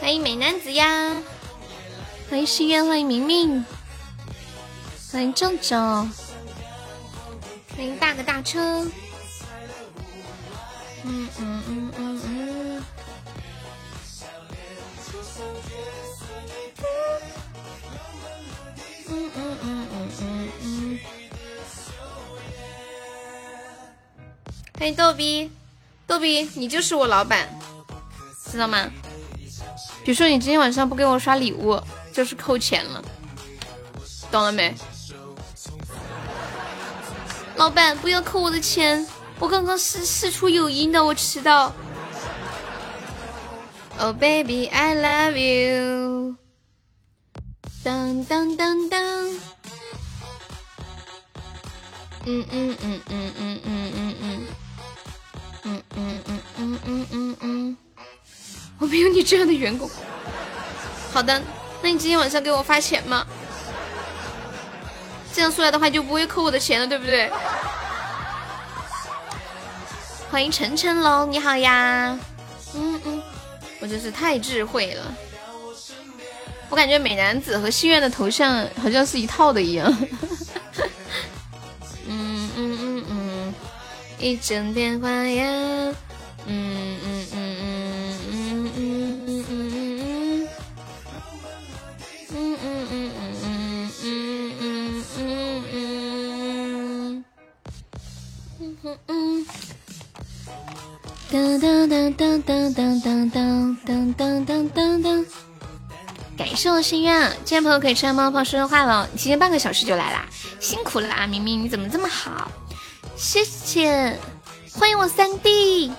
欢迎美男子呀，欢迎心愿，欢迎明明，欢迎正正，欢迎大个大车。欢迎逗比，逗比，你就是我老板，知道吗？比如说你今天晚上不给我刷礼物，就是扣钱了，懂了没？老板，不要扣我的钱，我刚刚事出有因的，我迟到。Oh baby, I love you。当当当当。我没有你这样的员工。好的，那你今天晚上给我发钱吗？这样说来的话就不会扣我的钱了，对不对？欢迎晨晨喽，你好呀。我真是太智慧了。我感觉美男子和心愿的头像好像是一套的一样。一整变花样。感谢我心愿，这位朋友可以吃完猫泡说说话了，你提前半个小时就来啦，辛苦了啊！明明你怎么这么好？谢谢，欢迎我三弟，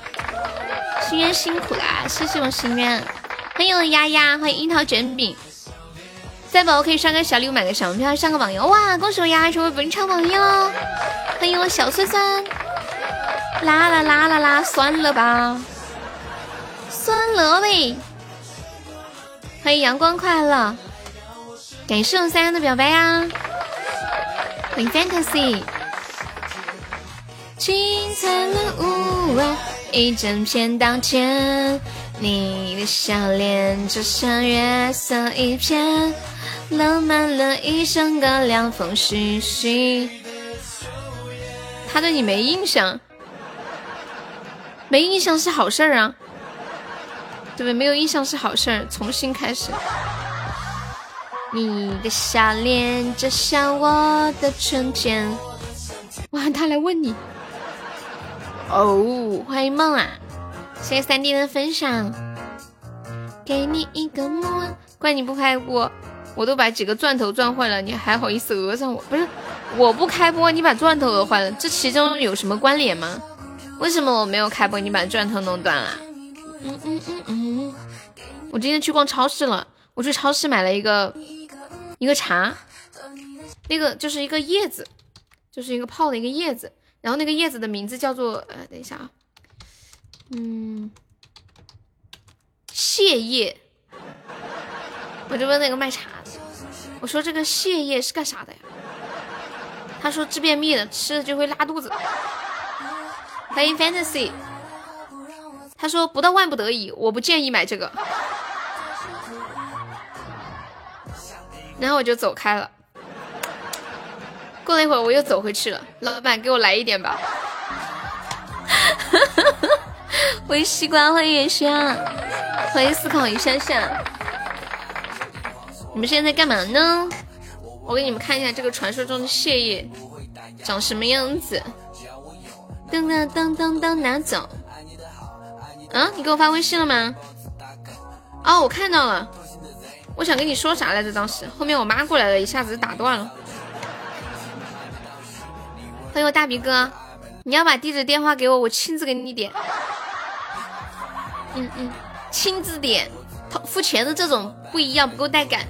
心愿辛苦啦，谢谢我心愿，欢迎我丫丫，欢迎樱桃卷饼，再宝我可以上个小礼物，买个小门票，上个榜样，哇，恭喜我丫丫成为本场榜样，欢迎我小酸酸。啦啦啦啦啦，酸了吧，酸了呗！欢迎阳光快乐，感谢我三人的表白呀！欢迎 Fantasy， 精彩了无外，一整片当前，你的笑脸就像月色一片，浪漫了一整个凉风徐徐。他对你没印象。没印象是好事儿啊，对不对？没有印象是好事儿，重新开始。你的笑脸就像我的春天。哇，他来问你。哦，欢迎梦啊！谢谢三弟的分享。给你一个么？怪你不开播，我都把几个钻头钻坏了，你还好意思讹上我？不是，我不开播，你把钻头讹坏了，这其中有什么关联吗？为什么我没有开播，你把钻头弄断了？我今天去逛超市了，我去超市买了一个茶，那个就是一个叶子，就是一个泡的一个叶子，然后那个叶子的名字叫做等一下啊，蟹叶。我就问那个卖茶的，我说这个蟹叶是干啥的呀？他说治便秘的，吃了就会拉肚子。欢迎 Fantasy， 他说不到万不得已，我不建议买这个。然后我就走开了。过了一会儿我又走回去了，老板给我来一点吧。欢迎西瓜，欢迎元轩，欢迎思考一下下。你们现在干嘛呢？我给你们看一下这个传说中的血液长什么样子。噔噔噔噔噔，拿走！啊，你给我发微信了吗？哦，我看到了。我想跟你说啥来着？当时后面我妈过来了，一下子打断了。欢迎我大鼻哥，你要把地址电话给我，我亲自给你点。亲自点，付钱的这种不一样，不够带感。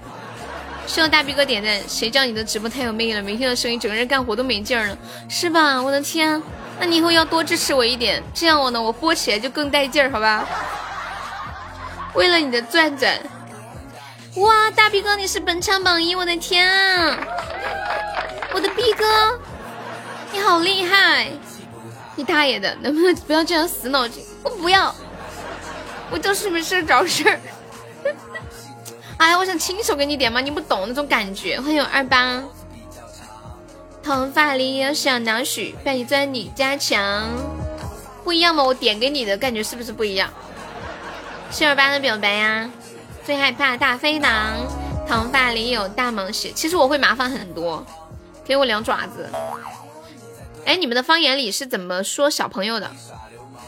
希望大鼻哥点赞，谁叫你的直播太有魅力了？每天的声音，整个人干活都没劲儿了，是吧？我的天！那你以后要多支持我一点，这样我播起来就更带劲儿，好吧？为了你的钻钻，哇，大 B 哥你是本场榜一，我的天啊！我的 B 哥，你好好厉害！你大爷的，能不能不要这样死脑筋？我不要，我就是没事找事儿。哎，我想亲手给你点嘛，你不懂那种感觉。欢迎28，头发里有小脑许，拜钻你加强，不一样吗？我点给你的感觉是不是不一样？728的表白呀，最害怕大飞狼，头发里有大蟒蛇。其实我会麻烦很多，给我2爪子。哎，你们的方言里是怎么说小朋友的？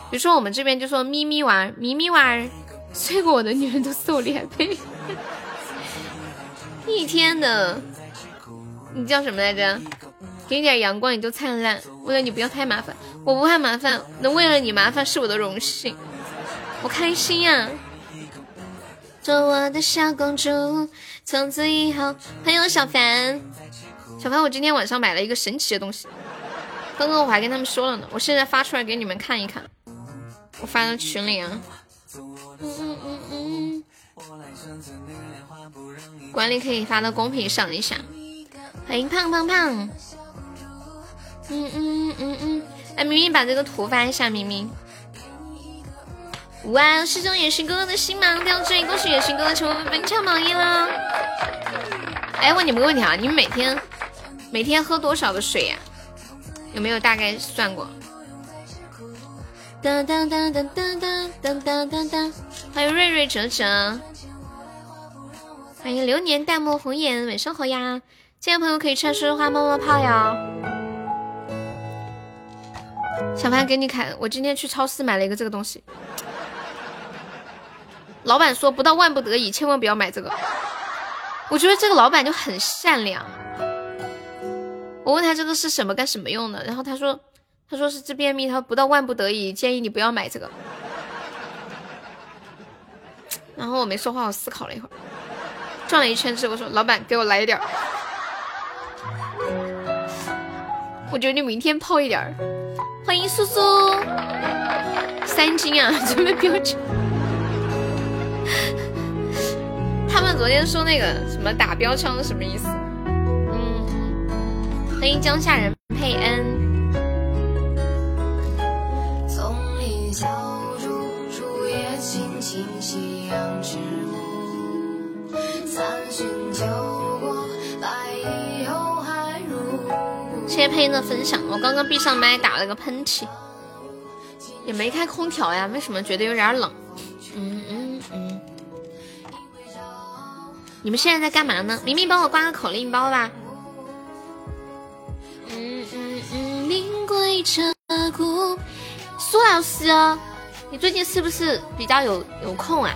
比如说我们这边就说咪咪玩，咪咪玩，睡过我的女人都受脸呗。一天的，你叫什么来着？给你点阳光，你就灿烂。为了你不要太麻烦，我不怕麻烦，能为了你麻烦是我的荣幸，我开心呀！做我的小公主，从此以后。朋友小凡，小凡，我今天晚上买了一个神奇的东西。刚刚我还跟他们说了呢，我现在发出来给你们看一看，我发到群里啊。管理可以发到公屏上一下。欢迎胖胖胖。哎，明明把这个图发一下，明明。哇，师兄也是哥哥的新芒吊坠，恭喜也是哥哥成为本场榜一了。哎，问你们个问题啊，你们每天喝多少的水呀？有没有大概算过？哒哒哒哒哒哒哒哒哒！欢迎瑞瑞哲哲，欢迎流年淡漠红颜尾生活呀！这样朋友可以唱生日花冒冒泡呀！小潘给你看，我今天去超市买了一个这个东西，老板说不到万不得已千万不要买这个。我觉得这个老板就很善良。我问他这个是什么干什么用的，然后他说是治便秘，他不到万不得已建议你不要买这个。然后我没说话，我思考了一会儿，转了一圈之后说：“老板，给我来一点儿。”我决定明天泡一点儿。欢迎苏苏，3斤啊，准备标准。他们昨天说那个什么打标枪什么意思？欢迎江夏人佩恩。丛林小路，树叶青青，夕阳之路，三巡酒过，来意犹还如。谢谢佩恩的分享。我刚刚闭上麦打了个喷嚏，也没开空调呀，为什么觉得有点冷？你们现在在干嘛呢？明明帮我挂个口令包吧。苏老师，你最近是不是比较有空啊？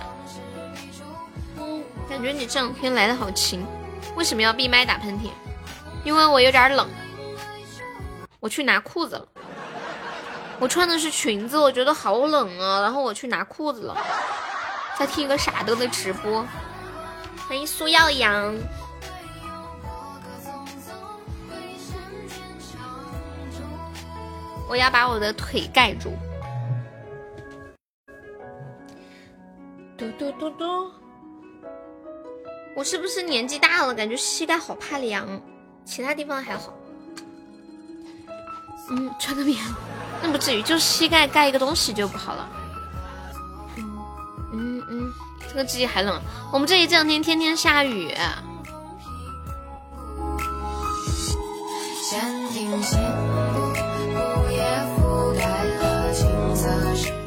感觉你这两天来的好勤。为什么要闭麦打喷嚏？因为我有点冷，我去拿裤子了。我穿的是裙子，我觉得好冷啊，然后我去拿裤子了。在听一个傻豆的直播。欢迎苏耀阳。我要把我的腿盖住。嘟嘟嘟嘟，我是不是年纪大了，感觉膝盖好怕凉？其他地方还好。穿个棉，那不至于，就膝盖盖一个东西就不好了。这个季节还冷，我们这里这两天天天下雨。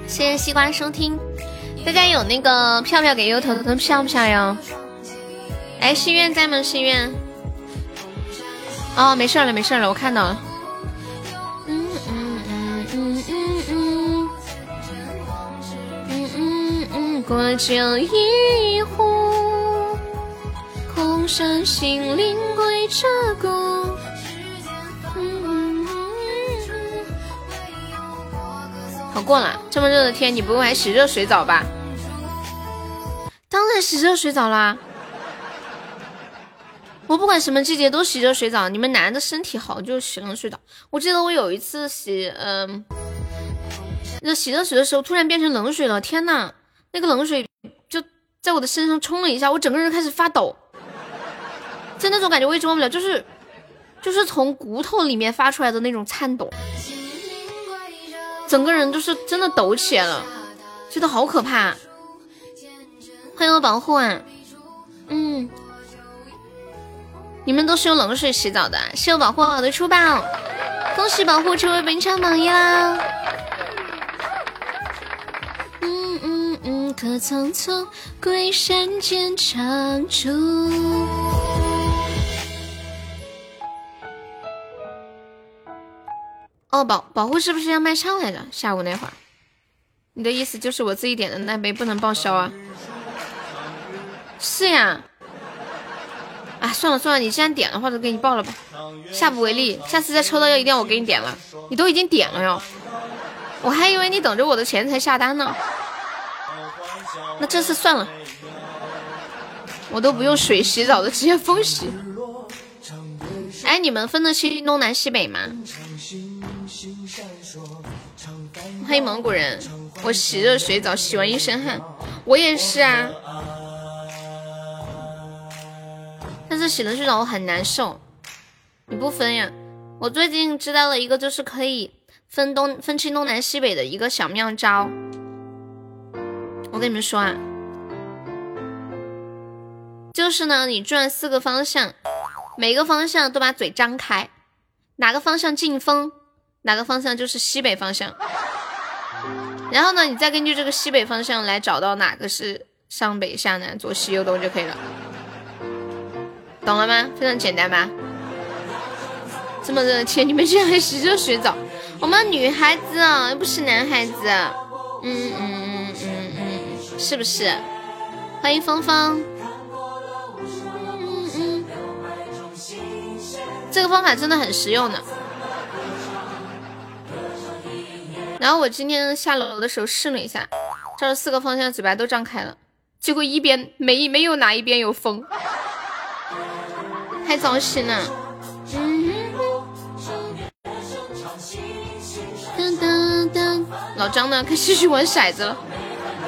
谢谢西瓜收听，大家有那个票票给悠头头票票哟。哎，心愿在吗？心愿。哦，没事了，没事了，我看到了。我只有一壶空山心灵归彻骨。好过了，这么热的天，你不用还洗热水澡吧？当然洗热水澡啦！我不管什么季节都洗热水澡。你们男的身体好就洗冷水澡。我记得我有一次洗热水的时候，突然变成冷水了。天呐，那个冷水就在我的身上冲了一下，我整个人开始发抖。就那种感觉我也忘不了，就是就是从骨头里面发出来的那种颤抖，整个人就是真的抖起来了，觉得好可怕。欢迎我保护啊，嗯，你们都是用冷水洗澡的，谢谢我保护好的出宝，恭喜保护成为本场榜一啦！嗯嗯嗯，可仓促归山间常驻。哦，保护是不是要卖唱来着？下午那会儿，你的意思就是我自己点的那杯不能报销啊？是呀，啊，算了算了，你既然点的话就给你报了吧，下不为例，下次再抽到药一定要我给你点了，你都已经点了哟，我还以为你等着我的钱才下单呢。那这次算了，我都不用水洗澡的，直接风洗。哎，你们分得清东南西北吗？欢迎蒙古人，我洗热水澡洗完一身汗，我也是啊，但是洗热水澡我很难受。你不分呀？我最近知道了一个就是可以分清东南西北的一个小妙招，我跟你们说啊，就是呢，你转四个方向，每个方向都把嘴张开，哪个方向进风，哪个方向就是西北方向。然后呢，你再根据这个西北方向来找到哪个是上北下南左西右东就可以了，懂了吗？非常简单吧？这么热的天，你们居然还洗热水澡？我们女孩子啊，又不是男孩子，是不是？欢迎芳芳。这个方法真的很实用呢。然后我今天下楼的时候试了一下，照着四个方向嘴巴都张开了，结果一边没有哪一边有风，太糟心了。老张呢，该继续玩骰子了，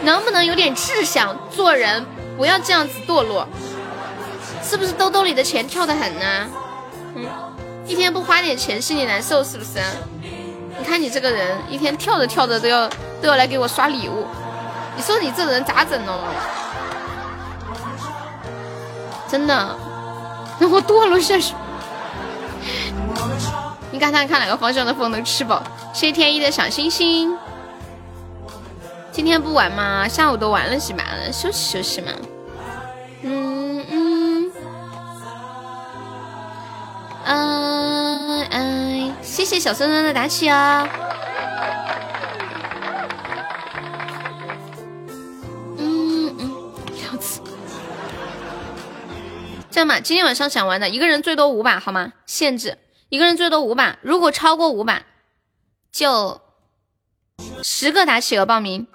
能不能有点志向做人，不要这样子堕落？是不是兜兜里的钱跳得很呢？一天不花点钱心里难受是不是？你看你这个人，一天跳着跳着都要来给我刷礼物，你说你这人咋整哦？真的让我堕落下去。你看看哪个方向的风能吃饱？谢谢天一的小星星。今天不玩吗？下午都玩了几把了，休息休息嘛。谢谢小孙孙的打气哦。要死。这样吧，今天晚上想玩的，一个人最多5把，好吗？限制，一个人最多5把，如果超过5把，就10个打企鹅报名，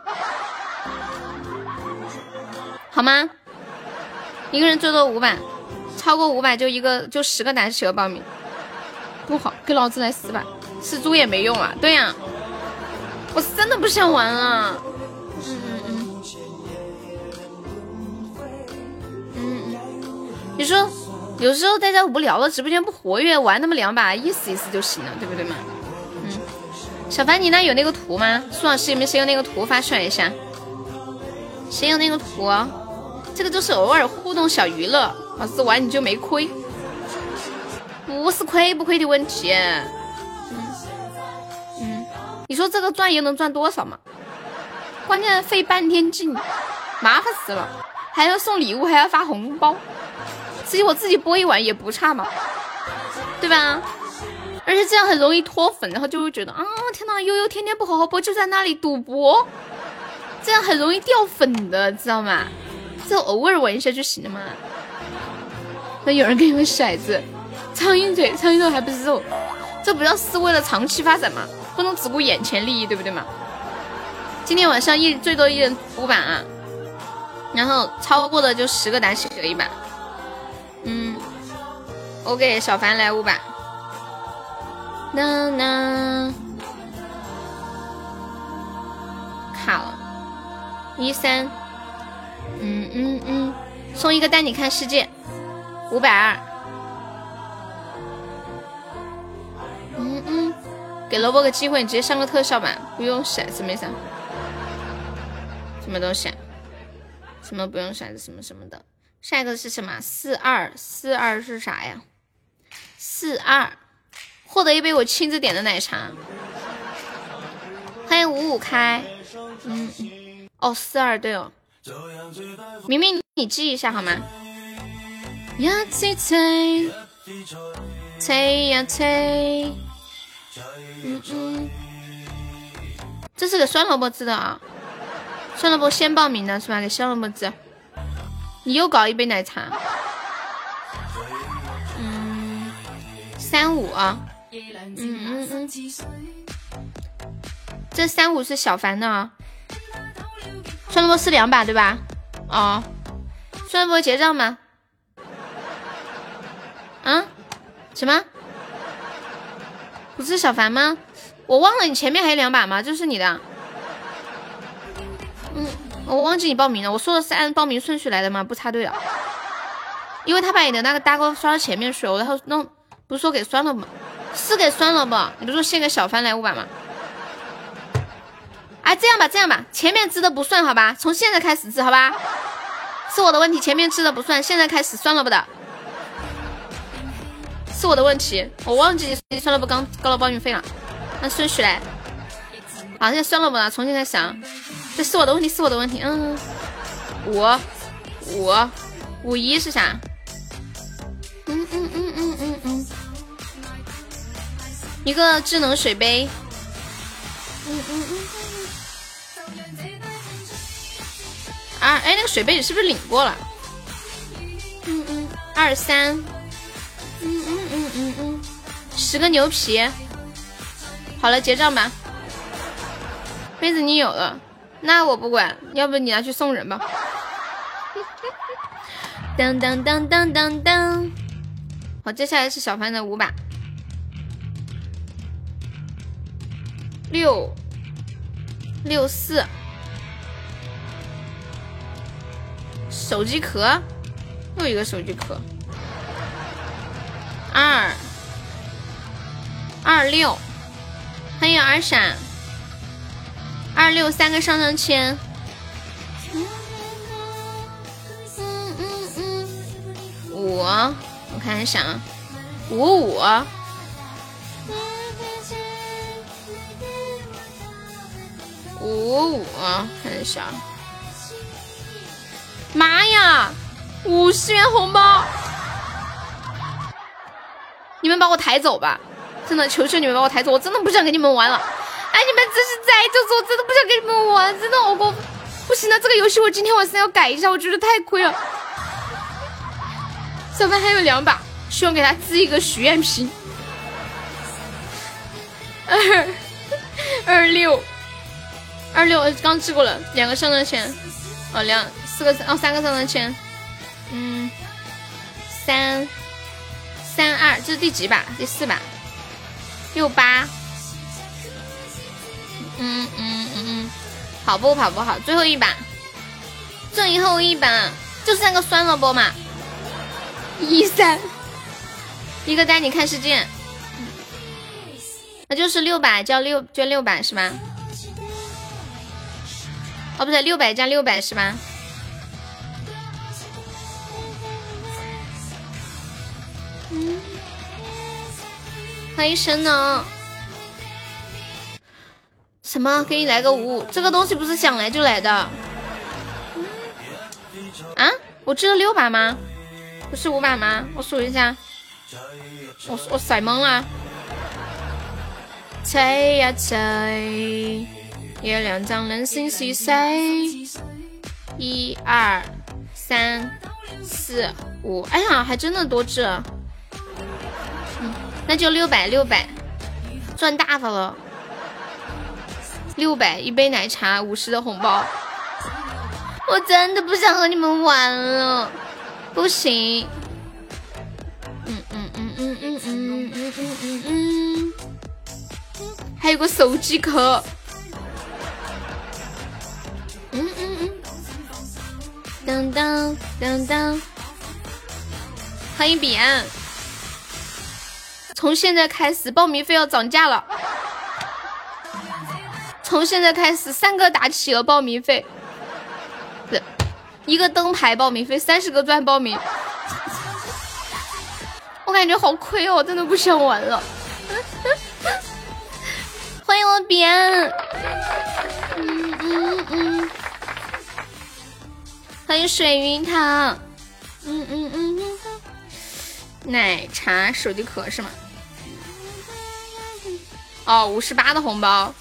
好吗？一个人最多5把。超过5把就10个打企鹅报名，不好，给老子来4把，是猪也没用啊！对呀、啊，我真的不想玩了。你说有时候大家无聊了，直播间不活跃，玩那么2把意思意思就行了，对不对嘛？小凡你那有那个图吗？苏老师有没有谁有那个图发出来一下？谁有那个图、哦？这个就是偶尔互动小娱乐。老子玩你就没亏，不是亏不亏的问题。你说这个赚也能赚多少嘛？关键费半天劲，麻烦死了，还要送礼物，还要发红包，自己我自己播一晚也不差嘛，对吧？而且这样很容易脱粉，然后就会觉得啊，天哪，悠悠天天不好好播，就在那里赌博，这样很容易掉粉的，知道吗？这偶尔玩一下就行了嘛。那有人给你们骰子，苍蝇腿，苍蝇肉还不是肉，这不要是为了长期发展嘛？不能只顾眼前利益，对不对嘛？今天晚上最多一人5把啊，然后超过的就10个打企鹅1把。我给小凡来5把。卡了，13，送一个带你看世界。520，给萝卜个机会，你直接上个特效吧，不用骰子没啥，什么东西、啊，什么不用骰子什么什么的。下一个是什么？42是啥呀？42，获得一杯我亲自点的奶茶。欢迎55开，嗯，哦，42对哦，明明你记一下好吗？呀吹吹，吹呀吹，嗯嗯，这是个酸萝卜汁的啊，酸萝卜先报名的是吧？给酸萝卜汁，你又搞一杯奶茶，嗯，35啊，嗯嗯嗯，这35是小凡的啊，酸萝卜是2把对吧？哦，酸萝卜结账吗？啊？什么？不是小凡吗？我忘了你前面还有2把吗？就是你的。嗯，我忘记你报名了。我说的是按报名顺序来的吗？不插队了，因为他把你的那个大锅刷到前面去了。然后弄不是说给酸了吗？是给酸了吧？你不是说先给小凡来5把吗？哎，这样吧，前面吃的不算好吧？从现在开始吃好吧？是我的问题，前面吃的不算，现在开始酸萝卜的。是我的问题，我忘记酸萝卜刚高了报名费了，按顺序来。好，现在酸萝卜了，重新再想。这是我的问题，是我的问题。嗯，51是啥？嗯，一个智能水杯。嗯。啊，哎，那个水杯你是不是领过了？嗯，23。嗯，10个牛皮，好了，结账吧。妹子，你有了，那我不管，要不你拿去送人吧。当当当当当当，好，接下来是小凡的5把，664，手机壳，又一个手机壳。26，欢迎耳闪。263个上上签。5，我看一下啊，55。55，看一下。妈呀，50元红包！你们把我抬走吧！真的，求求你们把我抬走！我真的不想跟你们玩了。哎，你们这是在就是我真的不想跟你们玩，真的我不行了。这个游戏我今天晚上要改一下，我觉得太亏了。小凡还有2把，希望给他织一个许愿瓶。26，刚织过了，2个上上签，哦4个哦3个上上签，嗯，32，这是第几把？第4把，68，跑步好，最后1把，最后1把就是那个酸萝卜嘛，13，一个带你看世界，那就是6把叫6捐6把是吧？哦不对，600加600是吧？欢迎神农。什么？给你来个55？这个东西不是想来就来的。啊？我这6把吗？不是5把吗？我数一下。我甩懵了。吹呀吹，月亮长人心是谁？1、2、3、4、5，哎呀，还真的多智。那就600，赚大发了！600一杯奶茶，50的红包。我真的不想和你们玩了，不行。还有个手机壳。当，欢迎彼岸。从现在开始，报名费要涨价了。从现在开始3个打起了报名费，1个灯牌报名费，30个钻报名。我感觉好亏哦，真的不想玩了。欢迎我彼岸，欢迎水云堂，奶茶手机壳是吗？哦，58的红包。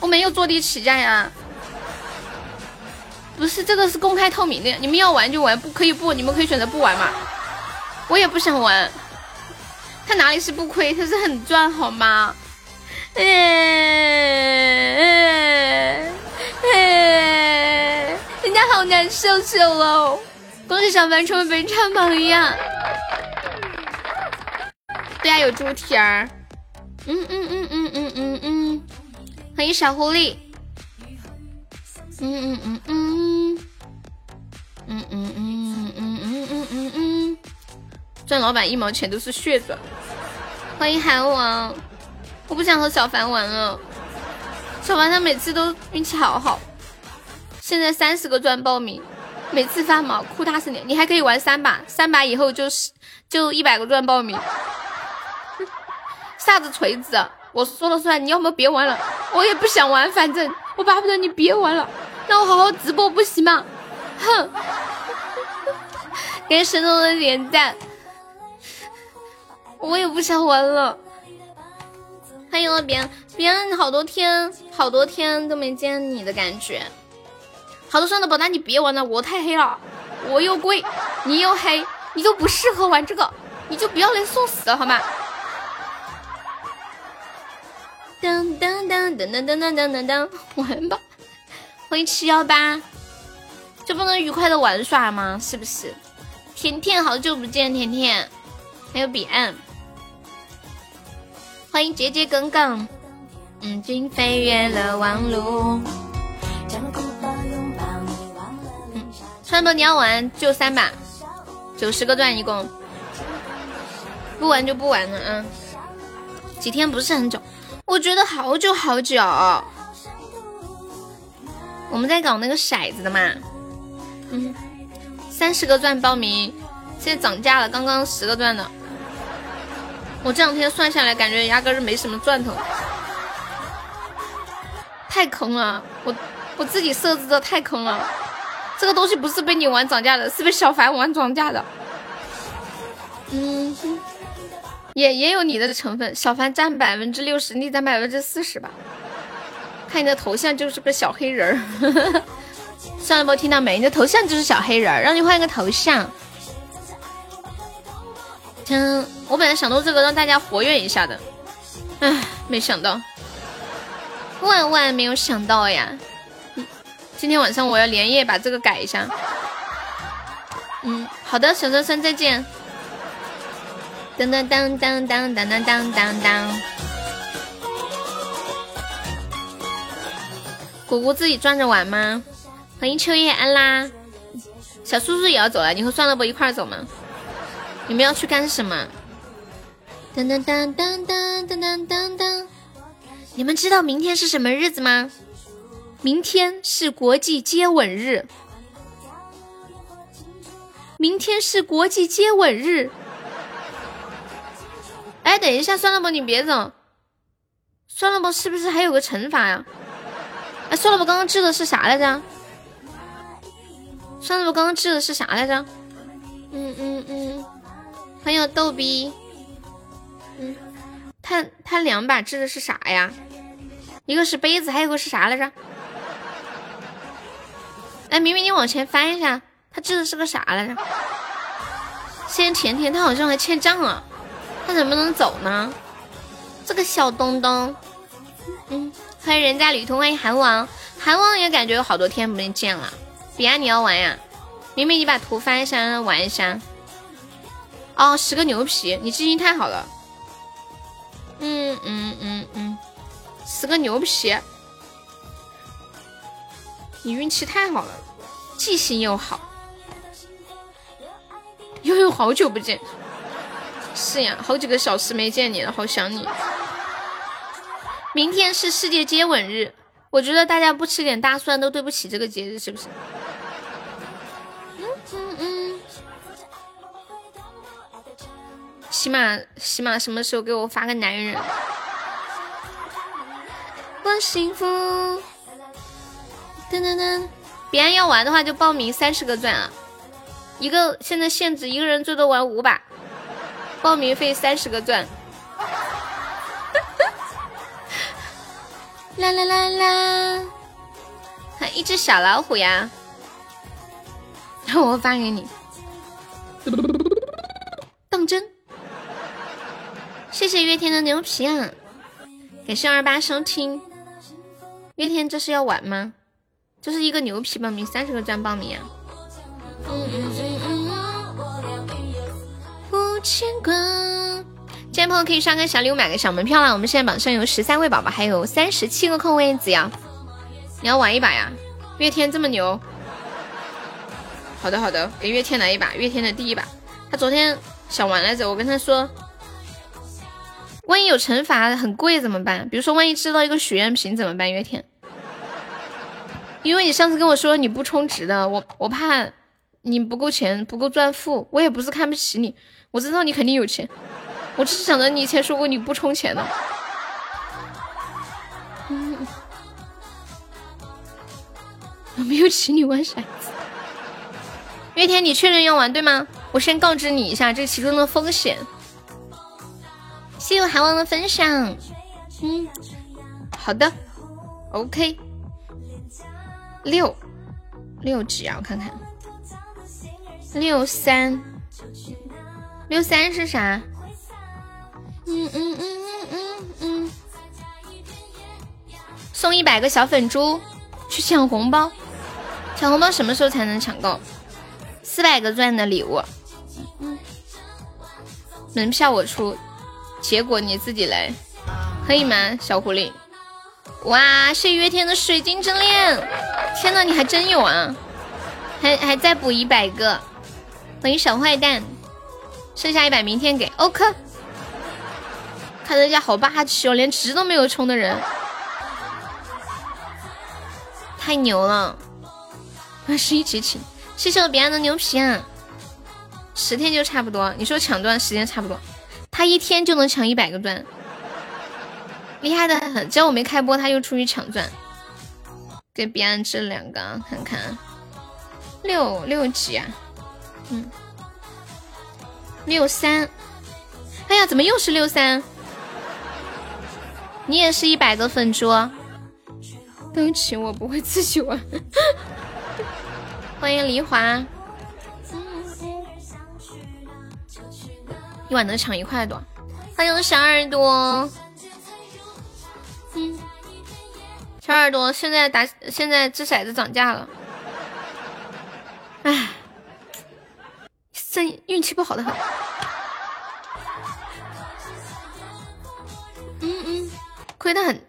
我没有坐地起价呀。不是，这个是公开透明的，你们要玩就玩，不可以不，你们可以选择不玩嘛。我也不想玩，他哪里是不亏，他是很赚，好吗？人家好难受受哦！恭喜小凡成为本场榜一啊！对啊，有猪蹄儿。欢迎小狐狸。赚老板1毛钱都是血赚。欢迎韩王，我不想和小凡玩了。小凡他每次都运气好好，现在30个钻报名，每次发毛，哭大声点。你还可以玩3把，3把以后就100个钻报名。啥子锤子啊，我说了算，你要么别玩了，我也不想玩，反正我巴不得你别玩了。让我好好直播不行吗？哼！给神龙的点赞，我也不想玩了。欢迎我别人，好多天都没见你的感觉。好多双的宝那你别玩了，我太黑了，我又贵，你又黑，你就不适合玩这个，你就不要来送死了好吗？噔噔噔噔噔噔噔噔噔，玩吧。欢迎718，就不能愉快的玩耍吗？是不是？甜甜好久不见，甜甜，还有彼岸，欢迎节节耿耿，君飞越了王路。川博你要玩就3把，90个钻一共，不玩就不玩了啊。几天不是很久。我觉得好久好久，我们在搞那个骰子的嘛，30个钻报名，现在涨价了，刚刚10个钻的，我这两天算下来感觉压根儿没什么赚头，太坑了，我自己设置的太坑了，这个东西不是被你玩涨价的，是被小凡玩涨价的，也有你的成分，小凡占60%，你占40%吧。看你的头像就是个小黑人儿，上一波听到没？你的头像就是小黑人儿，让你换一个头像。天，我本来想到这个让大家活跃一下的，唉，没想到，万万没有想到呀！今天晚上我要连夜把这个改一下。好的，小周三再见。当当当当当当当当当当，果果自己转着玩吗？欢迎秋叶安啦，小叔叔也要走了，你和蒜萝卜一块儿走吗？你们要去干什么？当当当当当当当当，你们知道明天是什么日子吗？明天是国际接吻日，明天是国际接吻日。哎，等一下，酸萝卜，你别走！酸萝卜是不是还有个惩罚呀？哎，酸萝卜刚刚掷的是啥来着？酸萝卜刚刚掷的是啥来着？很有逗逼。他2把掷的是啥呀？一个是杯子，还有个是啥来着？哎，明明你往前翻一下，他掷的是个啥来着？先甜甜，他好像还欠账啊。他能不能走呢？这个小东东，欢迎人家旅途，欢迎韩王，韩王也感觉有好多天没见了。彼岸你要玩呀？明明你把图翻一下，让他玩一下。哦，10个牛皮，你记性太好了。10个牛皮，你运气太好了，记性又好。悠悠好久不见。是呀，好几个小时没见你了，好想你。明天是世界接吻日，我觉得大家不吃点大蒜都对不起这个节日，是不是？起码什么时候给我发个男人？我幸福。噔噔噔！别人要玩的话就报名，30个钻了，一个现在限制一个人最多玩5把，报名费30个钻。啦啦啦啦！还一只小老虎呀，我发给你。当真？谢谢月天的牛皮啊！感谢28收听。月天这是要玩吗？这是一个牛皮报名，30个钻报名啊！不牵挂。这朋友可以刷个小礼物，买个小门票啦！我们现在榜上有13位宝宝，还有37个空位子呀！你要玩一把呀？月天这么牛？好的，给月天来一把，月天的第1把。他昨天想玩来着，我跟他说，万一有惩罚很贵怎么办？比如说万一知道一个许愿瓶怎么办？月天，因为你上次跟我说你不充值的，我怕你不够钱，不够赚富。我也不是看不起你，我知道你肯定有钱。我只是想着你以前说过你不充钱的，我没有请你玩骰子。月天，你确认要玩对吗？我先告知你一下这其中的风险。谢谢韩王的分享，好的 ，OK。六级啊，我看看，63是啥？送100个小粉猪去抢红包，抢红包什么时候才能抢够？400个钻的礼物，门票我出，结果你自己来，可以吗？小狐狸，哇，谢月天的水晶之恋，天哪，你还真有啊！还再补100个，欢迎小坏蛋，剩下100明天给欧克。看人家好霸气哦，连值都没有充的人，太牛了！21级起，谢谢我别人的牛皮啊！10天就差不多，你说抢钻时间差不多，他1天就能抢100个钻，厉害的很。只要我没开播，他就出去抢钻。给别人这2个看看，六级啊，63，哎呀，怎么又是63？你也是100个粉猪？对不起，我不会自己玩。欢迎黎华，一晚能抢1块多，欢迎小耳朵。小耳朵现在掷骰子涨价了，哎，真运气不好的很。亏得很，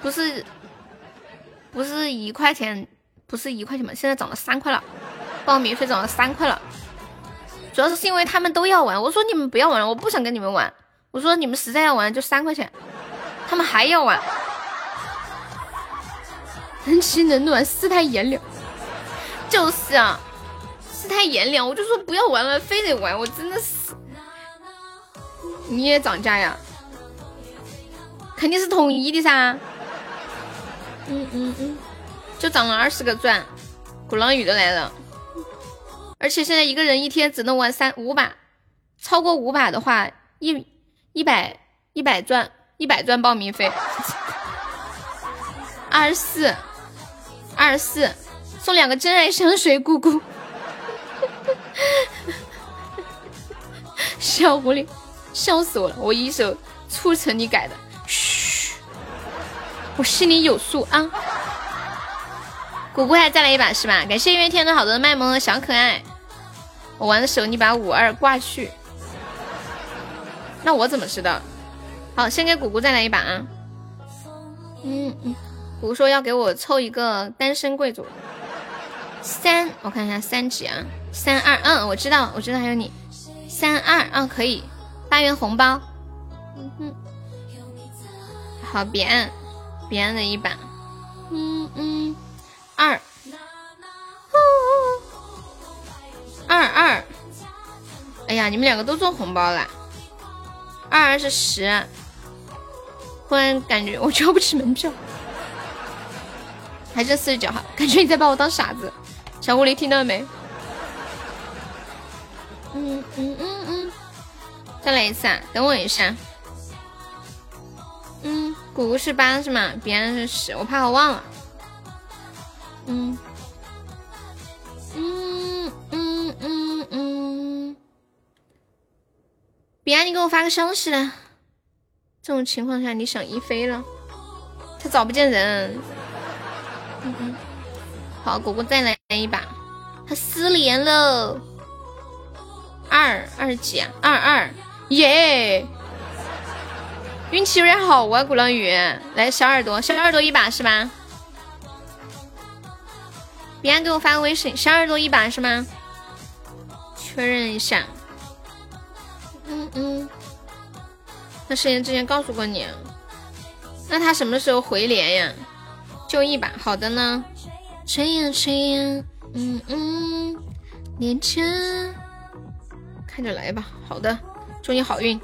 不是1块钱，不是1块钱嘛，现在涨了3块了，报名费涨了3块了，主要是因为他们都要玩，我说你们不要玩了，我不想跟你们玩，我说你们实在要玩就3块钱，他们还要玩，能吃能暖，世态炎凉，就是啊，世态炎凉，我就说不要玩了，非得玩，我真的是，你也涨价呀？肯定是统一的噻，就涨了20个钻，鼓浪屿都来了，而且现在一个人1天只能玩5把，超过5把的话，一百钻，100钻报名费，24，送2个真爱香水姑姑，小狐狸，笑死我了，我一手促成你改的。嘘，我心里有数啊！姑姑还再来一把是吧？感谢月天的好多卖萌和小可爱。我玩的时候你把52挂去，那我怎么知道？好，先给姑姑再来一把啊！姑姑说要给我凑一个单身贵族。3，我看一下3级啊，32，我知道还有你， 3、2啊，可以8元红包。嗯哼，好，别按，别按了一把。嗯嗯，二。哎呀，你们两个都中红包了。二是10，忽然感觉我交不起门票。还剩49号，感觉你在把我当傻子。小狐狸听到没？再来一次啊！等我一下。嗯，姑姑是8是吗？别人是10，我怕我忘了。别安，你给我发个消息了。这种情况下，你想一飞了，他找不见人。好，果果再来一把，他失联了。2几啊？22，耶！运气有点好啊，鼓浪屿。来，小耳朵，小耳朵一把是吧？别安给我发个微信，小耳朵一把是吗？确认一下。那师爷之前告诉过你，那他什么时候回联呀？就一把，好的呢。谁呀？连针，看着来吧。好的，祝你好运。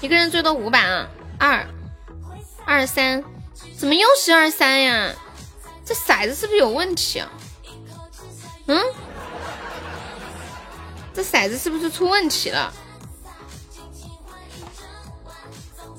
一个人最多5把啊，2、3，怎么又是23呀？这骰子是不是有问题啊？这骰子是不是出问题了？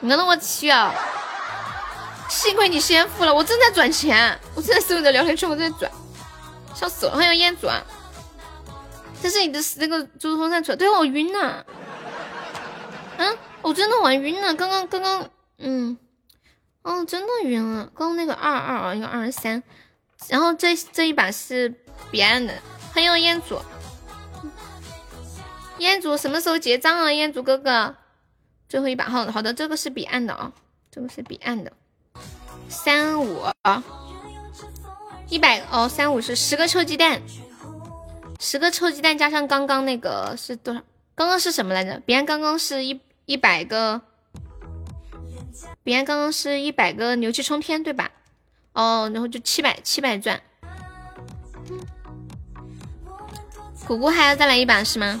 你能让我去啊？幸亏你先付了，我正在转钱，我正在所有的聊天圈，我正在转，笑死了，还要烟转。这是你的那个猪猪风扇转，对，我晕了。我真的玩晕了，刚刚，真的晕了。刚刚那个22啊，一个23。然后这一把是别人的，欢迎烟祖。烟祖什么时候结账啊？烟祖哥哥，最后一把，好的，这个是彼岸的啊，35100哦，35是10个臭鸡蛋，加上刚刚那个是多少？刚刚是什么来着？彼岸刚刚是100个，彼岸刚刚是100个牛气冲天，对吧？哦，然后就700钻。姑姑还要再来一把是吗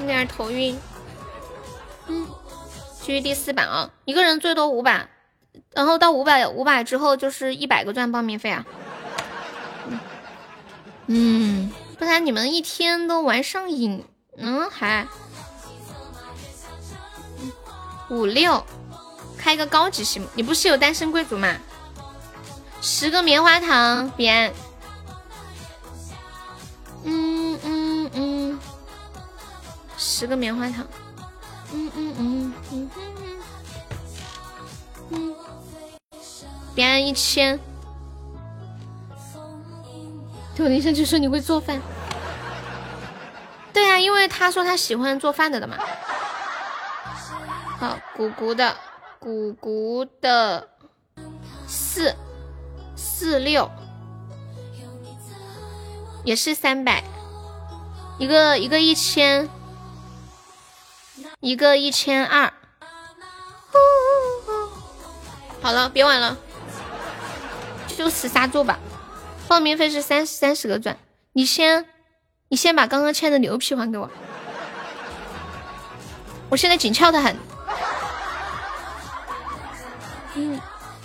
有点头晕。继续第4把啊，一个人最多5把，然后到5把之后就是100个钻报名费啊。不然你们一天都玩上瘾，还5、6，开个高级系目，你不是有单身贵族吗？10个棉花糖，别安。10个棉花糖。别安1000。对，我林珊就说你会做饭。对啊，因为他说他喜欢做饭的嘛。好，鼓鼓的4、6也是300，一个1000，一个1200。好了，别玩了，就此刹住吧。报名费是30个钻，你先把刚刚欠的牛皮还给我，我现在紧俏的很。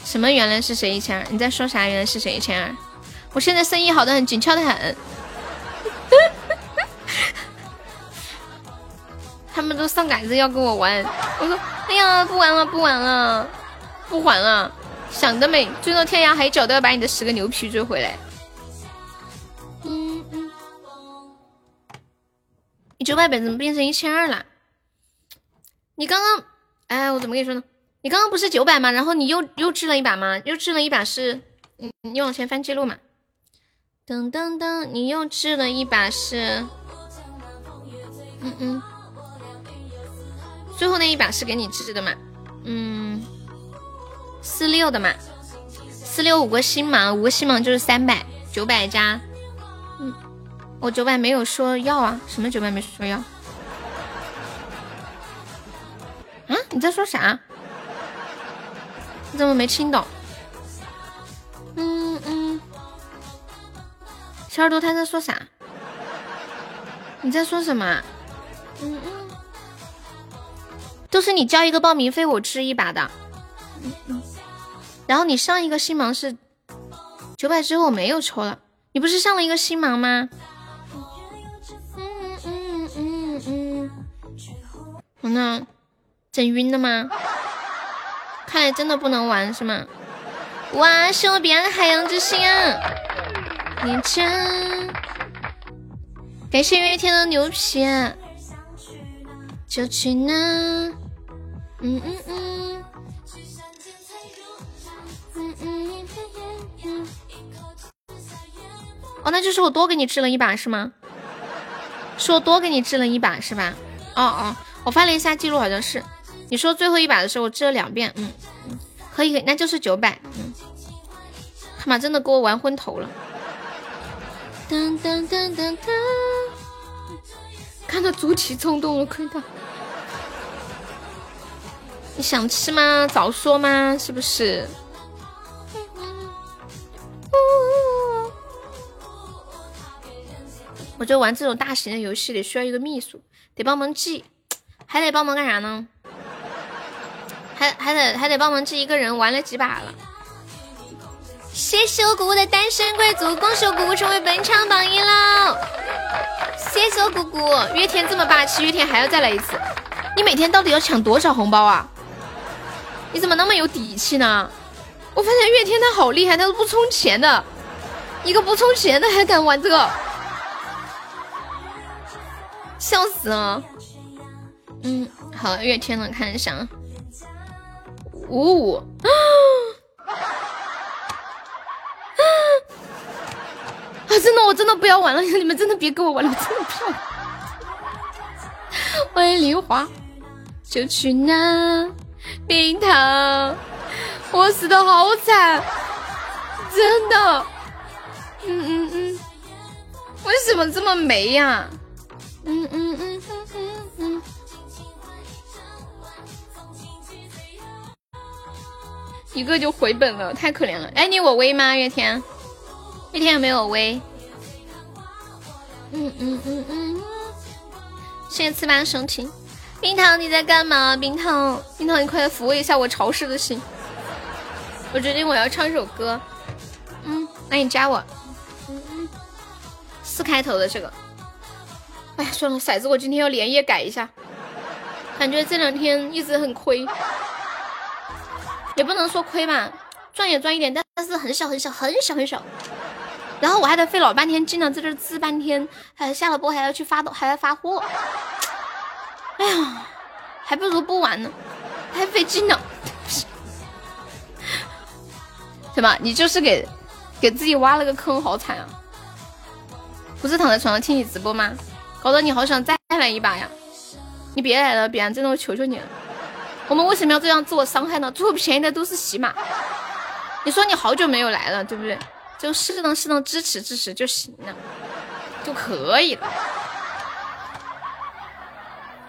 什么原来是谁1000？你在说啥？原来是谁1000？我现在生意好的很，紧俏的很。他们都上杆子要跟我玩，我说哎呀不玩了不玩了不还了，想得美，追到天涯海角都要把你的10个牛皮追回来。你900本怎么变成1200了？你刚刚哎我怎么跟你说呢？你刚刚不是900吗？然后你又掷了一把吗？又掷了一把是你往前翻记录嘛？噔噔噔，你又掷了一把是最后那一把是给你支持的嘛？46的嘛，465个星芒，就是300，900加，我900没有说要啊，什么900没说要？啊，你在说啥？你怎么没听懂？小耳朵他在说啥？你在说什么？都是你交一个报名费，我吃一把的。然后你上一个星芒是900之后我没有抽了，你不是上了一个星芒吗？那整晕了吗？看来真的不能玩是吗？哇，是我彼岸的海洋之心啊！你真感谢月天的牛皮、啊，就去呢。哦，那就是我多给你掷了一把是吗？是我多给你掷了一把是吧？哦，我翻了一下记录，好像是你说最后一把的时候我掷了2遍。可以，那就是900。他妈真的给我玩昏头了。噔噔噔噔噔，看到主体冲动了，亏他。你想吃吗？早说吗？是不是？我觉得玩这种大型的游戏得需要一个秘书，得帮忙记，还得帮忙干啥呢？还得帮忙记一个人玩了几把了。谢谢我姑姑的单身贵族，恭喜我姑姑成为本场榜一喽！谢谢我姑姑，月天这么霸气，月天还要再来一次。你每天到底要抢多少红包啊？你怎么那么有底气呢？我发现月天他好厉害，他都不充钱的，一个不充钱的还敢玩这个，笑死了。好，月天呢？看一下，55啊！真的，我真的不要玩了，你们真的别跟我玩了，我真的不要玩。欢迎林华，就去那冰糖，我死的好惨，真的。为什么这么没呀、啊？一个就回本了，太可怜了。哎，你我微吗？月天？那天有没有微？谢谢次八生情。冰糖你在干嘛？冰糖你快来抚慰一下我潮湿的心。我决定我要唱一首歌。那你加我。4开头的这个。哎呀，算了，骰子我今天要连夜改一下，感觉这2天一直很亏，也不能说亏吧，赚也赚一点，但是很小。然后我还得费老半天劲呢，在这滋半天，还下了播还要去发，还要发货。哎呀，还不如不玩呢，太费劲了。什么？你就是给自己挖了个坑，好惨啊！不是躺在床上听你直播吗？搞得你好想再来一把呀！你别来了，别来，真的我求求你了。我们为什么要这样自我伤害呢？最后便宜的都是喜马。你说你好久没有来了，对不对？就适当支持就行了，就可以了。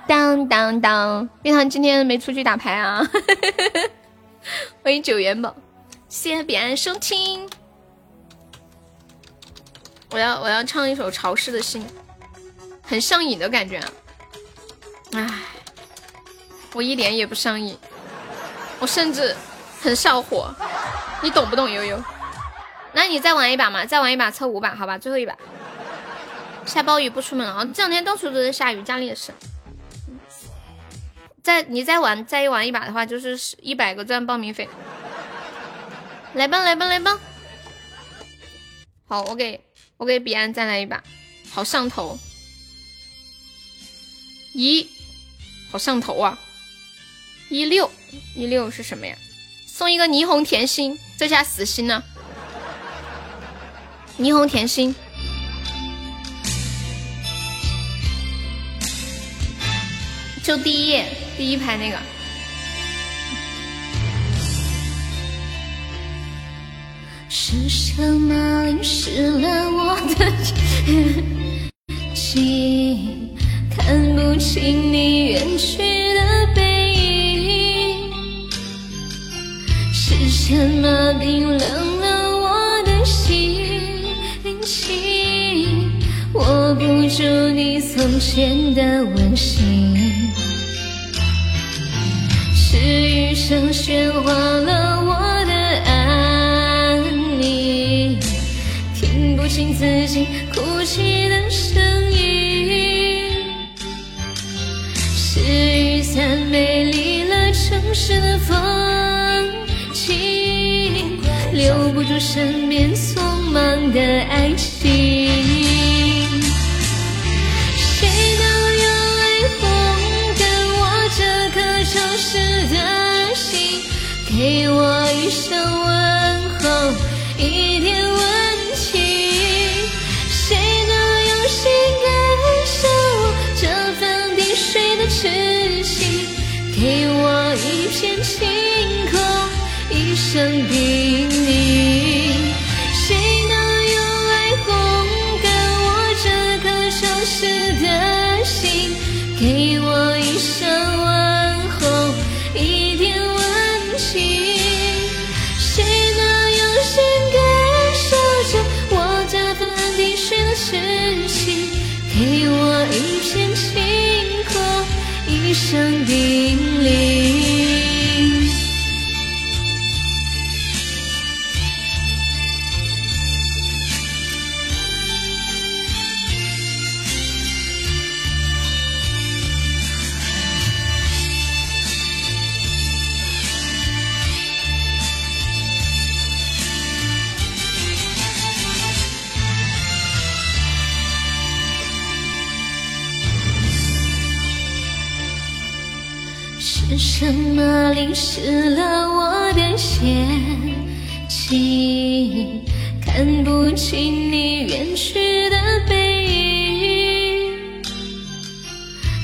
当，冰糖今天没出去打牌啊！欢迎9元宝，谢谢彼岸收听。我要唱一首潮湿的心，很上瘾的感觉啊。唉，我一点也不上瘾，我甚至很上火，你懂不懂悠悠？那你再玩一把嘛，再玩一把凑5把，好吧，最后一把。下暴雨不出门了，这两天到处都在下雨，家里也是。再玩一把的话，就是100个钻报名费。来吧来吧来吧！好，我给彼岸再来一把，好上头。咦，好上头啊！16是什么呀？送一个霓虹甜心，这下死心了。霓虹甜心，就第1页第1排那个。是什么淋湿了我的心？看不清你远去的背影。是什么冰冷了我的心？握不住你从前的温馨。是雨声喧哗了我的安宁，听不清自己哭泣的声音。是雨伞美丽了城市的风景，留不住身边匆忙的爱情。给我一生问候，一点温情。谁能用心感受这份滴水的痴情？给我一片晴空，一生叮咛。谁能用爱烘干我这颗潮湿的心？给我一生问候，一点温情。谁能用心感受着我这份滴水的痴情？给我一片晴空，一声叮咛。什么淋湿了我的眼睛？看不清你远去的背影。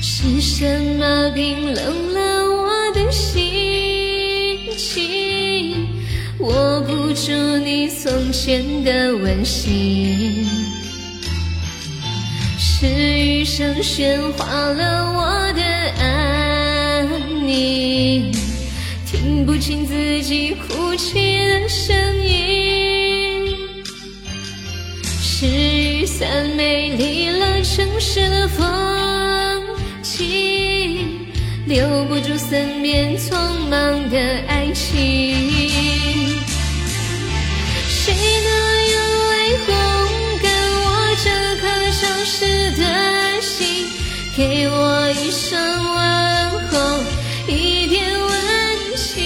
是什么冰冷了我的心情？握不住你从前的温馨。是雨声喧哗了我的爱。听不清自己哭泣的声音，是雨伞美丽了城市的风景，留不住身边匆忙的爱情。谁能用爱烘干我这颗潮湿的心？给我一声问候，一点温情。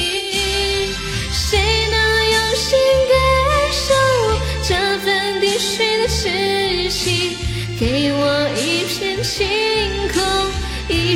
谁能用心感受这份滴水的痴情？给我一片晴空，一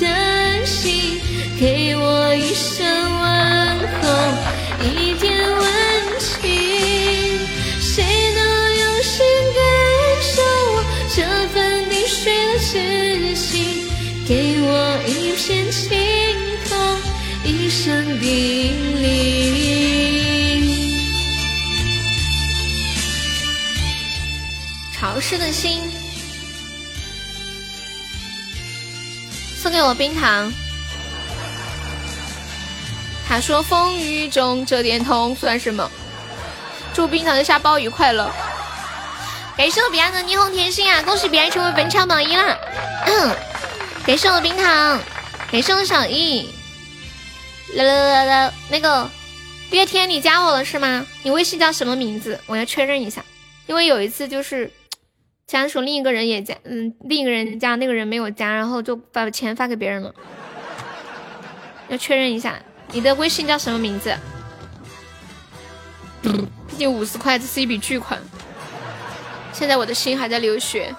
的心？给我一声问候，一点温情。谁能用心感受这份滴水的痴情？给我一片晴空，一声叮咛。潮湿的心，送给我冰糖。他说风雨中这点痛算什么。祝冰糖的沙包雨快乐。感谢我彼岸的霓虹甜心啊，恭喜彼岸成为本场榜一啦！感谢我冰糖，感谢我小易。啦啦啦啦，那个月天，你加我了是吗？你微信叫什么名字？我要确认一下，因为有一次就是加的时候另一个人也加，另一个人加，那个人没有加，然后就把钱发给别人了。要确认一下，你的微信叫什么名字？毕竟50块这是一笔巨款。现在我的心还在流血。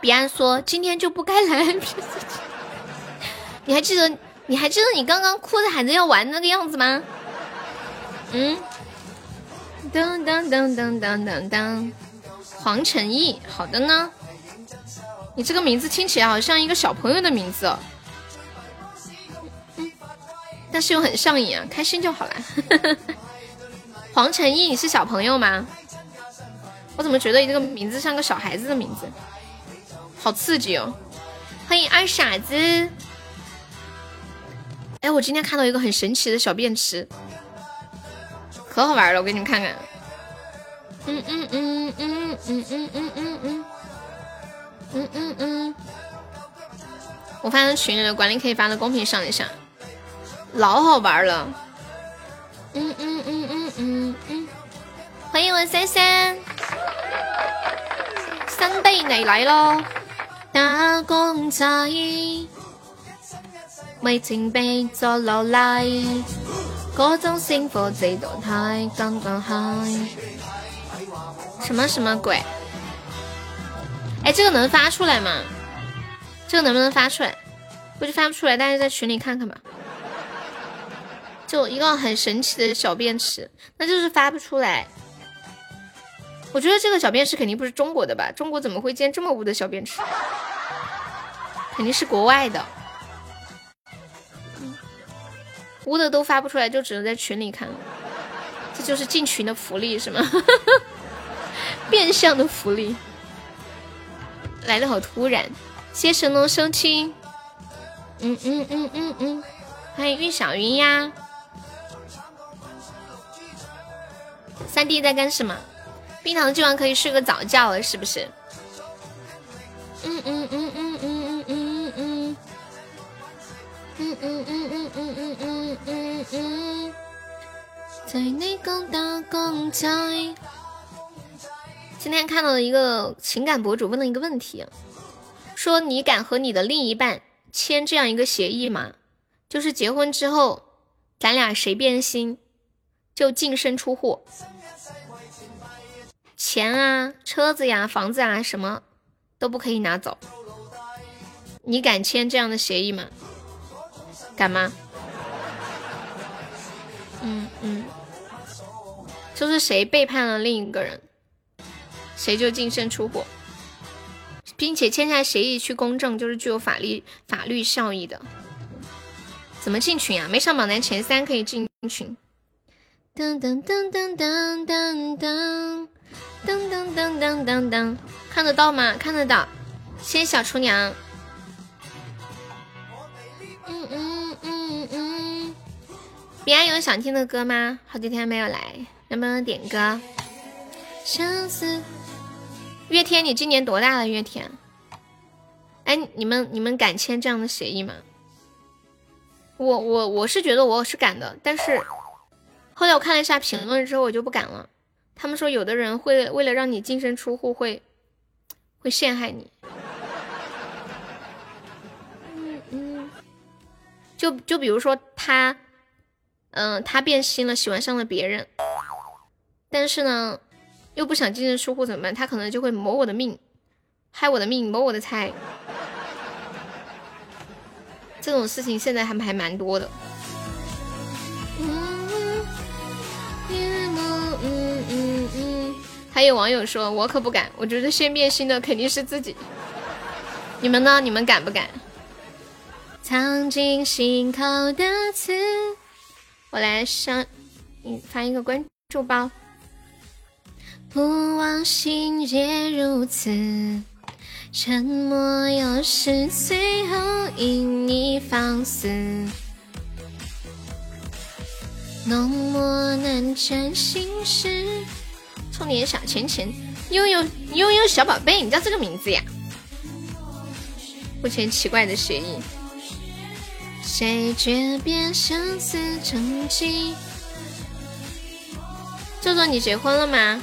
彼岸说今天就不该来。你还记得你刚刚哭着喊着要玩那个样子吗？嗯。当当当当当当当。黄晨毅，好的呢。你这个名字听起来好像一个小朋友的名字哦。嗯、但是又很上瘾啊，开心就好了。黄晨毅，你是小朋友吗？我怎么觉得这个名字像个小孩子的名字，好刺激哦！欢迎二傻子。哎，我今天看到一个很神奇的小便池，可好玩了，我给你们看看。我发在群里了，管理可以发到公屏上一下，老好玩了。欢迎我三三，三倍你来咯。打工仔未曾被作落嚟，嗰種幸福最多太剛剛好。什么什么鬼？哎，这个能发出来吗？这个能不能发出来？估计发不出来，大家在群里看看吧。就一个很神奇的小便池，那就是发不出来。我觉得这个小便池肯定不是中国的吧？中国怎么会建这么污的小便池？肯定是国外的。污的都发不出来，就只能在群里看。这就是进群的福利是吗？变相的福利。来得好突然，谢神龙收听。欢迎玉小云呀。3D 在干什么？冰糖今晚可以睡个早觉了，是不是？在那个打工仔。今天看到了一个情感博主问了一个问题，说你敢和你的另一半签这样一个协议吗？就是结婚之后，咱俩谁变心，就净身出户。钱啊、车子呀、房子啊，什么都不可以拿走。你敢签这样的协议吗？敢吗？就是谁背叛了另一个人，谁就净身出户，并且签下协议去公证，就是具有法律效益的。怎么进群啊？没上榜单前3可以进群。噔噔噔噔噔噔噔。噔噔噔噔噔噔，看得到吗？看得到，谢谢小厨娘。彼岸有想听的歌吗？好几天没有来，能不能点歌？相思。月天，你今年多大了？月天，哎，你们敢签这样的协议吗？我是觉得我是敢的，但是后来我看了一下评论之后，我就不敢了。他们说有的人会为了让你净身出户会陷害你，就比如说他变心了，喜欢上了别人，但是呢又不想净身出户怎么办？他可能就会谋我的命，害我的命，谋我的财，这种事情现在还蛮多的。还有网友说我可不敢，我觉得先变心的肯定是自己。你们呢？你们敢不敢？藏进心口的刺，我来上你发一个关注包。不忘心也如此，沉默有时最后因你放肆，浓墨难沾心事。充点小钱钱，悠悠小宝贝，你叫这个名字呀？目前奇怪的学艺。谁诀别生死成疾？周周，你结婚了吗？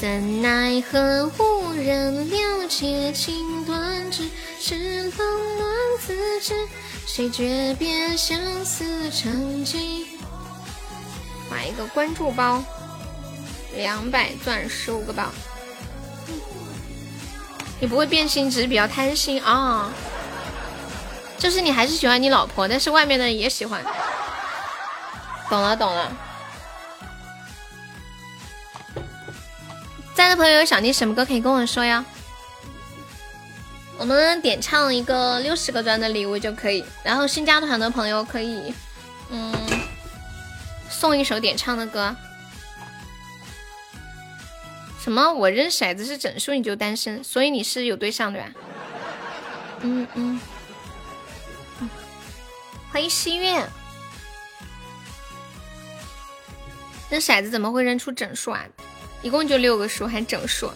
怎奈何无人了解，情断指是冷暖自知。谁诀别生死成疾？买一个关注包，200钻15个包。你不会变心，只是比较贪心啊、哦，就是你还是喜欢你老婆，但是外面的也喜欢。懂了懂了。在的朋友想听什么歌可以跟我说呀，我们点唱一个60个钻的礼物就可以，然后新加团的朋友可以送一首点唱的歌。什么？我扔骰子是整数你就单身，所以你是有对象对吧？欢迎西月。扔骰子怎么会扔出整数啊？一共就6个数，还整数。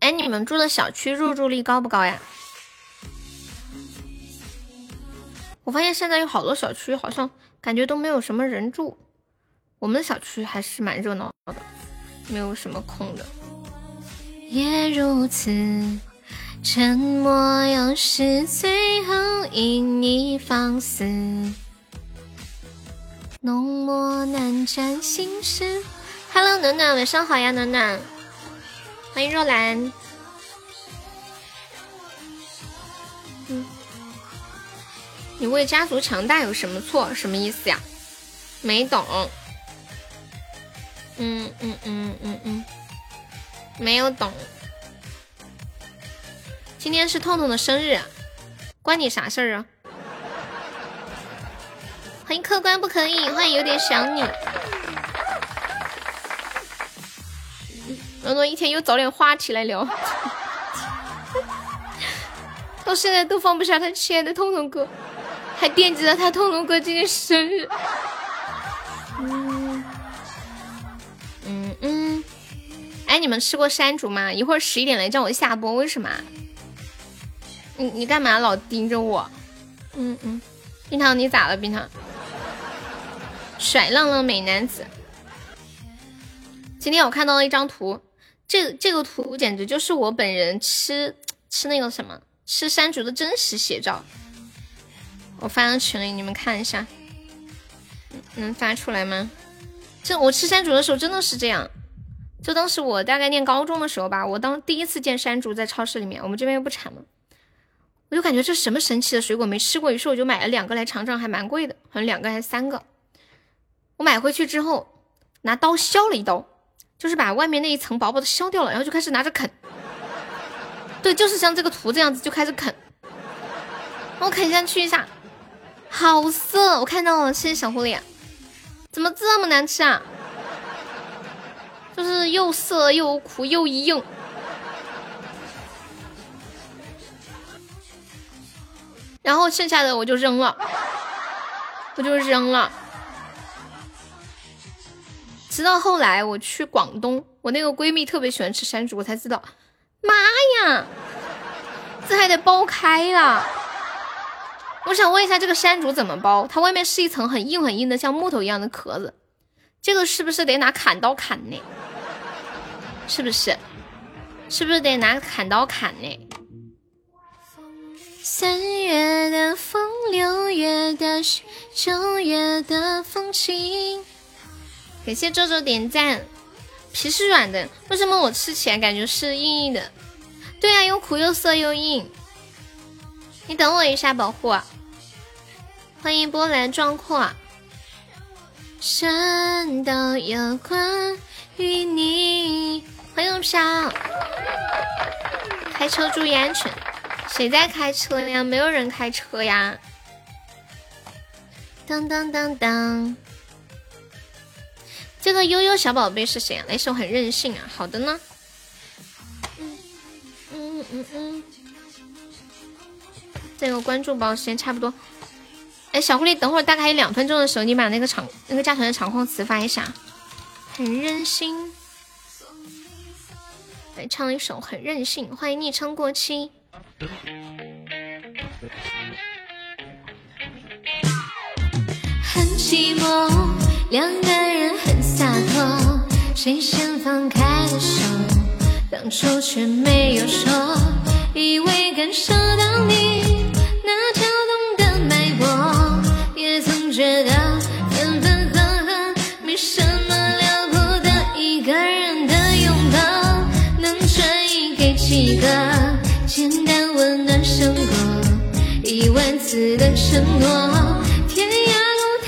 哎，你们住的小区入住率高不高呀？我发现现在有好多小区好像感觉都没有什么人住，我们的小区还是蛮热闹的，没有什么空的。也如此，沉默又是最后因你放肆，浓墨难沾心事。Hello， 暖暖，晚上好呀，暖暖，欢迎若兰。你为家族强大有什么错？什么意思呀？没懂。没有懂。今天是痛痛的生日，关你啥事儿啊？欢迎客官，不可以，欢迎有点想你。诺诺一天又找点话题来聊，到现在都放不下他亲爱的痛痛哥，还惦记着他痛痛哥今天生日。哎，你们吃过山竹吗？一会儿11点来叫我下播，为什么？你干嘛老盯着我？冰糖你咋了？冰糖。甩浪浪美男子，今天我看到了一张图，这个图简直就是我本人吃那个什么吃山竹的真实写照，我发到群里，你们看一下，能发出来吗？这我吃山竹的时候真的是这样，就当时我大概念高中的时候吧，我当第一次见山竹在超市里面，我们这边又不产嘛，我就感觉这什么神奇的水果没吃过，于是我就买了2个来尝尝，还蛮贵的，好像2个还是3个。我买回去之后拿刀削了一刀，就是把外面那一层薄薄的削掉了，然后就开始拿着啃，对，就是像这个图这样子就开始啃，我啃下去一下，好涩，我看到了，谢谢小狐狸，怎么这么难吃啊？就是又涩又苦又硬。然后剩下的我就扔了。直到后来我去广东，我那个闺蜜特别喜欢吃山竹，我才知道，妈呀，这还得剥开了。我想问一下，这个山竹怎么剥？它外面是一层很硬很硬的像木头一样的壳子，这个是不是得拿砍刀砍呢？是不是得拿砍刀砍呢？3月的风，6月的雪，9月的风情。感谢周周点赞。皮是软的，为什么我吃起来感觉是硬硬的？对啊，又苦又涩又硬。你等我一下，保护。欢迎波澜壮阔。全都有关于你。欢迎飘。开车注意安全。谁在开车呀？没有人开车呀。当当当当。这个悠悠小宝贝是谁啊？那首很任性啊。好的呢。这个关注宝时间差不多。哎，小狐狸，等会儿大概2分钟的时候，你把那个加团的场控词发一下。很任性，来唱一首《很任性》。欢迎昵称过期。很寂寞，两个人很洒脱，谁先放开的手，当初却没有说，以为感受到你那跳动的脉搏，也曾觉得分分合合没什么了不得，一个人的拥抱能传递给几个，简单温暖胜过10000次的承诺，是谁会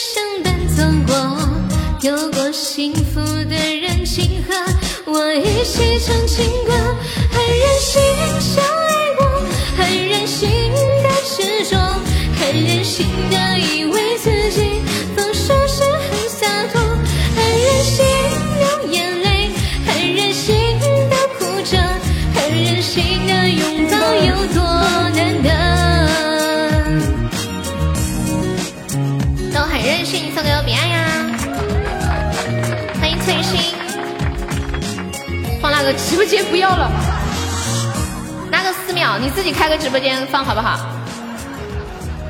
相伴走过，有过幸福的人请和我一起唱情歌，很任性相爱过，很任性的执着，很任性的以为自己放手是很洒脱，很任性流眼泪，很任性的哭着，很任性的拥抱有多难得，任性送给我彼岸呀！欢迎翠心，放那个直播间不要了，拿个4秒，你自己开个直播间放好不好？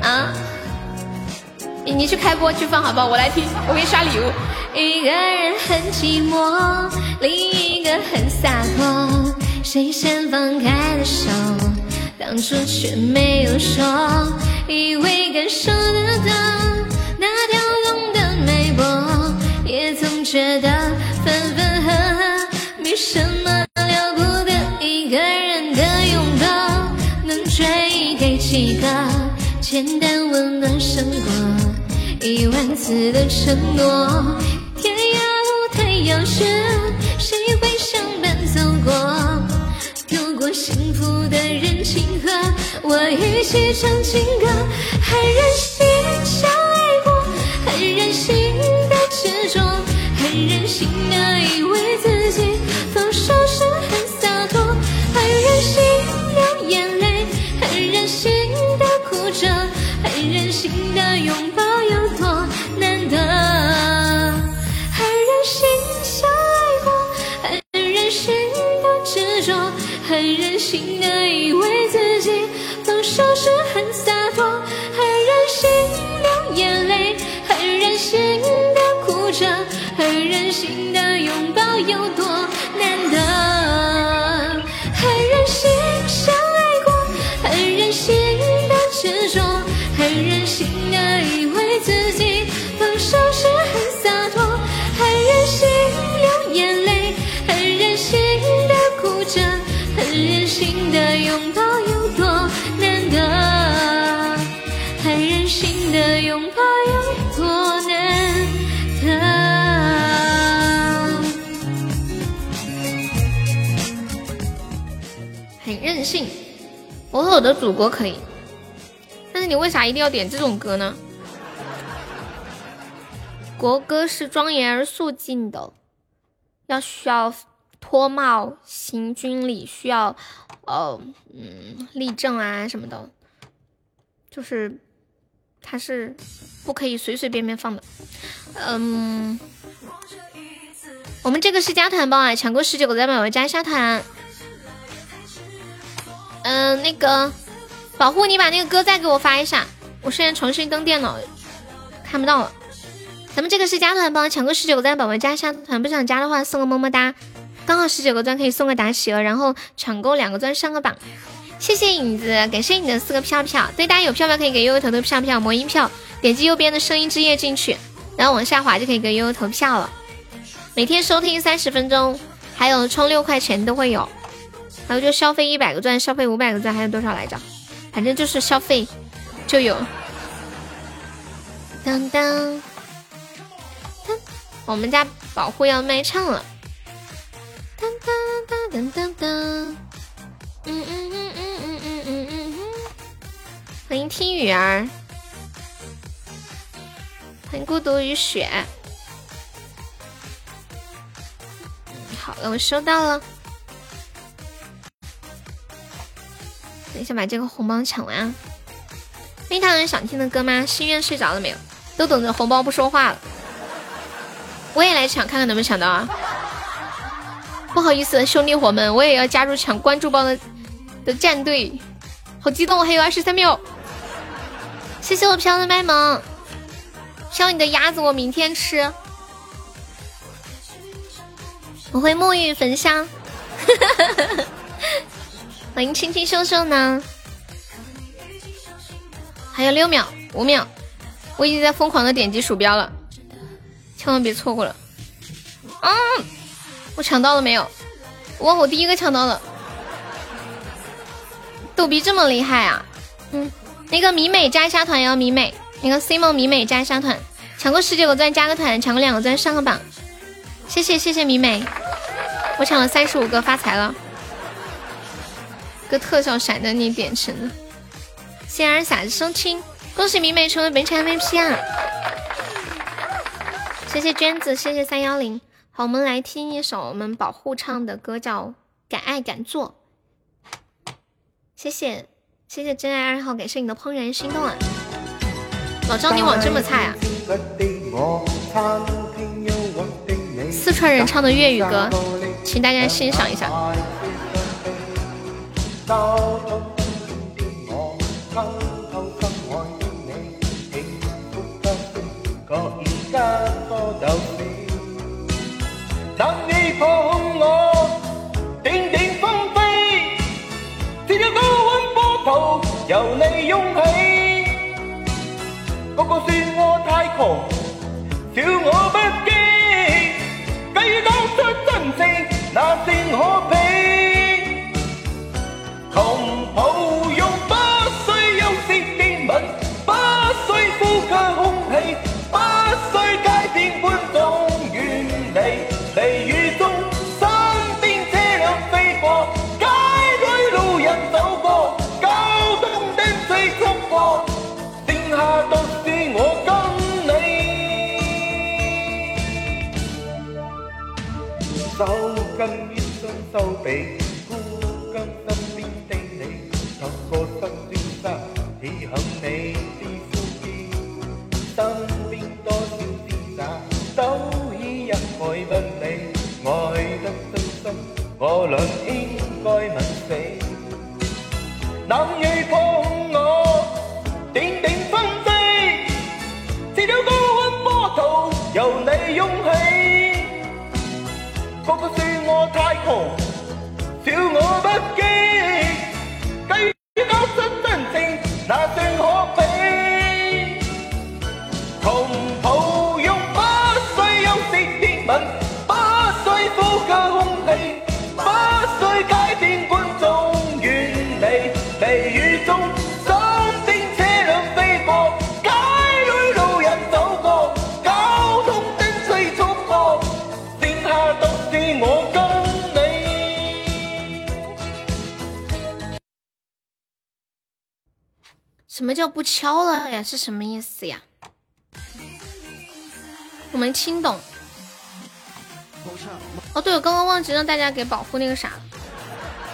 啊，你去开播去放好不好？我来听，我给你刷礼物。一个人很寂寞，另一个很洒脱，谁先放开的手，当初却没有说，以为感受得到。那跳动的脉搏，也总觉得分分合合没什么了不得，一个人的拥抱能转移给几个，简单温暖胜过10000次的承诺，天涯路太遥远，谁会相伴走过，有过幸福的人请和我一起唱情歌，很任性相爱过，很任性的执着，很任性的以为自己放手是很洒脱，很任性流眼泪，很任性的哭着，很任性的拥抱有多难得，很任性相爱过，很任性的执着，很任性的以为自己放手是很洒脱，很任性流眼泪，很任性的哭着，很任性的拥抱有多难得，很任性相爱过，很任性的执着，很任性的以为自己放手是很洒脱，很任性流眼泪，很任性的哭着，很任性的拥抱有多难得，很任性的拥抱有多难得，很任性。我和我的祖国可以，但是你为啥一定要点这种歌呢？国歌是庄严而肃静的，要需要脱帽行军礼，需要立正啊什么的，就是它是不可以随随便便放的。我们这个是加团包啊，抢过19个再买我加一下团。那个保护，你把那个歌再给我发一下，我现在重新登电脑看不到了。咱们这个是加团包，抢过19个再买我加一下团，不想加的话送个么么哒。刚好19个钻可以送个打企鹅，然后抢购2个钻上个榜。谢谢影子，感谢你的4个票票。对，大家有票票可以给悠悠投投票票，魔音票，点击右边的声音之夜进去，然后往下滑就可以给悠悠投票了。每天收听30分钟，还有充6块钱都会有，还有就消费100个钻，消费500个钻，还有多少来着？反正就是消费就有。当当，我们家保护要卖唱了。当当当当当当，欢迎听雨儿，欢迎孤独雨雪。好了，我收到了。等一下把这个红包抢完啊！非常人想听的歌吗？心愿睡着了没有？都等着红包不说话了。我也来抢，看看能不能抢到啊！不好意思，兄弟伙们，我也要加入抢关注包的战队，好激动！还有23秒，谢谢我飘的卖萌，飘你的鸭子，我明天吃。我会沐浴焚香，欢迎轻轻瘦瘦呢。还有6秒，5秒，我已经在疯狂的点击鼠标了，千万别错过了。嗯，我抢到了没有？哇，我第一个抢到了，逗比这么厉害啊！嗯，那个米美加一下团，也要米美，那个 Simon 米美加一下团，抢过19个钻加个团，抢过2个钻上个榜。谢谢米美，我抢了35个发财了，个特效闪的你点成了，谢尔傻子收听，恭喜米美成为本场 MVP 啊！谢谢娟子，谢谢310。好，我们来听一首我们保护唱的歌，叫《敢爱敢做》。谢谢真爱2号，感谢你的怦然心动啊！老张，你网这么菜啊？四川人唱的粤语歌，请大家欣赏一下。那正可比，同抱擁，不需休息英文，不需呼吸空氣，不需街邊觀眾遠離，微雨中身邊車輛飛過，街裏路人走過，交通燈飛速過，剩下獨是我跟你走。跟於身收比，孤今身邊的你，透過身穿衫，只肯你知呼意，身邊多少鮮灑，都已一概不理，愛得真心，我倆應該吻死。男女抱我，點點紛飛，似了高溫波濤，由你湧起，個個笑。我太狂，笑我不羈，計講出真情，那算可比？同抱擁，不需休息天文，不需呼吸空氣，不需街邊觀眾遠離，微雨中身邊車輛飛過，街裏路人走過，交通燈催促過，剩下獨是我。什么叫不敲了呀？是什么意思呀？我没听懂。哦，对，我刚刚忘记让大家给保护那个啥了，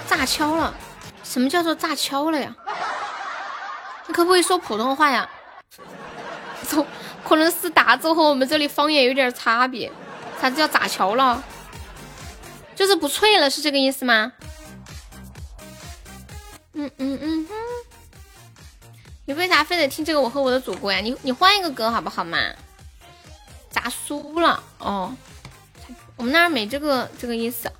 炸敲了。什么叫做炸敲了呀？你可不可以说普通话呀？从昆仑斯达州和我们这里方言有点差别，啥叫炸敲了？就是不脆了，是这个意思吗？嗯。你为啥非得听这个《我和我的祖国》呀？你换一个歌好不好嘛？咋输了哦？我们那儿没这个意思，哦，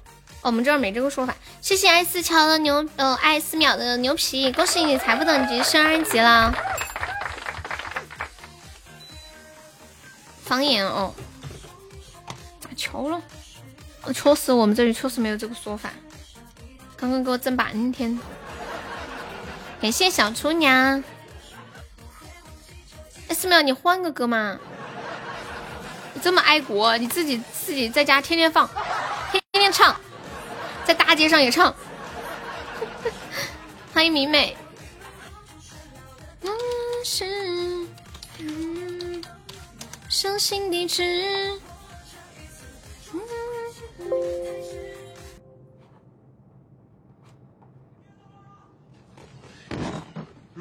我们这儿没这个说法。谢谢爱思乔的牛爱思淼的牛皮，恭喜你财富等级升2级了。方言哦，求了，确实我们这里确实没有这个说法。刚刚给我整半天，感谢小厨娘。四秒，你换个歌嘛！你这么爱国，你自己在家天天放，天天唱，在大街上也唱。欢迎迷妹。伤心地址。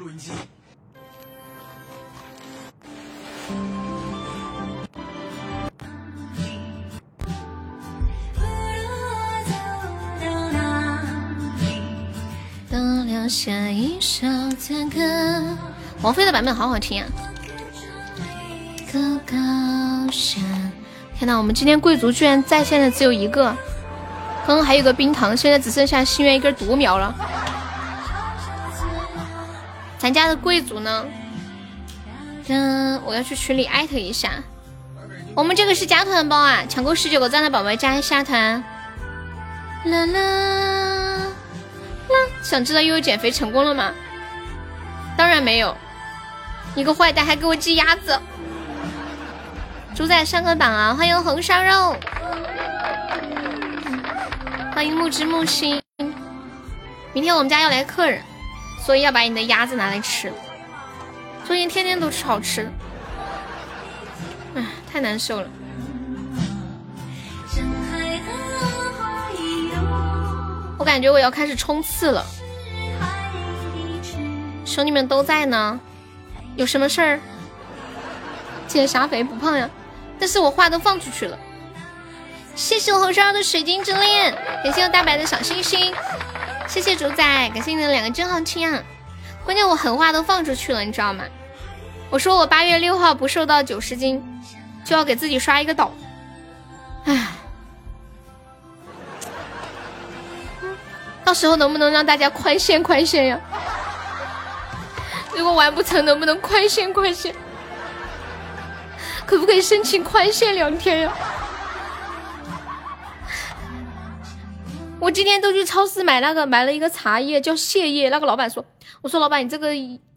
录音机。都留下一首赞歌。王菲的版本好好听啊！天哪，我们今天贵族居然在线的只有一个。刚刚还有个冰糖，现在只剩下心愿一根独苗了。咱家的贵族呢？我要去群里艾特一下。我们这个是加团包啊，抢够19个赞的宝宝加一下团。啦啦啦！想知道悠悠减肥成功了吗？当然没有。你个坏蛋，还给我寄鸭子！主宰上个榜啊！欢迎红烧肉。欢迎木之木星，明天我们家要来客人，所以要把你的鸭子拿来吃。最近天天都吃好吃，哎，太难受了。我感觉我要开始冲刺了。兄弟们都在呢，有什么事儿？减啥肥不胖呀？但是我话都放出去了。谢谢我红烧肉的水晶之恋，感谢我大白的小星星，谢谢主宰，感谢你的两个真好听啊！关键我狠话都放出去了，你知道吗？我说我8月6号不瘦到90斤，就要给自己刷一个岛。唉，到时候能不能让大家宽限宽限呀？如果完不成，能不能宽限宽限？可不可以申请宽限2天呀？我今天都去超市买了一个茶叶，叫泻叶。那个老板说，我说老板，你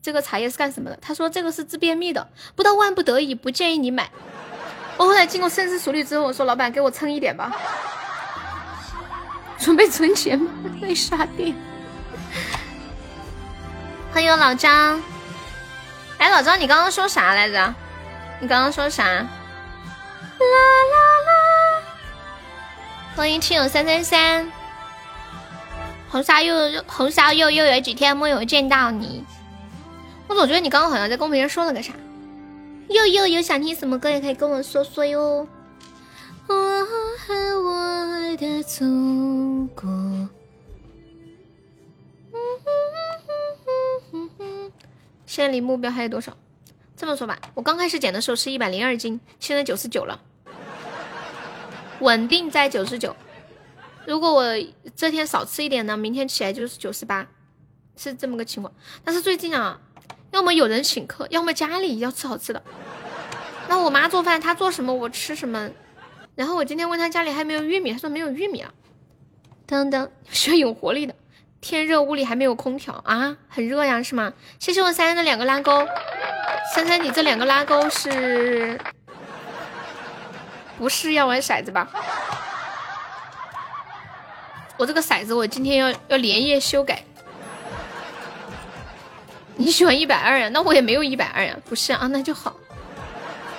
这个茶叶是干什么的？他说这个是治便秘的，不到万不得已不建议你买。我后来经过深思熟虑之后，我说老板给我撑一点吧，准备存钱吗？那傻逼！欢迎老张，哎，老张，你刚刚说啥来着？你刚刚说啥？啦啦啦！欢迎亲友333。红烧肉又有几天没有见到你，我总觉得你刚刚好像在公屏上说了个啥。又有想听什么歌也可以跟我说说哟。我和我的祖国。现在离目标还有多少？这么说吧，我刚开始减的时候是102斤，现在99了，稳定在99。如果我这天少吃一点呢，明天起来就是98，是这么个情况。但是最近啊，要么有人请客，要么家里要吃好吃的。那我妈做饭，她做什么我吃什么。然后我今天问她家里还没有玉米，她说没有玉米了。等等，需要有活力的。天热，屋里还没有空调啊，很热呀，是吗？谢谢我珊珊的两个拉钩，珊珊你这两个拉钩是不是要玩骰子吧？我这个骰子，我今天要连夜修改。你喜欢120呀？那我也没有120呀，不是啊，那就好。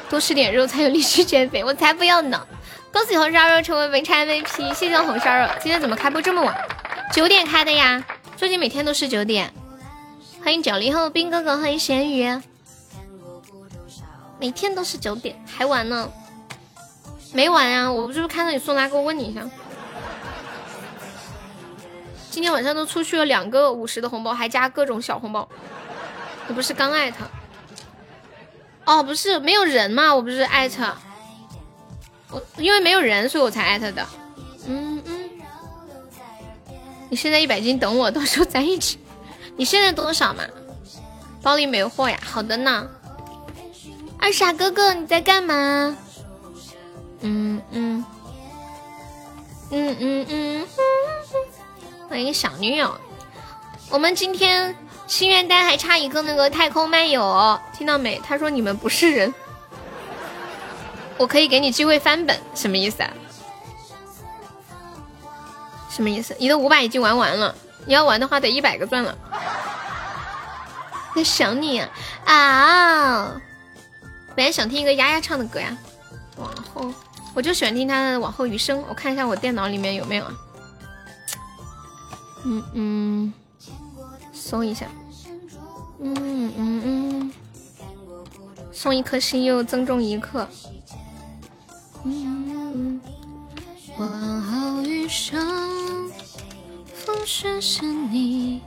多吃点肉才有力气减肥，我才不要呢！恭喜红烧肉成为本场 MVP， 谢谢红烧肉。今天怎么开播这么晚？9点开的呀，最近每天都是9点。欢迎90后冰哥哥，欢迎咸鱼。每天都是9点，还玩呢？没玩啊，我不是看到你送拉钩，问你一下。今天晚上都出去了2个50的红包，还加各种小红包。你不是刚艾特？哦，不是没有人嘛，我不是艾特，我因为没有人，所以我才艾特的。你现在100斤，等我，到时候咱一起。你现在多少嘛？包里没货呀？好的呢。二傻哥哥，你在干嘛？欢迎小女友，我们今天心愿单还差一个那个太空漫游，听到没？他说你们不是人，我可以给你机会翻本，什么意思啊？什么意思？你的500已经玩完了，你要玩的话得100个钻了。在想你啊，本来想听一个丫丫唱的歌呀，往后我就喜欢听他的往后余生，我看一下我电脑里面有没有啊。搜一下，送一颗心又增重一克。我好余生，风声是你，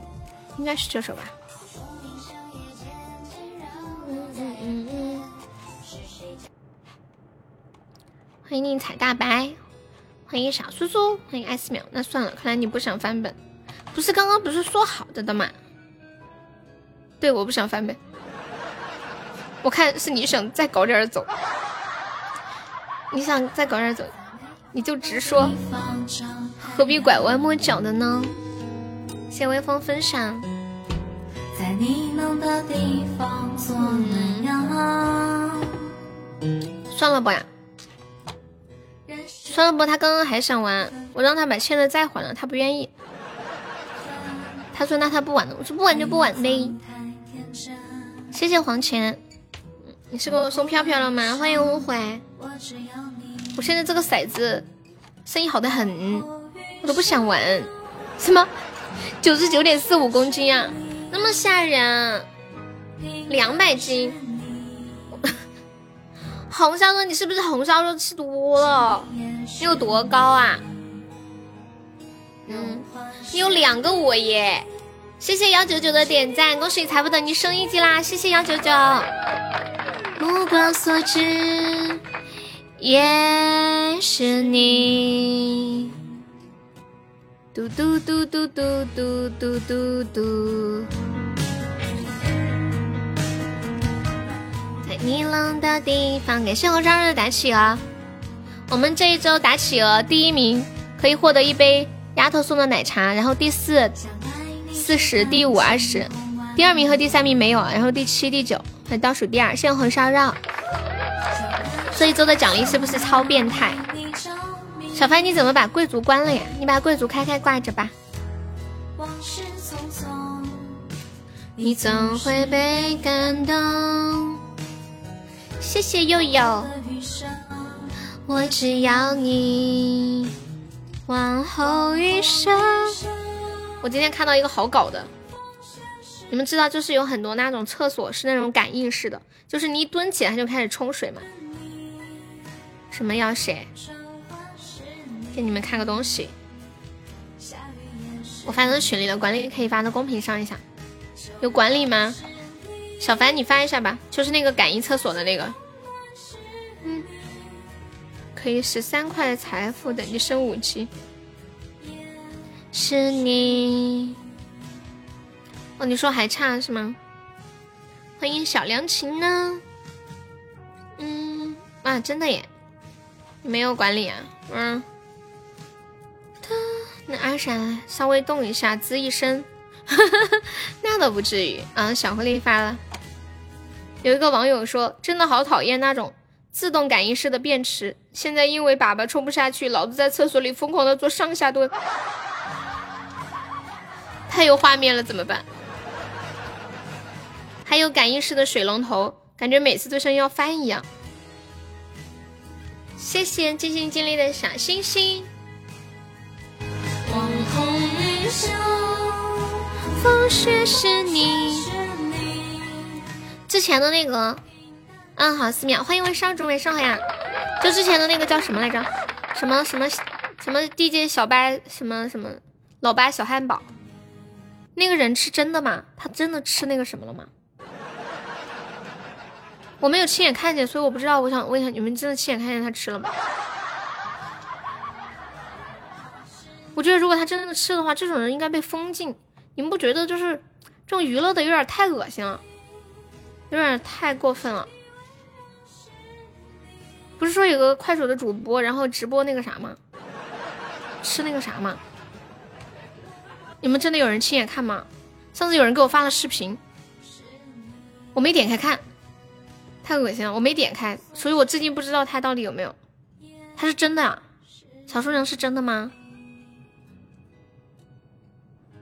应该是这首吧。欢迎宁采大白，欢迎傻苏苏，欢迎爱思淼。那算了，看来你不想翻本，不是刚刚不是说好的吗？对，我不想翻本。我看是你想再搞点走，你想再搞点走，你就直说，何必拐弯抹角的呢？谢微风分享。在你能的地方做暖阳。算了吧呀，算了吧，他刚刚还想玩，我让他把欠的债还了，他不愿意。他说那他不玩了，我说不玩就不玩呗。谢谢黄钱。你是给我送票票了吗？欢迎无悔。我现在这个骰子生意好得很，我都不想玩。什么99.45公斤啊，那么吓人，200斤。红烧肉，你是不是红烧肉吃多了？你有多高啊？你有2个我耶！谢谢199的点赞，恭喜财富等你升一级啦！谢谢199。目光所至，也是你。嘟嘟嘟嘟嘟嘟嘟嘟嘟。在你冷的地方，感谢我张的打企鹅。我们这一周打企鹅第1名可以获得一杯丫头送的奶茶，然后第440，第520，第2名和第3名没有，然后第7、第9还倒数第2，现在红烧肉。这一周的奖励是不是超变态？小帆你怎么把贵族关了呀？你把贵族开挂着吧。往事匆匆，你总会被感动。谢谢佑佑，我只要你往后余生。我今天看到一个好搞的，你们知道就是有很多那种厕所是那种感应式的，就是你一蹲起来它就开始冲水嘛。什么要谁给你们看个东西，我发到群里了，管理可以发到公屏上一下。有管理吗？小凡你发一下吧，就是那个感应厕所的那个。可以13块的财富等于升5级。是你哦，你说还差是吗？欢迎小良琴呢。啊，真的耶，没有管理啊。那二闪稍微动一下滋一声，那倒不至于啊。小狐狸发了，有一个网友说，真的好讨厌那种自动感应式的便池，现在因为粑粑冲不下去，老子在厕所里疯狂的做上下蹲，太有画面了，怎么办？还有感应式的水龙头，感觉每次对声要翻一样。谢谢尽心尽力的小星星。往后余生，风雪是你。之前的那个。好，4秒，欢迎我少主美少呀！就之前的那个叫什么来着？什么 DJ 小白，什么老白小汉堡，那个人是真的吗？他真的吃那个什么了吗？我没有亲眼看见，所以我不知道。我想问一下，你们真的亲眼看见他吃了吗？我觉得如果他真的吃的话，这种人应该被封禁。你们不觉得就是这种娱乐的有点太恶心了，有点太过分了？不是说有个快手的主播，然后直播那个啥吗？吃那个啥吗？你们真的有人亲眼看吗？上次有人给我发了视频，我没点开看，太恶心了，我没点开，所以我至今不知道他到底有没有。他是真的啊？小叔娘是真的吗？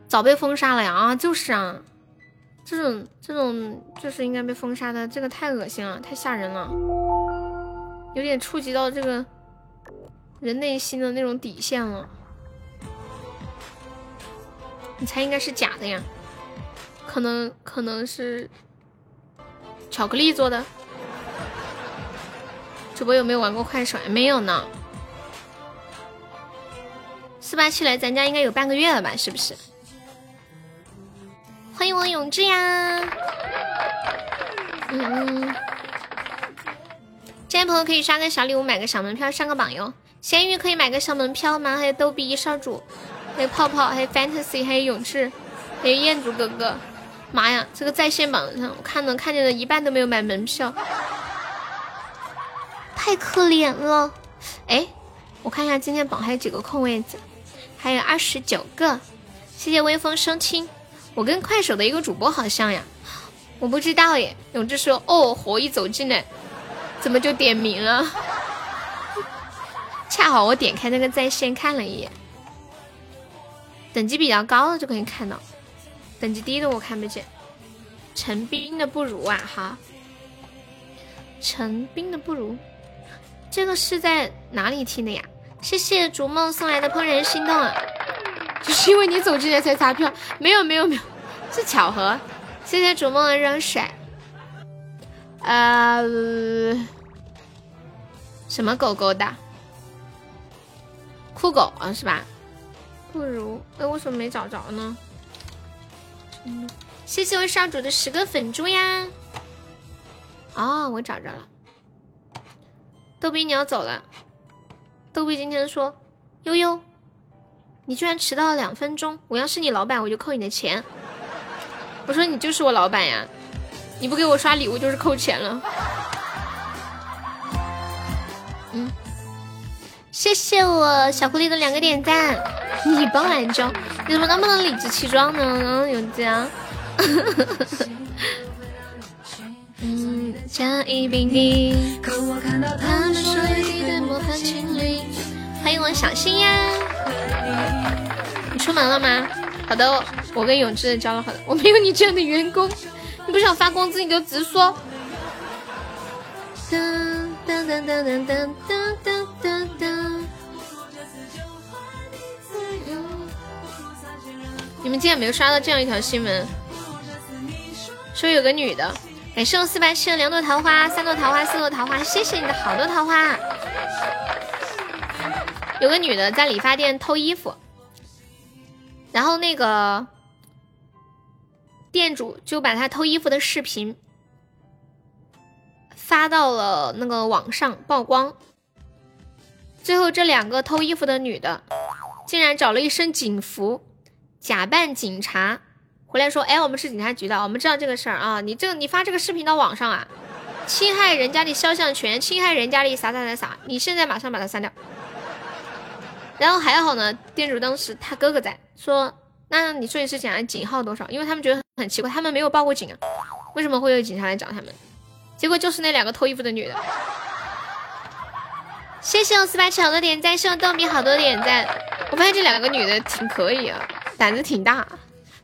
早被封杀了呀！啊，就是啊，这种就是应该被封杀的，这个太恶心了，太吓人了。有点触及到这个人内心的那种底线了，你才应该是假的呀！可能是巧克力做的。主播有没有玩过快手？没有呢。487来咱家应该有半个月了吧？是不是？欢迎我永志呀！这些朋友可以刷个小礼物，买个小门票，上个榜哟。咸鱼可以买个小门票吗？还有逗比少主，还有泡泡，还有 fantasy， 还有永志，还有彦祖哥哥。妈呀，这个在线榜上我看见了一半都没有买门票，太可怜了。哎，我看一下今天榜还有几个空位子，还有29个。谢谢微风生青。我跟快手的一个主播好像呀，我不知道耶。永志说哦，火一走进来怎么就点名了？恰好我点开那个在线看了一眼，等级比较高的就可以看到，等级低的我看不见。陈斌的不如啊，哈，陈斌的不如，这个是在哪里听的呀？谢谢逐梦送来的怦然心动啊！就是因为你走进来才查票，没有，是巧合。谢谢逐梦的热水。什么狗狗的？酷狗啊，是吧？不如，哎，为什么没找着呢？谢谢我少主的10个粉猪呀！哦，我找着了。逗比，你要走了。逗比今天说，悠悠，你居然迟到了2分钟！我要是你老板，我就扣你的钱。我说你就是我老板呀，你不给我刷礼物就是扣钱了。谢谢我小狐狸的2个点赞，你帮懒装，你怎么那么能理直气壮呢？有这样，加一杯你。欢迎我小新呀！你出门了吗？好的，我跟永志交了好的，我没有你这样的员工。你不想发工资你就直说。噔噔噔噔噔噔噔噔噔。你们竟然没有刷到这样一条新闻，说有个女的，感谢我4702朵桃花、3朵桃花、4朵桃花，谢谢你的好多桃花。有个女的在理发店偷衣服，然后那个店主就把她偷衣服的视频发到了那个网上曝光，最后这2个偷衣服的女的竟然找了一身警服，假扮警察回来说，哎，我们是警察局的，我们知道这个事儿啊，你发这个视频到网上啊，侵害人家的肖像权，侵害人家的啥，你现在马上把它删掉。然后还好呢，店主当时他哥哥在说，那你说你是警察，警号多少？因为他们觉得很奇怪，他们没有报过警啊，为什么会有警察来找他们？结果就是那2个偷衣服的女的。谢谢我487好多点赞，谢我逗比好多点赞。我发现这2个女的挺可以啊，胆子挺大。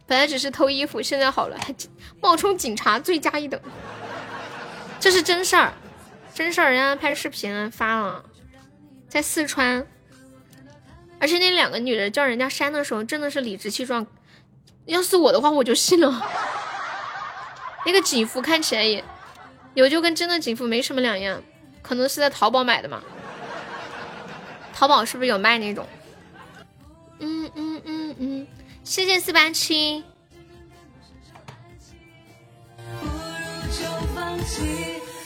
本来只是偷衣服，现在好了，还冒充警察，罪加一等。这是真事儿，真事儿，人家拍视频发了，在四川。而且那2个女人叫人家删的时候，真的是理直气壮。要是我的话，我就信了。那个警服看起来也，有就跟真的警服没什么2样，可能是在淘宝买的嘛。淘宝是不是有卖那种？谢谢487。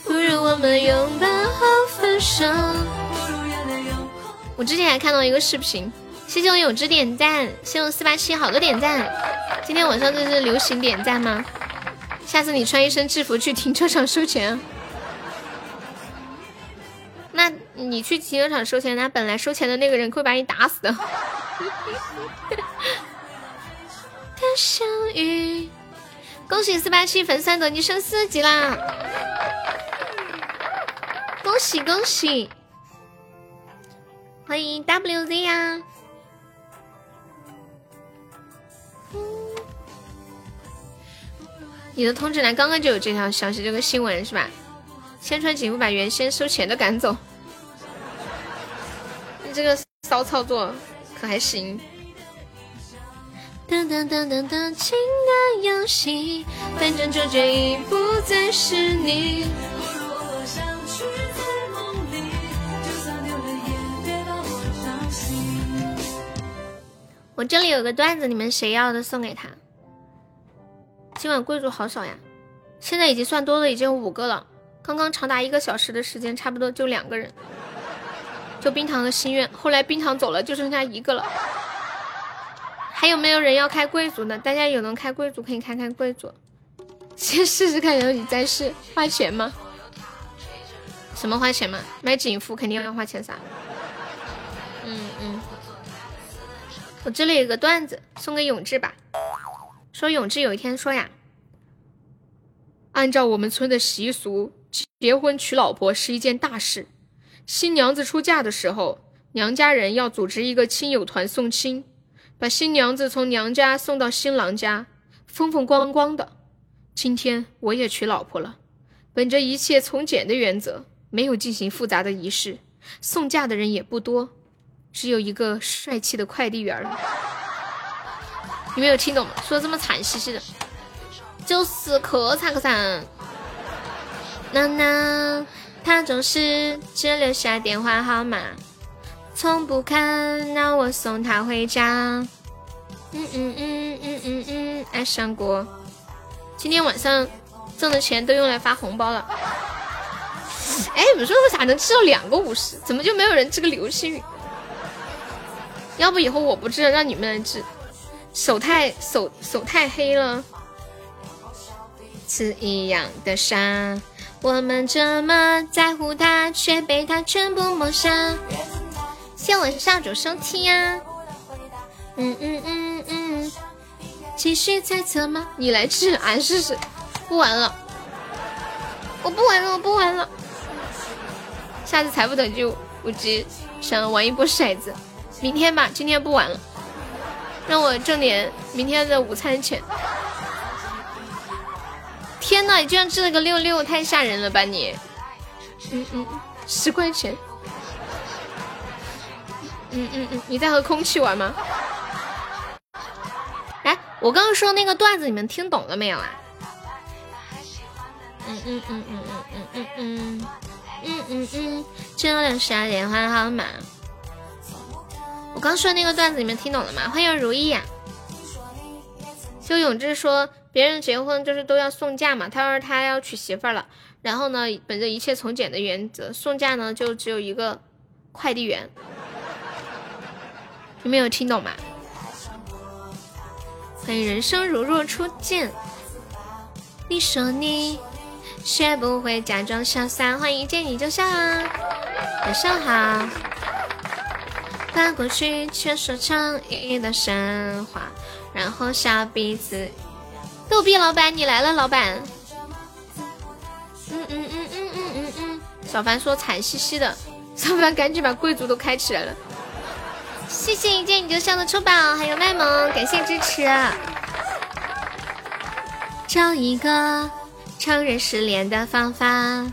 不如我们拥抱和分手。我之前还看到一个视频，谢谢我有只点赞，谢谢我487好多点赞。今天晚上这是流行点赞吗？下次你穿一身制服去停车场收钱。那你去停车场收钱，那本来收钱的那个人会把你打死的。的相遇，恭喜487粉3等级升4级啦！恭喜恭喜！欢迎 WZ 呀！你的通知栏刚刚就有这条消息，这个新闻是吧？先穿警服把原先收钱的赶走，你这个骚操作可还行？噔哒哒哒哒，情感游戏，反正主角已不再是你。我这里有个段子，你们谁要的送给他。今晚贵族好少呀，现在已经算多了，已经有5个了。刚刚长达1个小时的时间，差不多就2个人。就冰糖的心愿，后来冰糖走了，就剩下1个了。还有没有人要开贵族的？大家有能开贵族可以开开贵族，先试试看，然后你再试。花钱吗？什么花钱吗？买警服肯定要花钱噻。我这里有个段子送给永志吧，说永志有一天说呀，按照我们村的习俗，结婚娶老婆是一件大事。新娘子出嫁的时候，娘家人要组织一个亲友团送亲，把新娘子从娘家送到新郎家，风风光光的。今天我也娶老婆了，本着一切从简的原则，没有进行复杂的仪式，送嫁的人也不多。只有一个帅气的快递员了，你们有听懂吗？说这么惨兮兮的，就是可惨可惨。娜娜，他总是只留下电话号码，从不看，那我送他回家。爱上过。今天晚上挣的钱都用来发红包了。哎，你们说为啥能吃到2个50？怎么就没有人吃个流星雨？要不以后我不治，让你们来治。手太黑了，是一样的傻。我们这么在乎他，却被他全部抹杀。谢我少主收听呀。继续猜测吗？你来治，俺试试。不玩了，我不玩了，我不玩了。下次财富等级5级，想玩一波骰子。明天吧，今天不玩了，让我挣点明天的午餐钱。天哪，你居然治了个66，太吓人了吧你！10块钱。你在和空气玩吗？来，我刚刚说那个段子，你们听懂了没有啊？只有12电话号码。我刚说那个段子你们听懂了吗？欢迎如意呀、就永志说别人结婚就是都要送嫁嘛，他说他要娶媳妇了，然后呢本着一切从简的原则，送嫁呢就只有一个快递员。你们有听懂吗？欢迎人生如若初见。你说你学不会假装潇洒，欢迎一见你就笑啊，晚上好。翻过去却说成一的神话，然后小鼻子逗比。老板你来了，老板。小凡说惨兮兮的，小凡赶紧把贵族都开起来了。谢谢一见你就笑的抽宝，还有卖萌，感谢支持。找一个承认失恋的方法，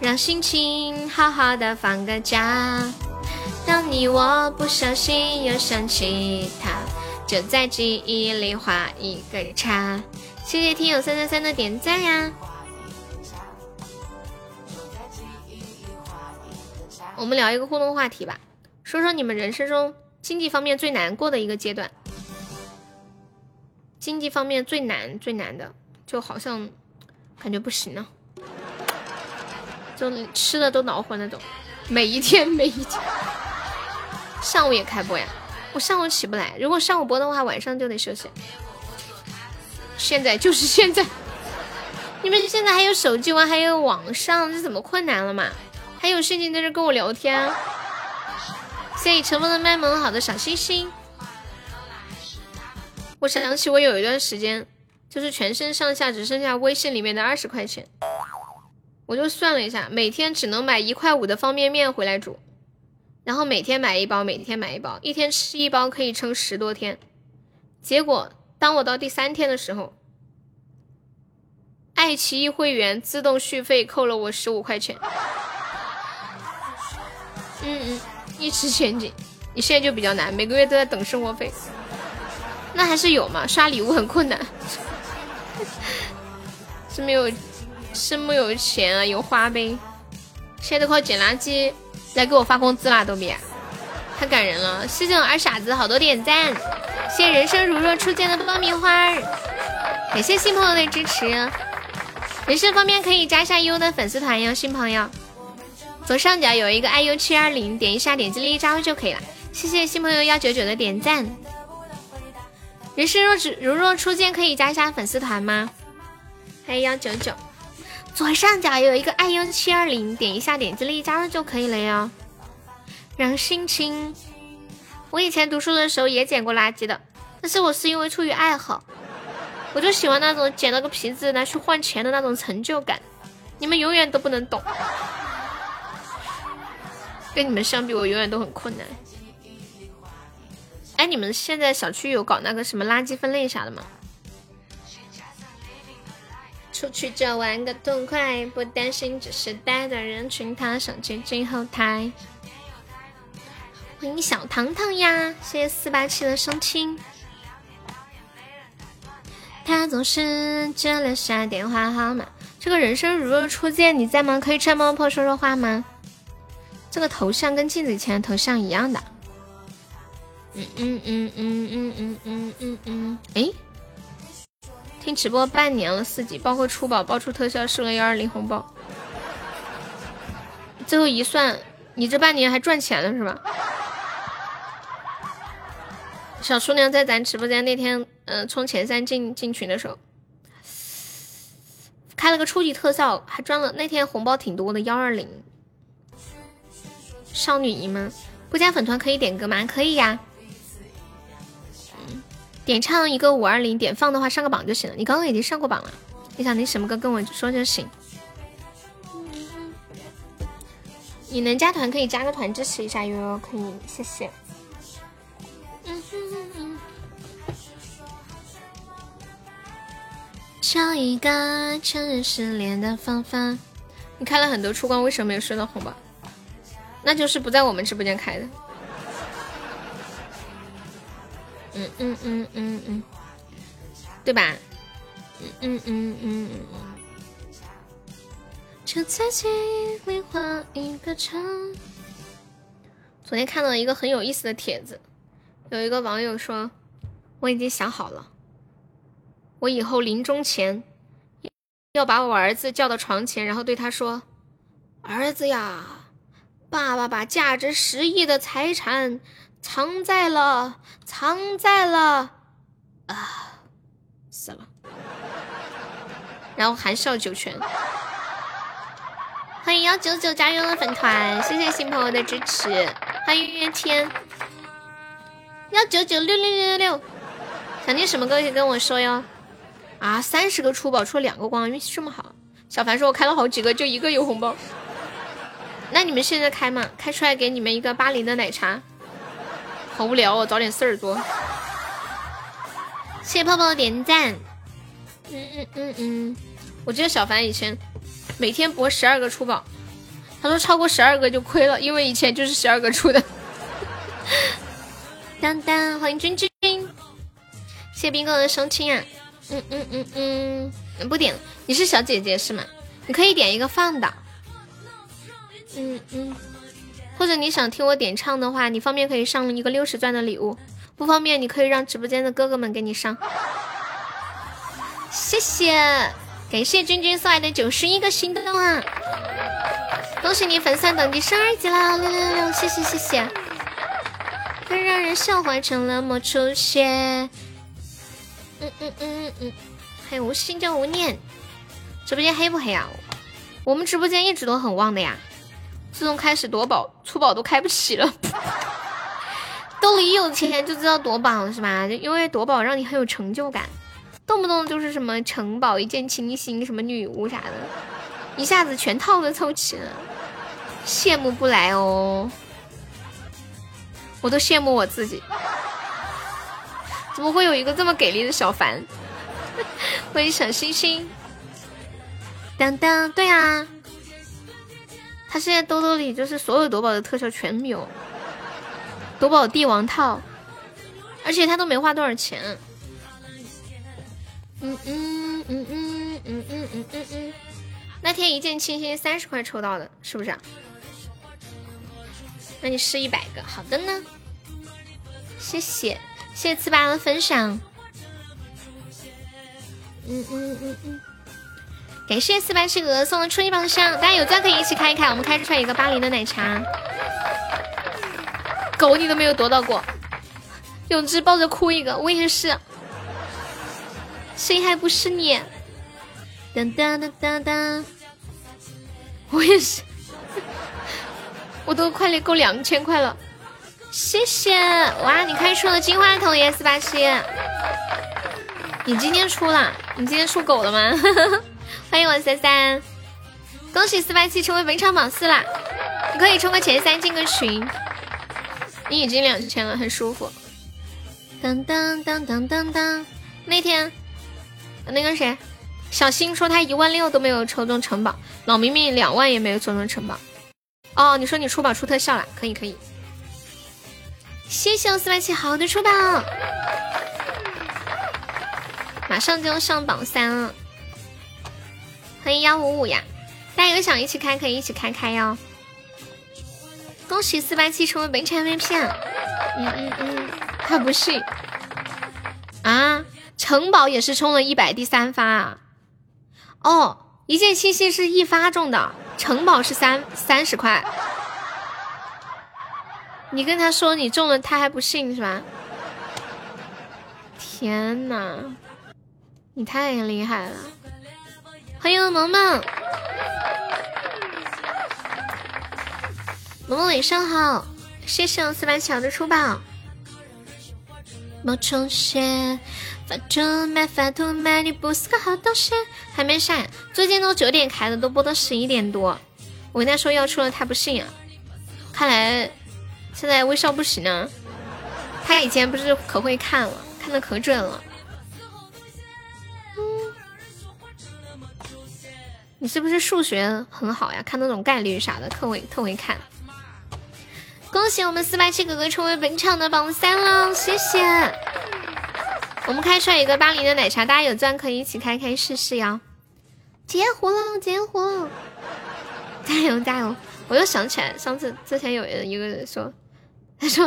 让心情好好的放个假。当你我不小心又想起他，就在记忆里画一个叉。谢谢听友333的点赞呀！我们聊一个互动话题吧，说说你们人生中经济方面最难过的一个阶段。经济方面最难的，就好像感觉不行了，就吃的都恼火那种，每一天。上午也开播呀，我上午起不来，如果上午播的话晚上就得休息。现在你们现在还有手机玩，还有网上，这怎么困难了嘛？还有事情在这跟我聊天。谢谢尘封的卖萌，好的小星星。我想起我有一段时间就是全身上下只剩下微信里面的20块钱，我就算了一下，每天只能买1.5块的方便面回来煮，然后每天买一包，一天吃一包可以撑10多天。结果当我到第3天的时候，爱奇艺会员自动续费扣了我15块钱。一直前进，你现在就比较难，每个月都在等生活费。那还是有嘛，刷礼物很困难，是没有，是没有钱啊，有花呗，现在都靠捡垃圾来给我发工资啦，逗比，太感人了！谢谢我二傻子好多点赞，谢谢人生如若初见的爆米花，感谢新朋友的支持、啊。人生方面可以加一下优的粉丝团哟，新朋友，左上角有一个 IU720，点一下，点击立即加入就可以了。谢谢新朋友199的点赞。人生如若初见可以加一下粉丝团吗？还有199，左上角有一个 IU720，点一下，点击立即加入就可以了哟。让心情，我以前读书的时候也捡过垃圾的，但是我是因为出于爱好，我就喜欢那种捡了个皮子拿去换钱的那种成就感，你们永远都不能懂，跟你们相比我永远都很困难。哎，你们现在小区有搞那个什么垃圾分类啥的吗？出去就玩个痛快，不担心这时代的人群，他想接近后台。欢迎小糖糖呀，谢谢487的收听。他总是只留下电话号码。这个人生如若初见，你在吗？可以趁爆破说说话吗？这个头像跟镜子以前的头像一样的。哎，听直播半年了，4级，包括出宝、爆出特效、收了120红包，最后一算。你这半年还赚钱了是吧？小叔娘在咱直播间那天，冲前3进群的时候，开了个初级特效，还赚了那天红包挺多的120。少女姨们，不加粉团可以点歌吗？可以呀。点唱一个520，点放的话上个榜就行了。你刚刚已经上过榜了，你想听什么歌跟我说就行。你能加团可以加个团支持一下哟，可以，谢谢。找一个承认失恋的方法。你开了很多出光，为什么没有收到红包？那就是不在我们直播间开的。对吧？就在心里画一个叉。昨天看到一个很有意思的帖子，有一个网友说：“我已经想好了，我以后临终前要把我儿子叫到床前，然后对他说：‘儿子呀，爸爸把价值10亿的财产藏在了啊，死了。’然后含笑9泉。”欢迎199加入了粉团，谢谢新朋友的支持。欢迎月天，199666666。想听什么歌可以跟我说哟。啊，30个出宝出2个光，运气这么好。小凡说我开了好几个，就一个有红包。那你们现在开吗？开出来给你们一个80的奶茶。好无聊哦，找点事儿做。谢谢泡泡的点赞。我记得小凡以前每天博12个出宝，他说超过12个就亏了，因为以前就是12个出的。当当，欢迎君君，谢冰哥的收听啊！不点了，你是小姐姐是吗？你可以点一个放的，或者你想听我点唱的话，你方便可以上一个60钻的礼物，不方便你可以让直播间的哥哥们给你上。谢谢。感谢君君送来的91个心动啊！恭喜你粉丝等级升2级啦！666，谢谢谢谢！会让人笑话成了魔出血。还有无心就无念，直播间黑不黑啊？我们直播间一直都很旺的呀，自从开始夺宝、出宝都开不起了。兜里有钱就知道夺宝了是吧？就因为夺宝让你很有成就感。动不动就是什么城堡一见倾心，什么女巫啥的，一下子全套都凑齐了，羡慕不来哦，我都羡慕我自己，怎么会有一个这么给力的小凡？欢迎小星星，当当，对啊，他现在兜兜里就是所有夺宝的特效全有，夺宝帝王套，而且他都没花多少钱。那天一见倾心30块抽到的，是不是啊？那你试100个，好的呢。谢谢，谢谢次八的分享。感谢四班是鹅送的初级宝箱，大家有钻可以一起开一开，我们开出来一个巴黎的奶茶。狗你都没有夺到过，永志抱着哭一个，我也是。谁还不是你？当当当当当，我也是，我都快累够2000块了。谢谢，哇，你开出了金话筒耶，487。你今天出了？你今天出狗了吗？欢迎我33，恭喜487成为本场榜4啦！你可以冲个前3进个群，你已经2000了，很舒服。当当当当当当，那天那个谁，小新说他16000都没有抽中城堡，老明明20000也没有抽中城堡。哦，你说你出宝出特效啦？可以可以，谢谢我487好的出宝。马上就要上榜3了，欢迎155呀！大家有想一起开可以一起开开哟。恭喜487成为本场 MVP 啊！他不是啊，城堡也是充了100第3发啊。哦，一见倾心是1发中的，城堡是30块。你跟他说你中了，他还不信是吧？天哪！你太厉害了！欢迎萌萌，萌萌晚上好，谢谢我487的出宝。冒充些法度买法度买，你不是个好东西。还没上，最近都9点开的，都播到11点多。我跟他说要出了，他不信啊。看来现在微笑不行啊。他以前不是可会看了，看的可准了。你是不是数学很好呀？看那种概率啥的，特会看。恭喜我们487哥哥成为本场的榜3了，谢谢。我们开出来一个80的奶茶，大家有钻可以一起开开试试呀。截胡了，截胡了！加油加油！我又想起来，上次之前有一个人说，他说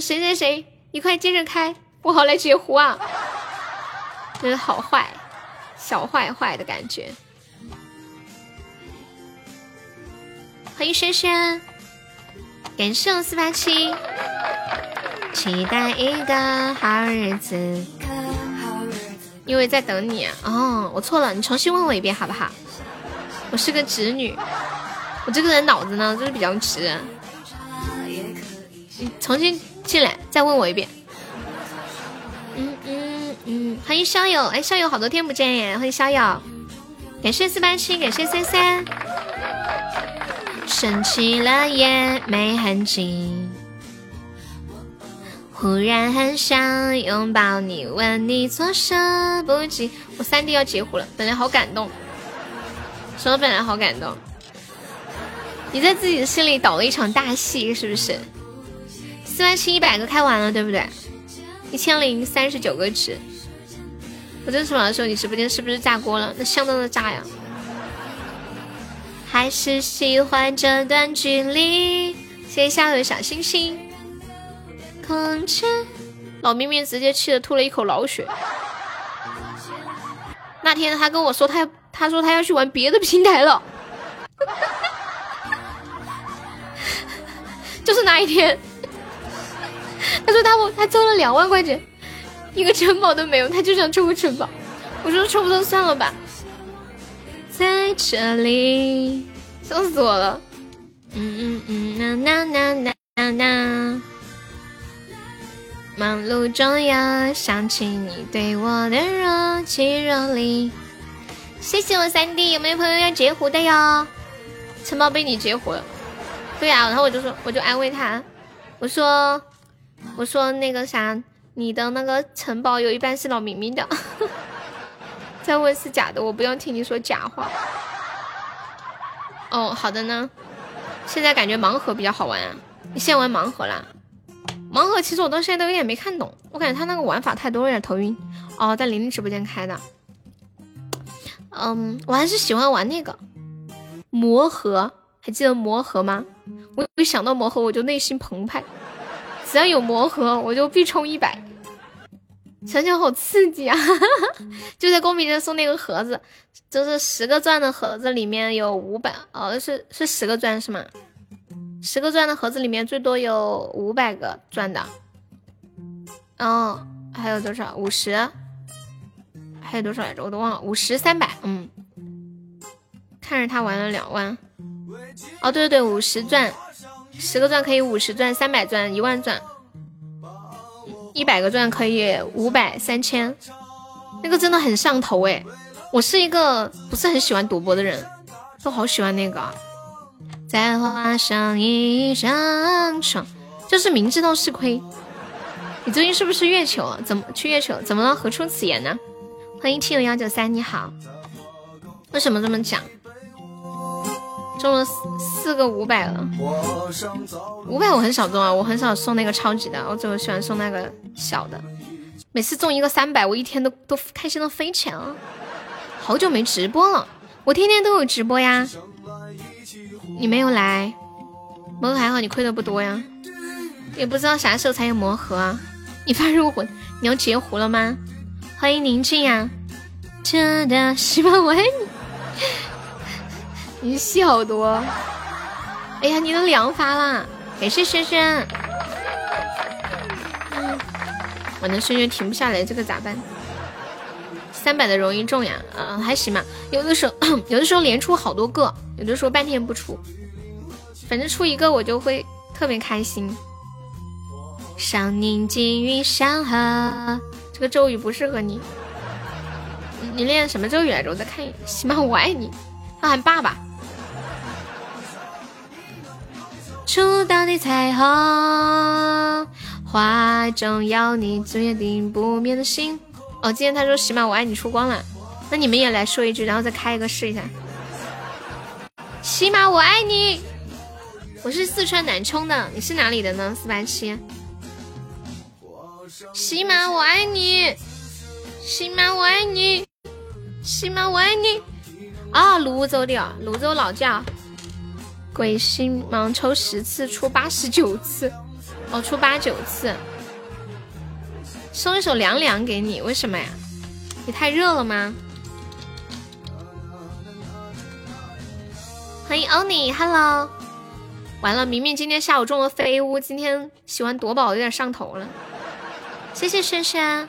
谁谁谁，你快接着开，不好来截胡啊！真是好坏，小坏坏的感觉。欢迎珊珊，感谢我487，期待一个好日子，因为在等你、啊、哦，我错了，你重新问我一遍好不好？我是个直女，我这个人脑子呢就是比较直、啊，你重新进来再问我一遍。欢迎逍遥，哎，逍遥好多天不见耶，欢迎逍遥，感谢487，感谢33。生气了也没痕迹，忽然很想拥抱你，问你措手不及。我3D要截胡了，本来好感动，说本来好感动。你在自己的心里导了一场大戏，是不是？487 100个开完了，对不对？1039个值。我这次晚上说你直播间是不是炸锅了？那相当的炸呀！还是喜欢这段距离，谢谢下友小星星。空气，老明明直接气得吐了一口老血。那天他跟我说他说他要去玩别的平台了，就是那一天，他说他挣了2万块钱，一个城堡都没有，他就想抽个城堡。我说抽不到算了吧。在这里，笑死我了！忙碌中要想起你对我的若即若离。谢谢我3弟，有没有朋友要截胡的哟？城堡被你截胡了。对啊，然后我就安慰他，我说那个啥，你的那个城堡有一半是老明明的。再问是假的，我不要听你说假话。哦，好的呢。现在感觉盲盒比较好玩啊，你现在玩盲盒啦？盲盒其实我到现在都有点没看懂，我感觉他那个玩法太多，有点头晕。哦，在玲玲直播间开的。嗯，我还是喜欢玩那个魔盒，还记得魔盒吗？我一想到魔盒我就内心澎湃，只要有魔盒我就必充100。想想好刺激啊！就在公屏上送那个盒子，就是10个钻的盒子，里面有500，哦，是10个钻是吗？10个钻的盒子里面最多有500个钻的，哦，还有多少？50，还有多少来着？我都忘了，50、300，嗯，看着他玩了2万，哦，对对对，50钻，10个钻可以50钻、300钻、1万钻。100个钻可以500、3000，那个真的很上头哎！我是一个不是很喜欢赌博的人，都好喜欢那个。再画上一张床，就是明知道是亏。你最近是不是月球？怎么去月球？怎么了？何出此言呢？欢迎70193，你好。为什么这么讲？中了4个500了，500我很少中啊，我很少送那个超级的，我只喜欢送那个小的。每次中一个300，我一天都开心的飞起来了。好久没直播了，我天天都有直播呀。你没有来，魔盒还好，你亏的不多呀。也不知道啥时候才有魔盒啊。你发入魂，你要截胡了吗？欢迎宁静呀，真的希望我爱你。你戏好多，哎呀，你都2发啦！感谢轩轩，嗯，我那轩轩停不下来，这个咋办？300的容易中呀，嗯，还行吧。有的时候连出好多个，有的时候半天不出，反正出一个我就会特别开心。上宁静与山河，这个咒语不适合你。你练什么咒语来着？我再看一眼。喜欢我爱你，要喊爸爸。初到的彩虹画中有你，最坚定不灭的心。哦，今天他说喜马我爱你出光了，那你们也来说一句，然后再开一个试一下。喜马我爱你。我是四川南充的，你是哪里的呢？487。喜马我爱你，喜马我爱你，喜马我爱你。啊、哦，泸州的，泸州老窖。鬼星盲抽10次，出89次，哦，出89次。送一首凉凉给你，为什么呀？你太热了吗？欢迎欧尼 ，Hello。完了，明明今天下午中了飞屋，今天喜欢夺宝有点上头了。谢谢深深。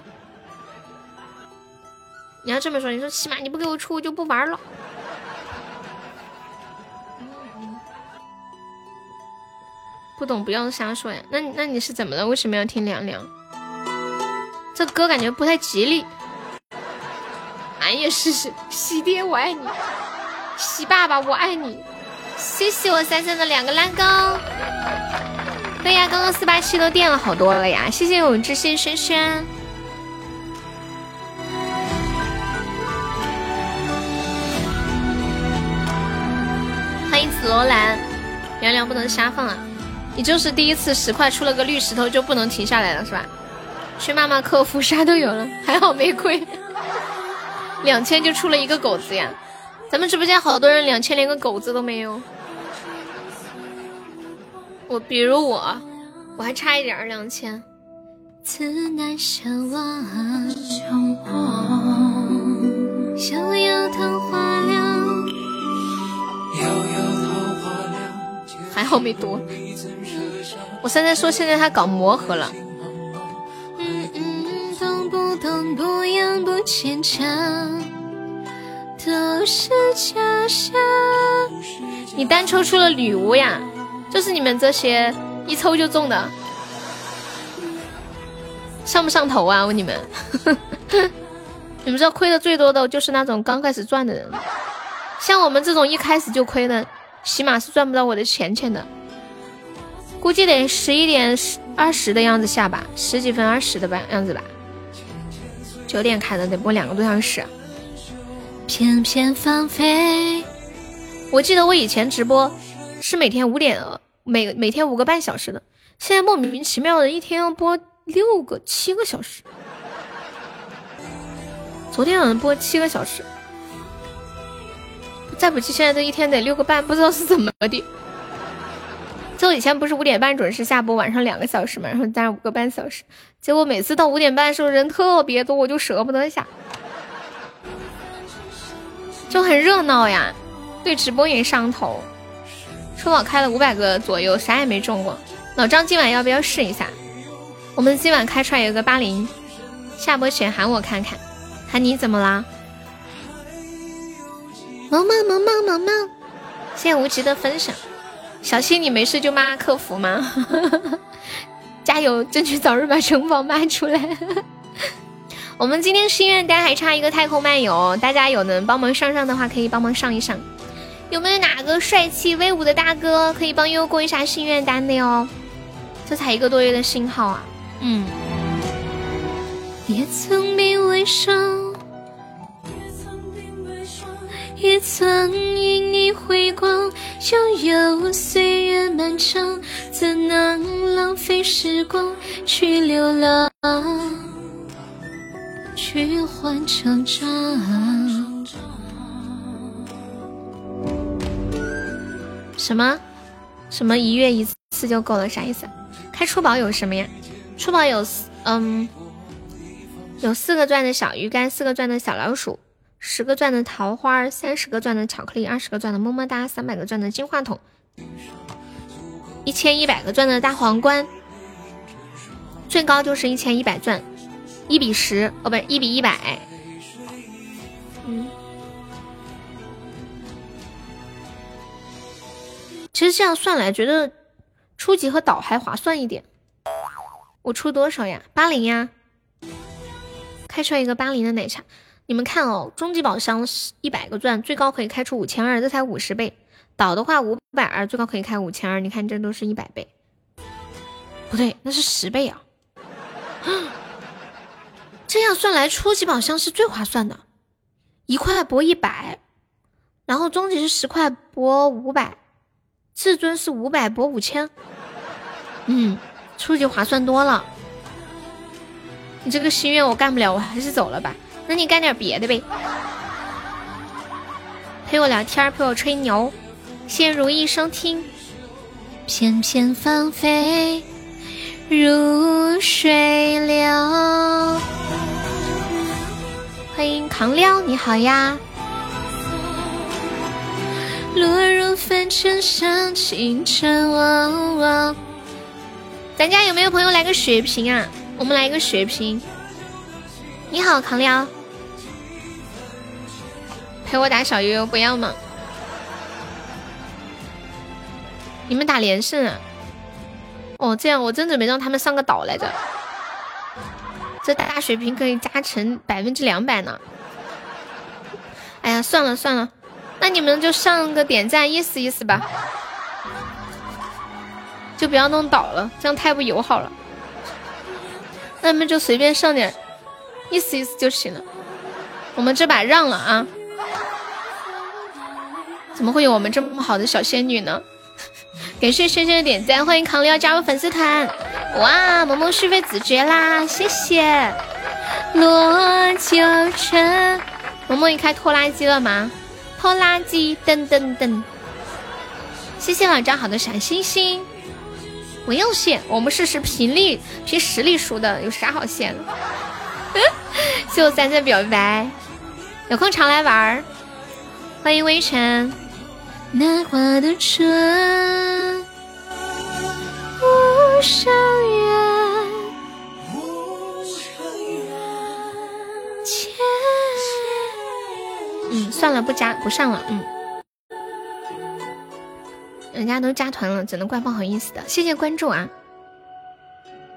你要这么说，你说起码你不给我出，我就不玩了。不懂不要瞎说呀。那你是怎么了？为什么要听凉凉？这歌感觉不太吉利。俺也试试。喜爹我爱你，喜爸爸我爱你。谢谢我33的2个蓝膏。对呀，刚刚487都垫了好多了呀。谢谢我知心轩轩。欢迎紫罗兰。凉凉不能瞎放啊。你就是第一次10块出了个绿石头就不能停下来了是吧？去妈妈客服啥都有了，还好没亏。2000就出了一个狗子呀，咱们直播间好多人2000连个狗子都没有。比如我还差一点2000。此难相忘，逍遥桃花凉，遥遥桃花凉，还好没多。我现在说现在他搞魔盒了。嗯嗯，懂不懂不痒不牵强，都是假象。你单抽出了女巫呀，就是你们这些一抽就中的，上不上头啊？问你们，你们知道亏的最多的就是那种刚开始赚的人，像我们这种一开始就亏的，起码是赚不到我的钱的。估计得11点20的样子下吧，10几分20的吧样子吧。9点开的，得播2个多小时。翩翩芳菲，我记得我以前直播是每天5点，每天5个半小时的，现在莫名其妙的一天要播6个7个小时，昨天好像播7个小时，再不去现在这一天得6个半，不知道是怎么的。就以前不是5点半准时下播，晚上2个小时嘛，然后加5个半小时，结果每次到5点半的时候人特别多，我就舍不得下，就很热闹呀，对直播也上头。初老开了500个左右，啥也没中过。老张今晚要不要试一下？我们今晚开出来有个80，下播前喊我看看。喊你怎么啦？萌萌萌萌萌萌，谢谢无极的分享。小溪，你没事就骂客服吗？加油，争取早日把城堡骂出来。我们今天心愿单还差一个太空漫游，大家有能帮忙上的话可以帮忙上一上。有没有哪个帅气威武的大哥可以帮悠悠过一下心愿单的哟？这才1个多月的信号啊。嗯，也曾被微笑，也曾因你回光，悠悠岁月漫长，怎能浪费时光去流浪，去换成长。什么什么一月一次就够了，啥意思？开出宝有什么呀？出宝有有4个钻的小鱼干，4个钻的小老鼠，10个钻的桃花，30个钻的巧克力，20个钻的么么哒，300个钻的金话筒，1100个钻的大皇冠，最高就是1100钻，1比10，哦不是1比100。嗯，其实这样算来，觉得初级和岛还划算一点。我出多少呀？80呀，开出来一个80的奶茶。你们看哦，终极宝箱100个钻，最高可以开出5200，这才50倍。岛的话520，最高可以开5200。你看这都是100倍，不对，那是10倍啊。这样算来，初级宝箱是最划算的，1块博100，然后终极是10块博500，至尊是500博5000。嗯，初级划算多了。你这个心愿我干不了，我还是走了吧。那你干点别的呗，陪我聊天，陪我吹牛。谢如意收听，翩翩芳菲如水流。欢迎扛撩，你好呀。落入凡尘上清晨汪汪。咱家有没有朋友来个血瓶啊？我们来一个血瓶。你好扛撩，陪我打小悠悠不要吗？你们打连胜啊？哦，这样我真准备让他们上个岛来着。这大血瓶可以加成200%呢。哎呀，算了算了，那你们就上个点赞意思意思吧，就不要弄倒了，这样太不友好了。那你们就随便上点，意思意思就行了。我们这把让了啊！怎么会有我们这么好的小仙女呢？感谢轩轩的点赞，欢迎扛撩加入粉丝团！哇，萌萌续费子爵啦，谢谢。罗九成，萌萌你开拖拉机了吗？拖拉机，噔噔噔！谢谢老张好的闪星星。我要线，我们是凭实力输的，有啥好线的？谢我3表白，有空常来玩。欢迎微尘。那花的唇无上缘，千算了，不上了。人家都加团了，只能怪不好意思的。谢谢关注啊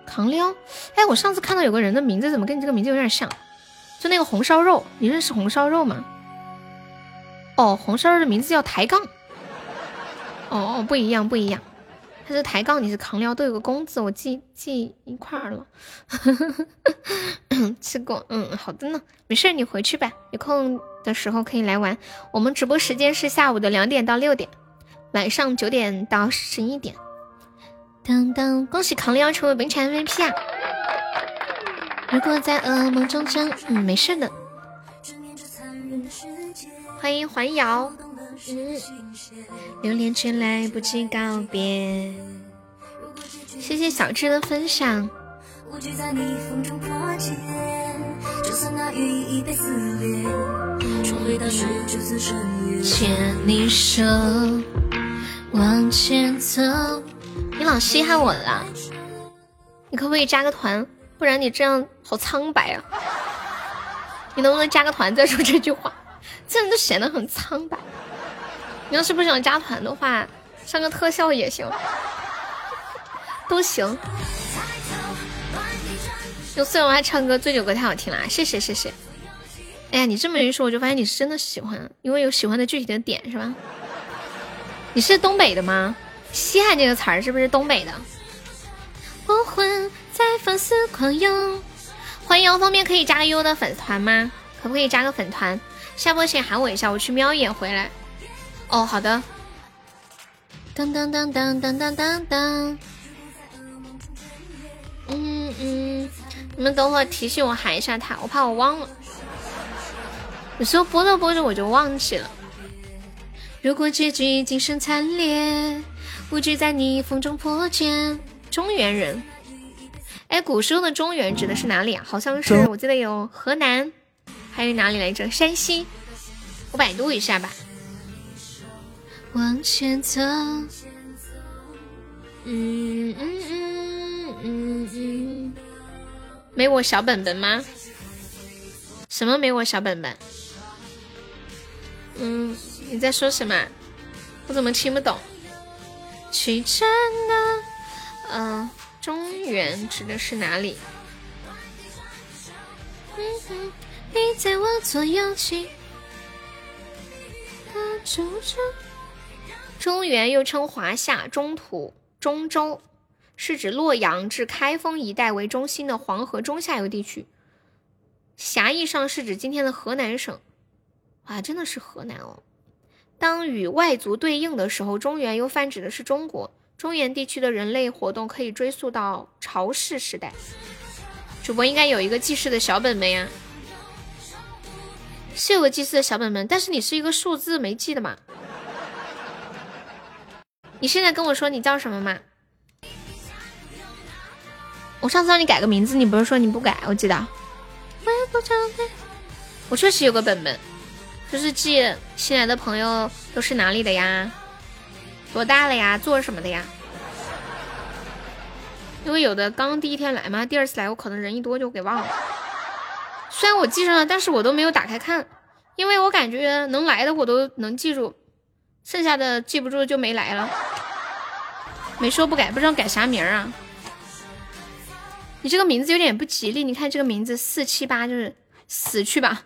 扛撩。哎，我上次看到有个人的名字怎么跟你这个名字有点像，就那个红烧肉，你认识红烧肉吗？哦，红烧肉的名字叫抬杠。哦，不一样，他是抬杠，你是扛撩，都有个公字，我记一块儿了。吃过。好的呢，没事你回去吧，有空的时候可以来玩。我们直播时间是下午的2点到6点，晚上9点到11点。当当，恭喜扛铃成为本场 MVP 啊！如果在噩梦中争，没事的。欢迎环瑶，榴莲却来不及告别。谢谢小智的分享。牵你手，往前走。你老稀罕我了，你可不可以加个团？不然你这样好苍白啊！你能不能加个团再说这句话？这人都显得很苍白。你要是不想加团的话，上个特效也行，都行。用碎娃唱歌，醉酒歌太好听了，谢谢谢谢。哎呀，你这么一说，我就发现你是真的喜欢，因为有喜欢的具体的点是吧？你是东北的吗？稀罕这个词儿是不是东北的？黄昏在放肆狂涌，欢迎方便可以加个优的粉团吗？可不可以加个粉团？下播前喊我一下，我去瞄一眼回来。哦，好的。当当当当当当当当。你们等会儿提醒我喊一下他，我怕我忘了。有时候播着播着我就忘记了。如果结局今生惨烈，无惧在你风中破茧。中原人，哎，古时候的中原指的是哪里啊？好像是我记得有河南，还有哪里来着？山西。我百度一下吧。往前走，没我小本本吗？什么没我小本本？你在说什么？我怎么听不懂？曲折呢？中原指的是哪里？你在我左右起，中原又称华夏、中土、中州，是指洛阳至开封一带为中心的黄河中下游地区，狭义上是指今天的河南省。哇，真的是河南哦。当与外族对应的时候，中原又泛指的是中国。中原地区的人类活动可以追溯到朝氏时代。主播应该有一个记事的小本本呀，是有个记事的小本本，但是你是一个数字没记的嘛？你现在跟我说你叫什么嘛？我上次让你改个名字，你不是说你不改？我记得。我确实有个本本，就是记新来的朋友都是哪里的呀，多大了呀，做什么的呀？因为有的刚第一天来嘛，第二次来我可能人一多就给忘了。虽然我记上了，但是我都没有打开看，因为我感觉能来的我都能记住，剩下的记不住就没来了。没说不改，不知道改啥名啊？你这个名字有点不吉利，你看这个名字478，就是死去吧。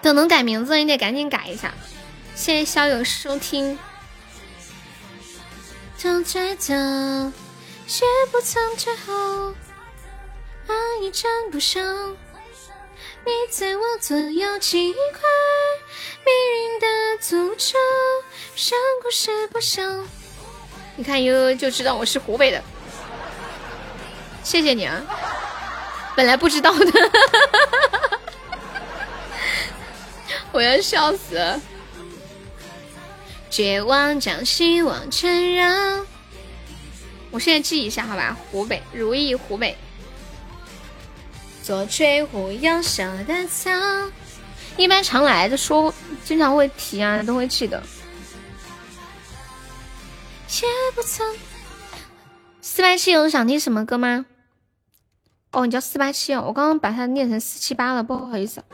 等能改名字你得赶紧改一下。谢谢校友收听。总觉得是不曾最后，爱已成不朽，你在我左右，几块命运的诅咒，上古是不朽。你看悠悠就知道我是湖北的，谢谢你啊，本来不知道的。我要笑死了。绝望将希望缠绕，我现在记一下好吧，湖北如意，湖北。左吹湖右小的草，一般常来的说经常会提啊，都会记得。也不曾。487有想听什么歌吗？哦，你叫487哦，我刚刚把它念成478了，不好意思。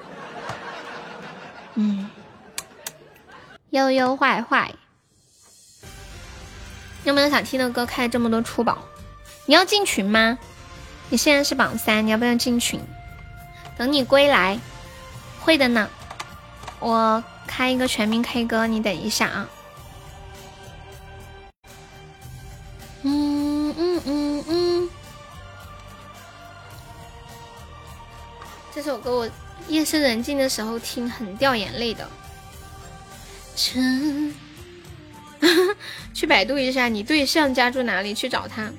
悠悠坏坏，有没有想听的歌？开这么多出宝，你要进群吗？你现在是榜3，你要不要进群？等你归来，会的呢。我开一个全民 K 歌，你等一下啊。这首歌我夜深人静的时候听，很掉眼泪的。去百度一下你对象家住哪里，去找他。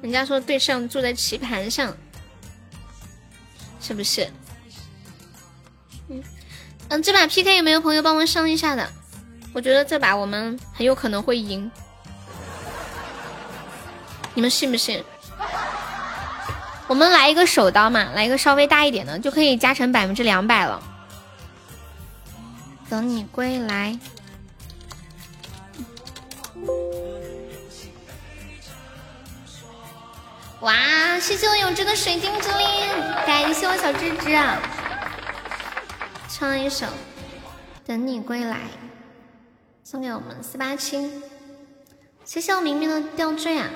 人家说对象住在棋盘上，是不是？这把 PK 有没有朋友帮忙上一下的？我觉得这把我们很有可能会赢，你们信不信？我们来一个手刀嘛，来一个稍微大一点的，就可以加成200%了。等你归来。哇，谢谢我永志的水晶之恋，感谢我小芝芝啊！唱一首《等你归来》，送给我们487。谢谢我明明的吊坠啊！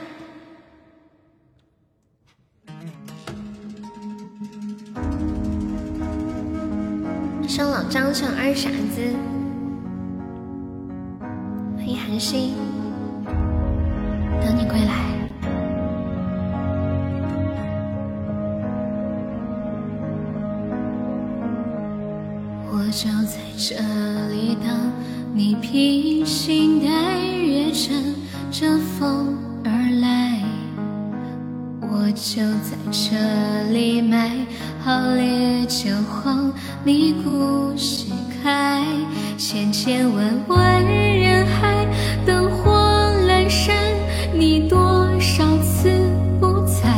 上老张，上二傻子，欢迎韩信，等你归来。我就在这里等你，披星戴月，乘着风而来。我就在这里买好烈酒后，你故事开，千千万万人海，灯火阑珊，你多少次不睬，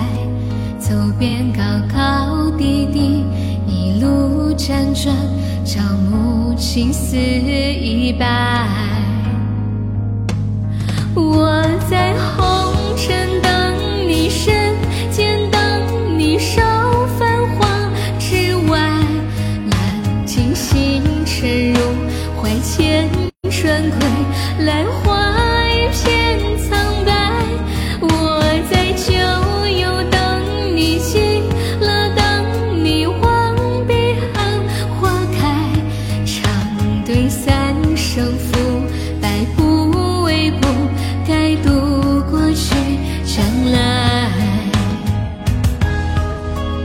走遍高高低低，一路辗转，朝暮青丝一白。我在红尘等你，身间等你，少繁华之外，揽尽星辰入怀，千春归来花一片苍白。我在旧游等你，尽了等你，望彼岸花开，长对三生腐败，不为不该度过去将来。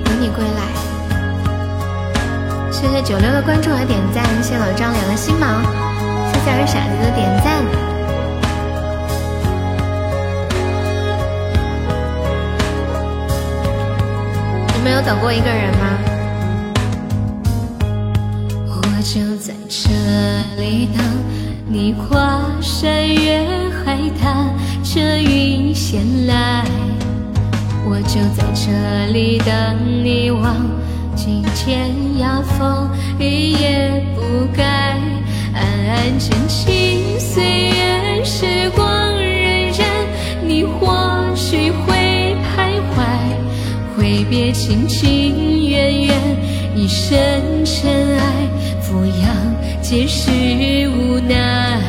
等你归来。谢谢96的关注和点赞，谢老张两个新毛，谢谢二傻子的点赞。没有等过一个人吗？我就在这里等你，跨山越海，踏着云先来。我就在这里等你，忘尽天涯风雨也不改，安安静静岁月时光荏苒，你或许会徘徊，挥别情情远远，一身尘埃，俯仰皆是无奈。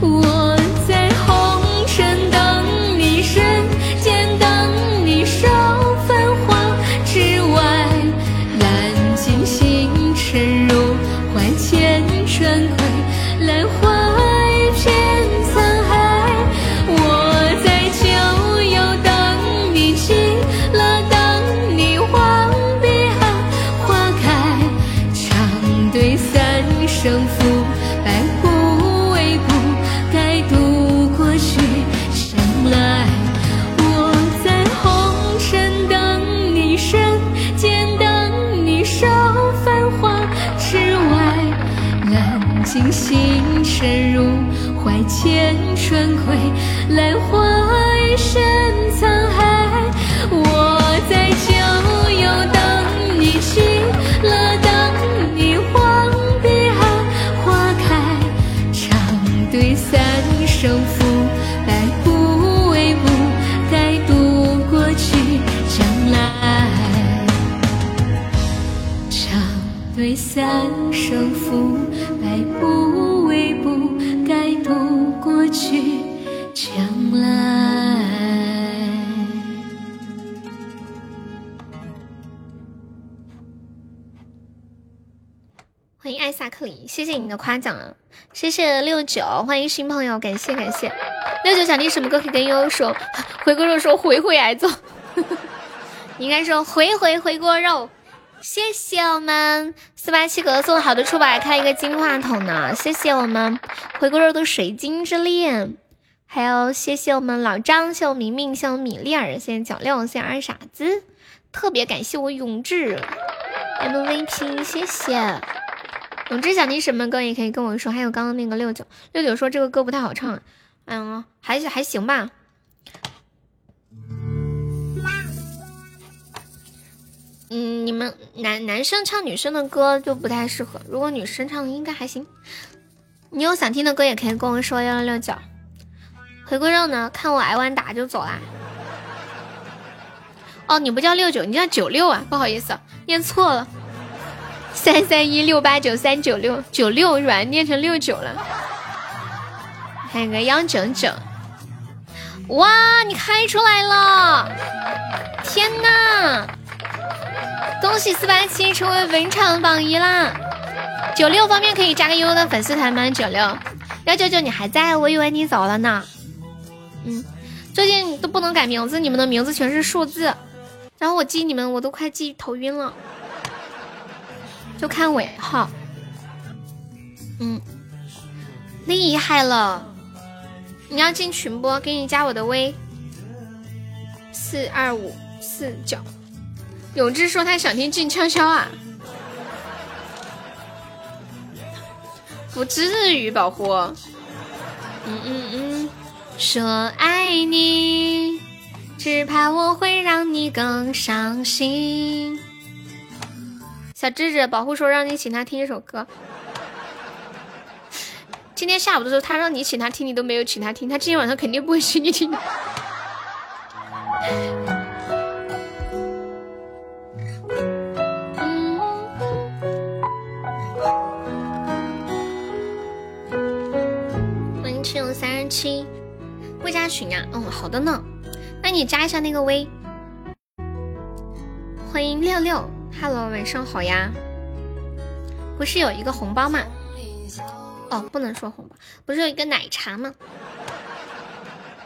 我在红尘等你，人间等你，少繁华之外，揽尽星辰入怀，千春归来花一片。生腐败，不为不该度过去将来。我在红尘等你，人间等你，少繁华之外，揽尽星辰入怀，千春归来花一身沧海。我在旧游等你，尽了等你，望彼岸花开，长对三生腐败，不为不该度过去将来。长对三生腐败，不为不该度过去将来。欢迎艾萨克里，谢谢你的夸奖啊！谢谢69，欢迎新朋友，感谢感谢。69想听什么歌可以跟悠悠说？回锅肉说回回挨揍，你应该说回回回锅肉，谢谢我们487格送好的出宝，看一个金话筒呢，谢谢我们回锅肉的水晶之恋，还有谢谢我们老张、谢我明明、谢我米粒儿、谢96、谢二傻子，特别感谢我永志 MVP， 谢谢永志。想听什么歌也可以跟我说，还有刚刚那个69说这个歌不太好唱，嗯，还行吧。嗯，你们男生唱女生的歌就不太适合，如果女生唱应该还行。你有想听的歌也可以跟我说1669。回归肉呢？看我挨完打就走啦。哦，你不叫69，你叫96啊，不好意思、啊，念错了。3316893969软念成69了。还有个央整整。哇，你开出来了！天哪！恭喜487成为文场榜一啦！96方面可以加个悠悠的粉丝团吗？96，199你还在，我以为你走了呢。嗯，最近都不能改名字，你们的名字全是数字，然后我记你们我都快记头晕了，就看尾号。嗯，厉害了！你要进群播，给你加我的微42549。永志说他想听静悄悄啊，不至于保护。说爱你，只怕我会让你更伤心。小智智保护说让你请他听一首歌，今天下午的时候他让你请他听，你都没有请他听，他今天晚上肯定不会请你听。7未加群啊，嗯，好的呢，那你加一下那个微。欢迎66 ，Hello， 晚上好呀。不是有一个红包吗？哦，不能说红包，不是有一个奶茶吗？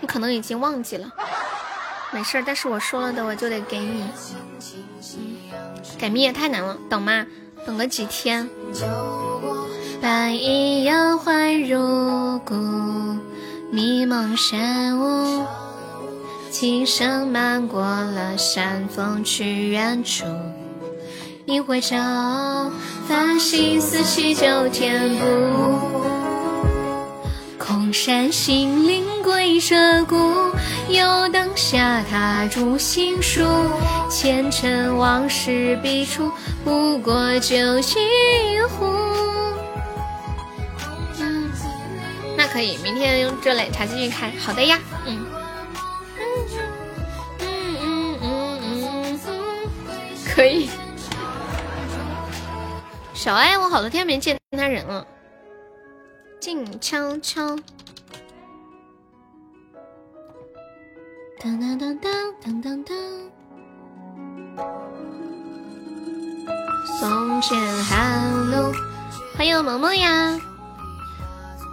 你可能已经忘记了，没事，但是我说了的我就得给你。改名也太难了，等嘛，等个几天。白衣摇晃入骨。迷蒙山雾，琴声漫过了山峰，去远处。一回首，繁星四起就填补。空山新林归鹧鸪，又等下踏入新书。前尘往事笔触，不过酒一壶。那可以，明天用这奶茶继续开。好的呀，可以。小爱，我好多天没见他人了。静悄悄。当当当当当当当。松间寒露，欢迎萌萌呀。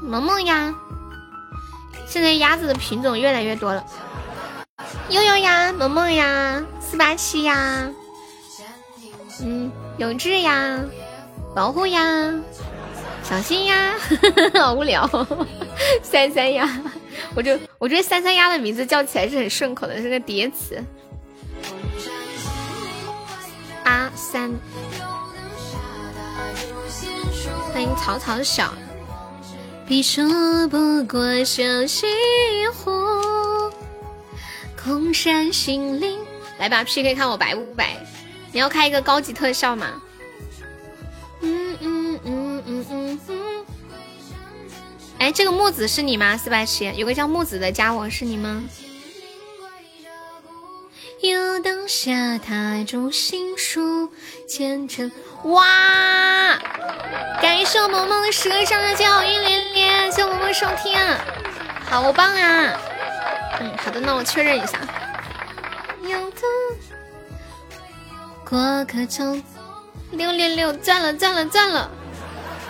萌萌呀，现在鸭子的品种越来越多了。悠悠呀，萌萌呀，487呀，永志呀，保护呀，小心呀，好无聊。33呀，我觉得33鸭的名字叫起来是很顺口的，是个叠词。83，欢迎草草小。笔触不过酒西湖，空山新林。来吧 ，PK 看我白不白？你要开一个高级特效吗？哎，这个木子是你吗？487，有个叫木子的加我是你吗？又等下踏入新书前程。哇！感谢我萌萌的10个上的叫一连连，谢我萌萌收听，好棒啊！好的，那我确认一下。过客中666赚了，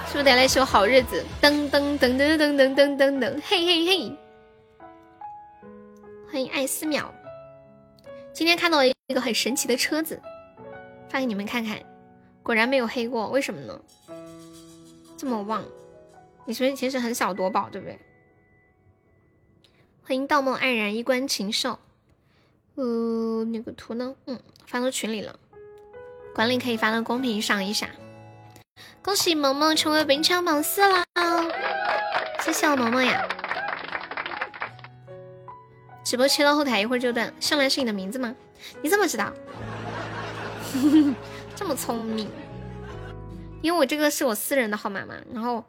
是不是得来一首好日子？噔噔噔，嘿，欢迎爱思淼。今天看到一个很神奇的车子，发给你们看看。果然没有黑过，为什么呢？这么旺，你是不是其实很少夺宝，对不对？欢迎盗梦黯然，衣冠禽兽。那个图呢？发到群里了，管理可以发到公屏上一下。恭喜萌萌成为本场榜四啦！谢谢我萌萌呀。直播切到后台一会儿就断，上来是你的名字吗？你怎么知道？这么聪明。因为我这个是我私人的号码嘛，然后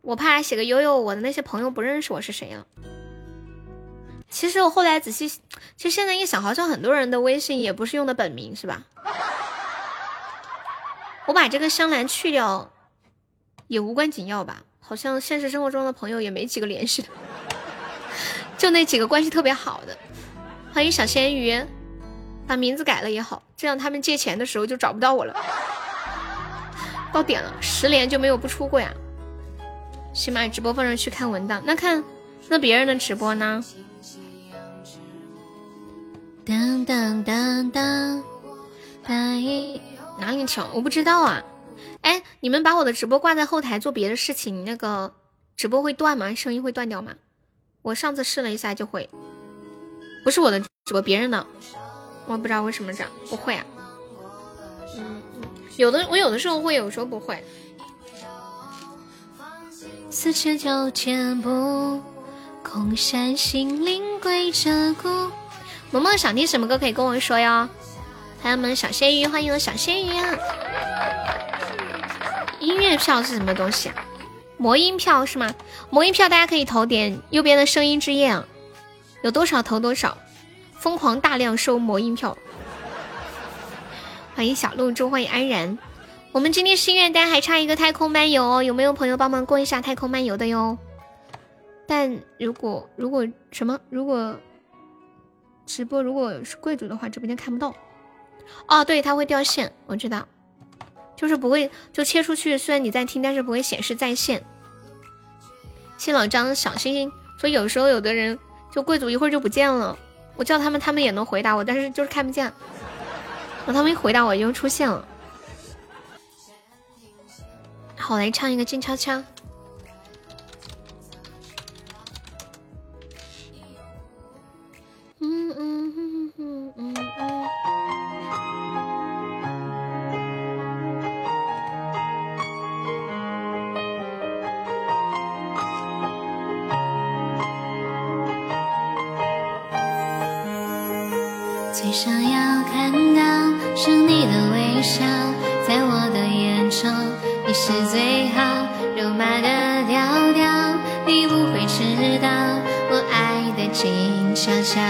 我怕写个悠悠，我的那些朋友不认识我是谁了。其实我后来仔细，其实现在一想，好像很多人的微信也不是用的本名，是吧？我把这个香兰去掉，也无关紧要吧？好像现实生活中的朋友也没几个联系的，就那几个关系特别好的。欢迎小鲜鱼，把名字改了也好，这样他们借钱的时候就找不到我了。到点了，10连就没有不出过呀。喜马直播放上去看文档，那看那别人的直播呢？当当当当，哪里抢？我不知道啊。哎，你们把我的直播挂在后台做别的事情，你那个直播会断吗？声音会断掉吗？我上次试了一下就会，不是我的直播，别人的，我不知道为什么这样，不会啊。有的时候会，有时候不会。四十九千步，空山新林归鹧鸪。萌萌想听什么歌可以跟我说哟，还有我们小鲜鱼，欢迎我小鲜鱼啊！音乐票是什么东西啊？魔音票是吗？魔音票大家可以投点右边的声音之夜啊，有多少投多少，疯狂大量收魔音票。欢迎小露珠，欢迎安然。我们今天心愿单还差一个太空漫游哦，有没有朋友帮忙过一下太空漫游的哟？但如果什么如果。直播如果是贵族的话，直播间看不到。哦，对，它会掉线，我知道，就是不会就切出去。虽然你在听，但是不会显示在线。谢老张小星星，所以有时候有的人就贵族一会儿就不见了，我叫他们，他们也能回答我，但是就是看不见。然后他们一回答我就出现了。好，来唱一个静悄悄。最想要看到是你的微笑，在我的眼中你是最好，肉麻的调调，你不会知道。我爱的静悄悄，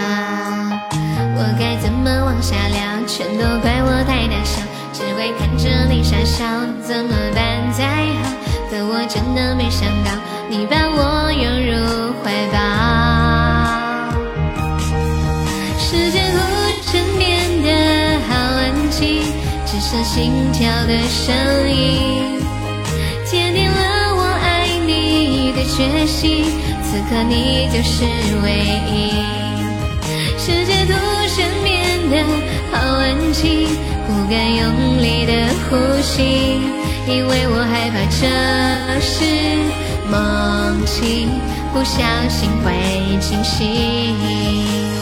我该怎么往下聊？全都怪我太胆小，只会看着你傻笑，怎么办才好？可我真的没想到，你把我拥入怀抱。时间忽然变得好安静，只剩心跳的声音，坚定了我爱你的决心。此刻你就是唯一，世界突然变得好安静，不敢用力的呼吸，因为我害怕这是梦境，不小心会惊醒。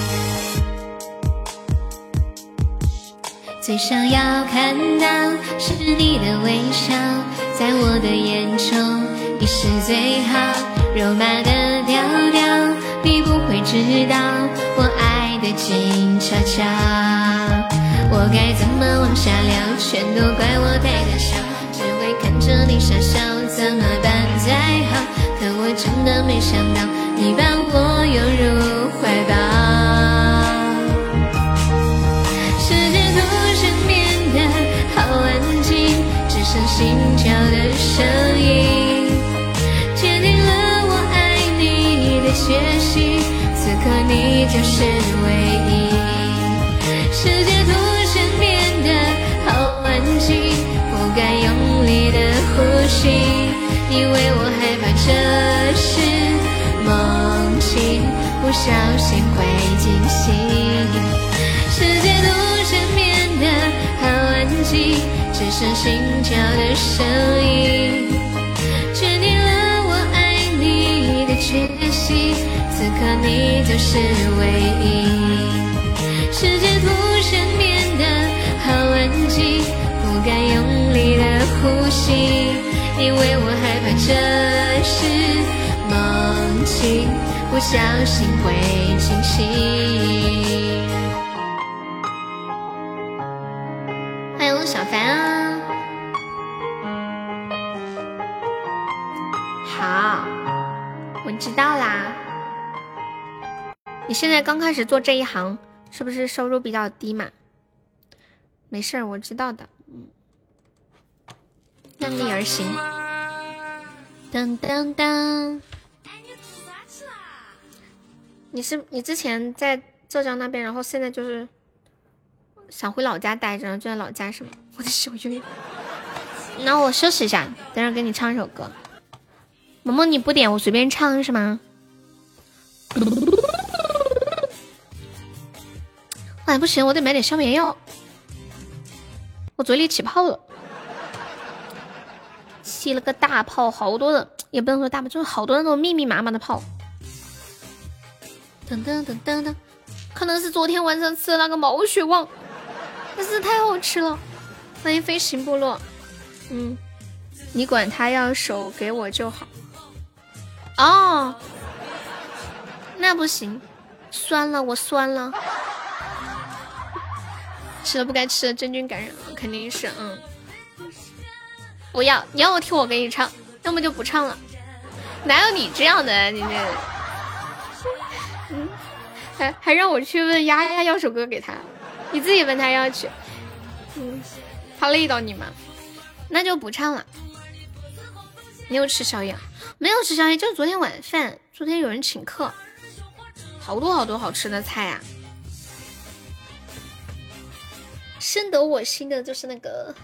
最想要看到是你的微笑，在我的眼中你是最好。肉麻的调调，你不会知道我爱的静悄悄，我该怎么往下聊？全都怪我太胆小，只会看着你傻笑，怎么办才好？可我真的没想到，你把我拥入怀抱。世界突然变得好安静，只剩心跳的声音。学习，此刻你就是唯一。世界突然变得好安静，不敢用力的呼吸，因为我害怕这是梦境，不小心会惊醒。世界突然变得好安静。只剩心跳的声音，决定了我爱你的决心，此刻你就是唯一。世界突然变得好安静，不敢用力的呼吸，因为我害怕这是梦境，不小心会清醒。小凡啊，好，我知道啦。你现在刚开始做这一行，是不是收入比较低嘛？没事儿，我知道的。嗯，量力而行。当当当！你之前在浙江那边，然后现在就是想回老家待着，就在老家是吗？我的手又痒，那我休息一下，等会儿给你唱一首歌。萌萌你不点我随便唱是吗？哎不行，我得买点消炎药，我嘴里起泡了，起了个大泡，好多的，也不能说大泡，就是好多那种密密麻麻的泡。噔噔噔噔噔，可能是昨天晚上吃了那个毛血旺。真是太好吃了！欢迎飞行部落。嗯，你管他要手给我就好。哦，那不行，酸了，我酸了，吃了不该吃的真菌感染了，肯定是嗯。不要，你要我听我给你唱，要么就不唱了。哪有你这样的？你这，嗯，还让我去问丫丫要首歌给他。你自己问他要去，嗯，怕累到你吗？那就不唱了。你有吃宵夜？没有吃宵夜，就是昨天晚饭，昨天有人请客，好多好多好吃的菜啊！深得我心的就是那个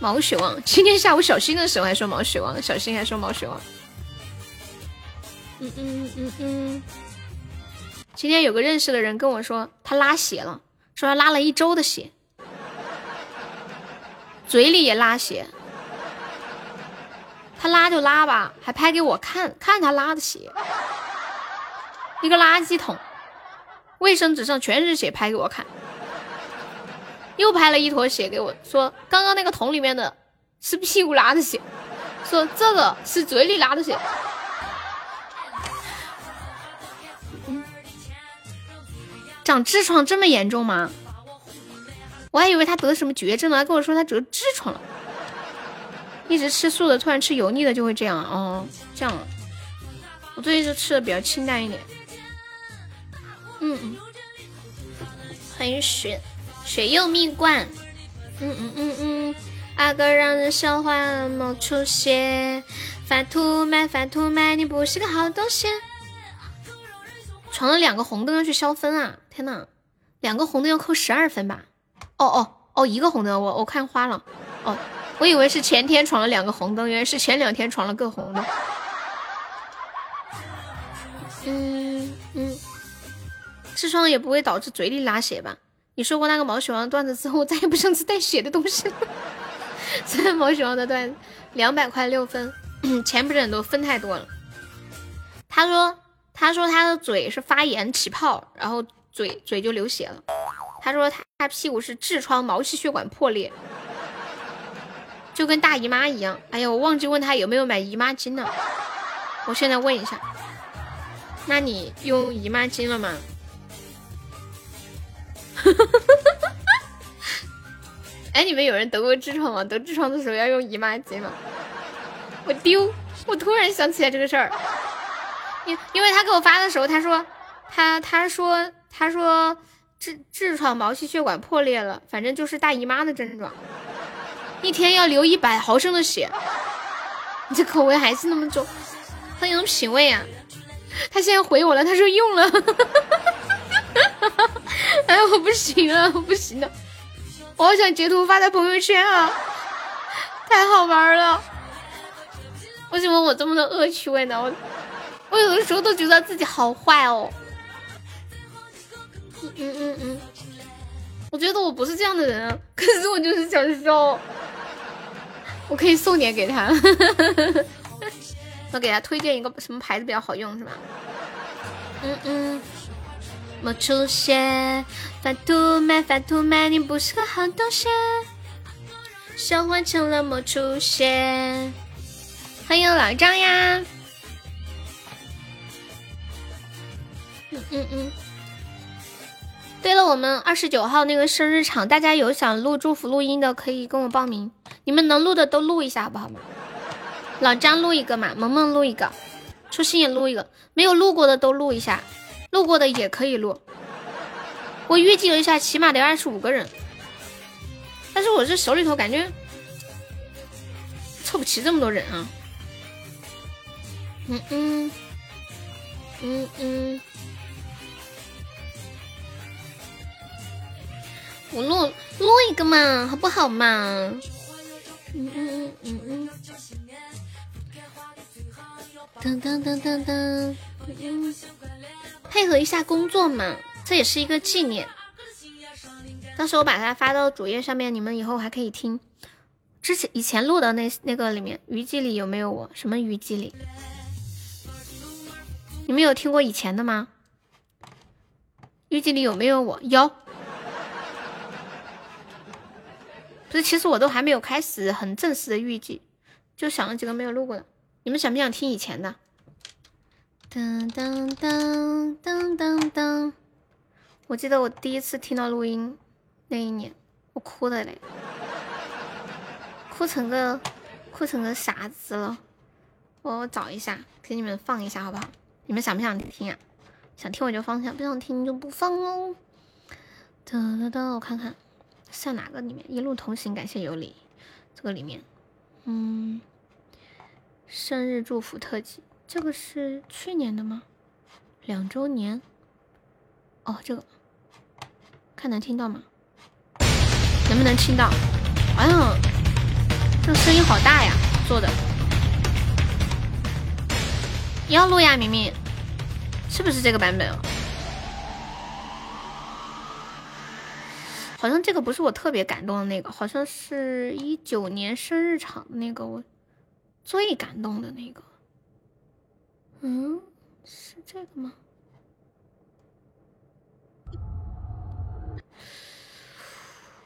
毛血旺。今天下午小新的时候还说毛血旺，小新还说毛血旺。嗯嗯嗯嗯。今天有个认识的人跟我说他拉血了，说他拉了一周的血，嘴里也拉血，他拉就拉吧，还拍给我看看他拉的血，一个垃圾桶卫生纸上全是血，拍给我看，又拍了一坨血给我，说刚刚那个桶里面的是屁股拉的血，说这个是嘴里拉的血。长痔疮这么严重吗？我还以为他得什么绝症呢，还跟我说他得痔疮了。一直吃素的，突然吃油腻的就会这样哦，这样了。我最近就吃的比较清淡一点。嗯嗯。欢迎雪柚蜜罐。嗯嗯嗯嗯。阿哥让人笑话冒出血，反吐麦，你不是个好东西。闯了2个红灯要去消分啊！天哪，2个红灯要扣12分吧？哦，1个红灯我看花了。哦，我以为是前天闯了2个红灯，原来是前2天闯了个红灯。嗯嗯，痔疮也不会导致嘴里拉血吧？你说过那个毛血旺段子之后，我再也不想吃带血的东西了。虽然毛血旺的段子200块6分，钱不是很多，分太多了。他说他的嘴是发炎起泡，然后嘴就流血了。他说他屁股是痔疮，毛细血管破裂，就跟大姨妈一样。哎呀，我忘记问他有没有买姨妈巾了，我现在问一下。那你用姨妈巾了吗？哎，你们有人得过痔疮吗？得痔疮的时候要用姨妈巾吗？我突然想起来这个事儿。因为他给我发的时候，他说他说痔疮毛细血管破裂了，反正就是大姨妈的症状，一天要流100毫升的血，你这口味还是那么重，很有品味啊！他现在回我了，他说用了，哎，我不行了，我好想截图发在朋友圈啊，太好玩了！为什么我这么多恶趣味呢？我有的时候都觉得自己好坏哦。嗯嗯嗯嗯，我觉得我不是这样的人啊，可是我就是想收，我可以送点给他。我给他推荐一个什么牌子比较好用是吧？嗯嗯，没出现，反图买反图买，你不是个好东西，召唤成了没出现。欢迎老张呀！嗯嗯嗯。对了，我们29号那个生日场，大家有想录祝福录音的，可以跟我报名。你们能录的都录一下，好不好？老张录一个嘛，萌萌录一个，初心也录一个，没有录过的都录一下，录过的也可以录。我预计了一下，起码得25个人，但是我这手里头感觉凑不齐这么多人啊。嗯嗯嗯嗯，我录一个嘛，好不好嘛？嗯嗯嗯嗯嗯，噔噔噔噔噔，配合一下工作嘛，这也是一个纪念。到时候我把它发到主页上面，你们以后还可以听。以前录的那个里面，虞姬里有没有我？什么虞姬里？你们有听过以前的吗？虞姬里有没有我？有。不是，其实我都还没有开始很正式的预计，就想了几个没有录过的。你们想不想听以前的？当当当当当当！我记得我第一次听到录音那一年，我哭的嘞，哭成个傻子了。我找一下给你们放一下，好不好？你们想不想听啊？想听我就放下，不想听就不放哦。等等等，我看看。在哪个里面？一路同行，感谢有礼。这个里面，嗯，生日祝福特辑，这个是去年的吗？2周年。哦，这个，看能听到吗？能不能听到？哎呀，这个声音好大呀，做的。你要录呀，明明，是不是这个版本啊？好像这个不是我特别感动的那个，好像是19年生日场的那个我最感动的那个。嗯，是这个吗？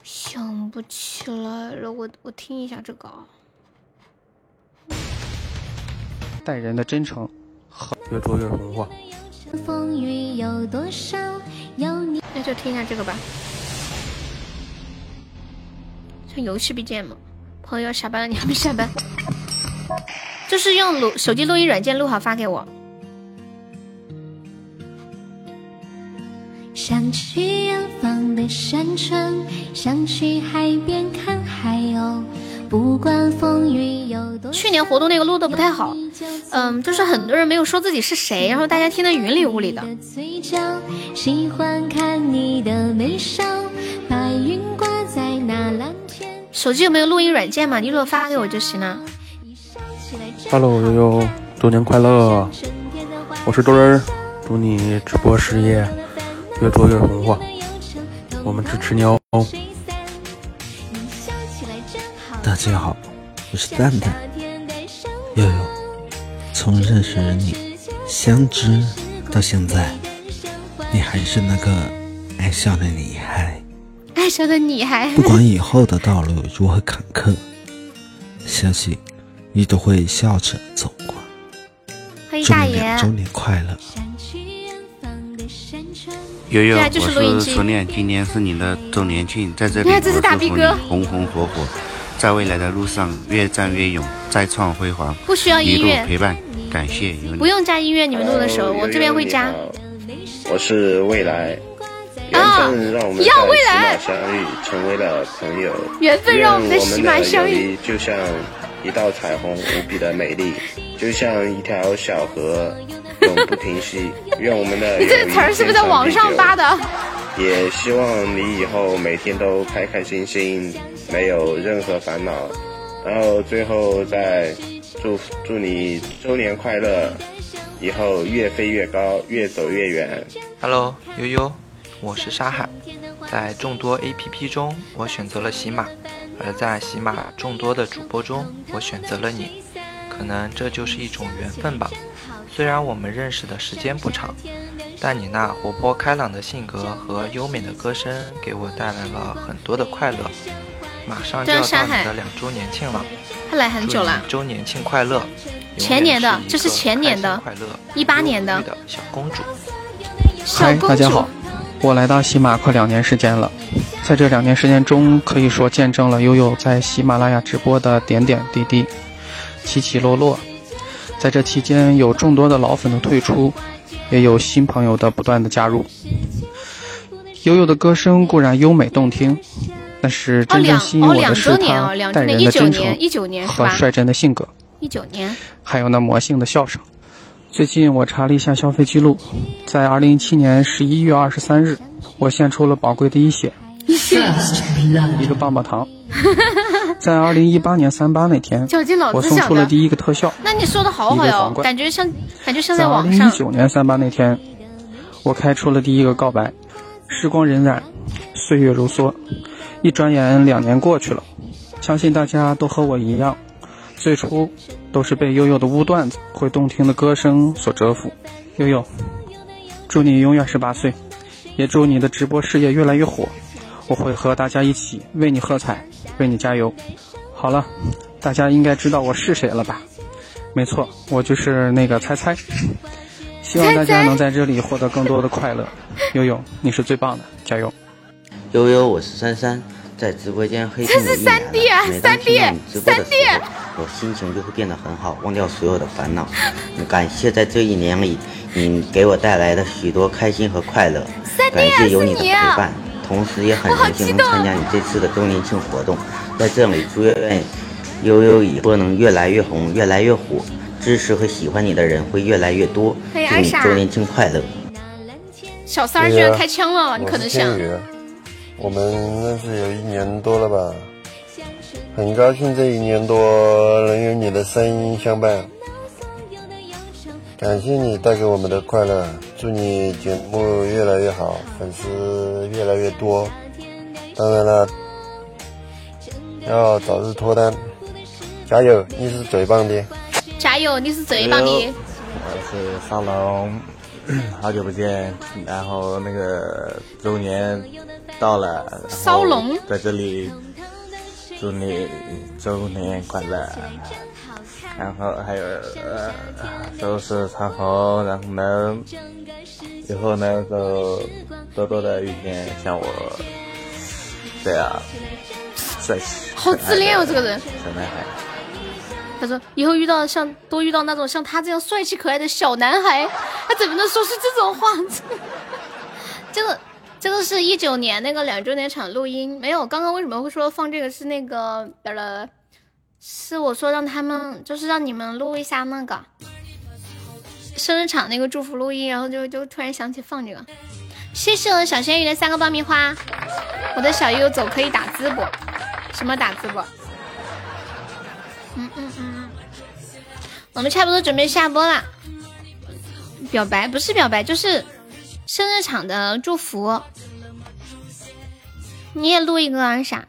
想不起来了，我听一下这个啊。待人的真诚，好越多越回话。风雨有多少？那就听一下这个吧。游戏 BGM， 朋友要下班了，你还没下班？就是用手机录音软件录好发给我。想去远方的山川，想去海边看海鸥，不管风雨有多。去年活动那个录的不太好，就是很多人没有说自己是谁，然后大家听得云里雾里的。喜欢看你的眉梢，把云挂在那蓝天。手机有没有录音软件嘛？你如果发给我就行了。Hello 悠悠，周年快乐！我是周人，祝你直播事业越做越红火，我们支持你哦。大家好，我是蛋蛋。悠悠，从认识你、相知到现在，你还是那个爱笑的女孩。爱笑的女孩，不管以后的道路如何坎坷，相信你都会笑着走过。欢迎大爷，周年快乐！悠悠，我是初恋，今年是你的周年庆，在这里我祝福你红红火火，在未来的路上越战越勇，再创辉煌。不需要音乐，一路陪伴，感谢有你。不用加音乐，你们录的时候我这边会加。我是未来。缘分让我们在喜马相遇，成为了朋友。缘分让我们在喜马相遇，就像一道彩虹，无比的美丽，就像一条小河，永不停息。愿我们的你这个词儿是不是在网上扒的？也希望你以后每天都开开心心，没有任何烦恼。然后最后再祝你周年快乐，以后越飞越高，越走越远。Hello， 悠悠。我是沙海，在众多 APP 中，我选择了喜马，而在喜马众多的主播中，我选择了你。可能这就是一种缘分吧。虽然我们认识的时间不长，但你那活泼开朗的性格和优美的歌声给我带来了很多的快乐。马上就要到你的2周年庆了，他来很久了。2周年庆快乐！前年的，这是前年的，18年的小公主。嗨，大家好，我来到喜马快2年时间了。在这2年时间中，可以说见证了悠悠在喜马拉雅直播的点点滴滴，起起落落。在这期间，有众多的老粉的退出，也有新朋友的不断的加入。悠悠的歌声固然优美动听，但是真正吸引我的是他待人的真诚和率真的性格，19年还有那魔性的笑声。最近我查了一下消费记录，在2017年11月23日，我献出了宝贵的一血，一个棒棒糖。在2018年3/8那天，我送出了第一个特效，那你说的好好哟，感觉像在网上。在2019年3/8那天，我开出了第一个告白。时光荏苒，岁月如梭，一转眼2年过去了。相信大家都和我一样，最初都是被悠悠的污段子、会动听的歌声所折服。悠悠，祝你永远18岁，也祝你的直播事业越来越火。我会和大家一起为你喝彩，为你加油。好了，大家应该知道我是谁了吧？没错，我就是那个猜猜。希望大家能在这里获得更多的快乐。悠悠，你是最棒的，加油！悠悠，我是珊珊。在直播间黑天的3D 啊，3D，我心情就会变得很好，忘掉所有的烦恼。感谢在这1年里，你给我带来的许多开心和快乐。感谢有你的陪伴，同时也很荣幸能参加你这次的周年庆活动。在这里祝愿悠悠以后能越来越红，越来越火，支持和喜欢你的人会越来越多。祝你周年庆快乐！小三儿居然开枪了，你可能想。我们认识有1年多了吧，很高兴这1年多能有你的声音相伴，感谢你带给我们的快乐，祝你节目越来越好，粉丝越来越多，当然了，要早日脱单，加油，你是最棒的，加油，你是最棒的。我是沙龙，好久不见，然后那个周年到了，烧龙在这里祝你周年快乐，然后还有收拾长虹，然后呢以后呢都多多的遇见像我这样帅气好自恋哦这个人小男孩。他说以后遇到那种像他这样帅气可爱的小男孩，他怎么能说出这种话？这个是19年那个2周年场录音，没有。刚刚为什么会说放这个是那个是我说让他们就是让你们录一下那个生日场那个祝福录音，然后就突然想起放这个。谢谢我小鲜鱼的3个爆米花，我的小悠走可以打淄博，什么打淄博？我们差不多准备下播啦。表白不是表白，就是生日场的祝福，你也录一个啊？啥？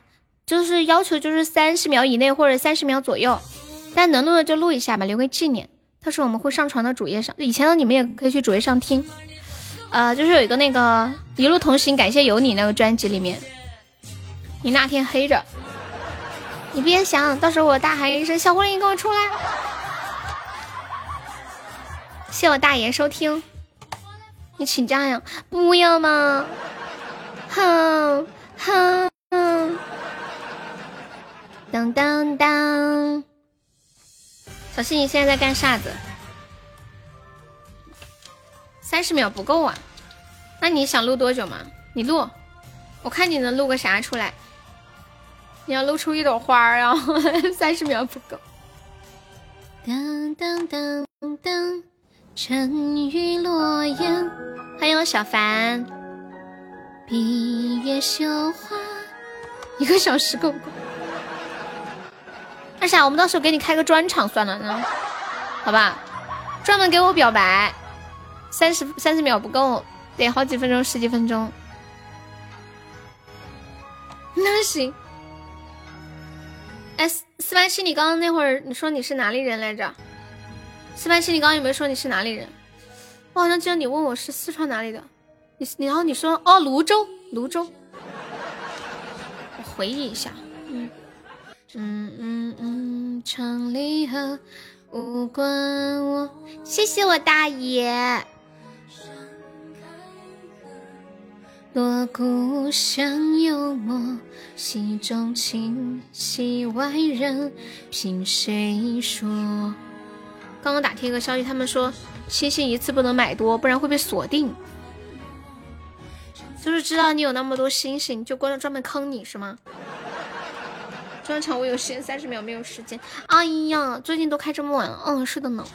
就是要求就是30秒以内或者30秒左右，但能录的就录一下吧，留个纪念。到时候我们会上传到主页上，以前的你们也可以去主页上听。就是有一个那个《一路同行》，感谢有你那个专辑里面，你那天黑着，你别想到时候我大喊一声小狐狸，你给我出来！谢我大爷收听。你请假呀？不要嘛！哼哼，当当当！小新，你现在在干啥子？30秒不够啊？那你想录多久嘛？你录，我看你能录个啥出来？你要露出一朵花儿啊！30秒不够。当当当当。沉鱼落雁，欢迎我小凡。闭月羞花，1个小时够不够？二傻，我们到时候给你开个专场算了呢，好吧？专门给我表白，30秒不够，得好几分钟，10几分钟。那行。哎，487，你刚刚那会儿你说你是哪里人来着？487，你刚刚有没有说你是哪里人？我好像记得你问我是四川哪里的，你然后你说哦泸州。我回忆一下，城里和无关我。谢谢我大爷。锣鼓响幽默，戏中情，戏外人，凭谁说？刚刚打听一个消息，他们说星星一次不能买多，不然会被锁定。就是知道你有那么多星星，就专门坑你是吗？专场我有时间30秒，没有时间。哎呀，最近都开这么晚了。嗯，是的呢。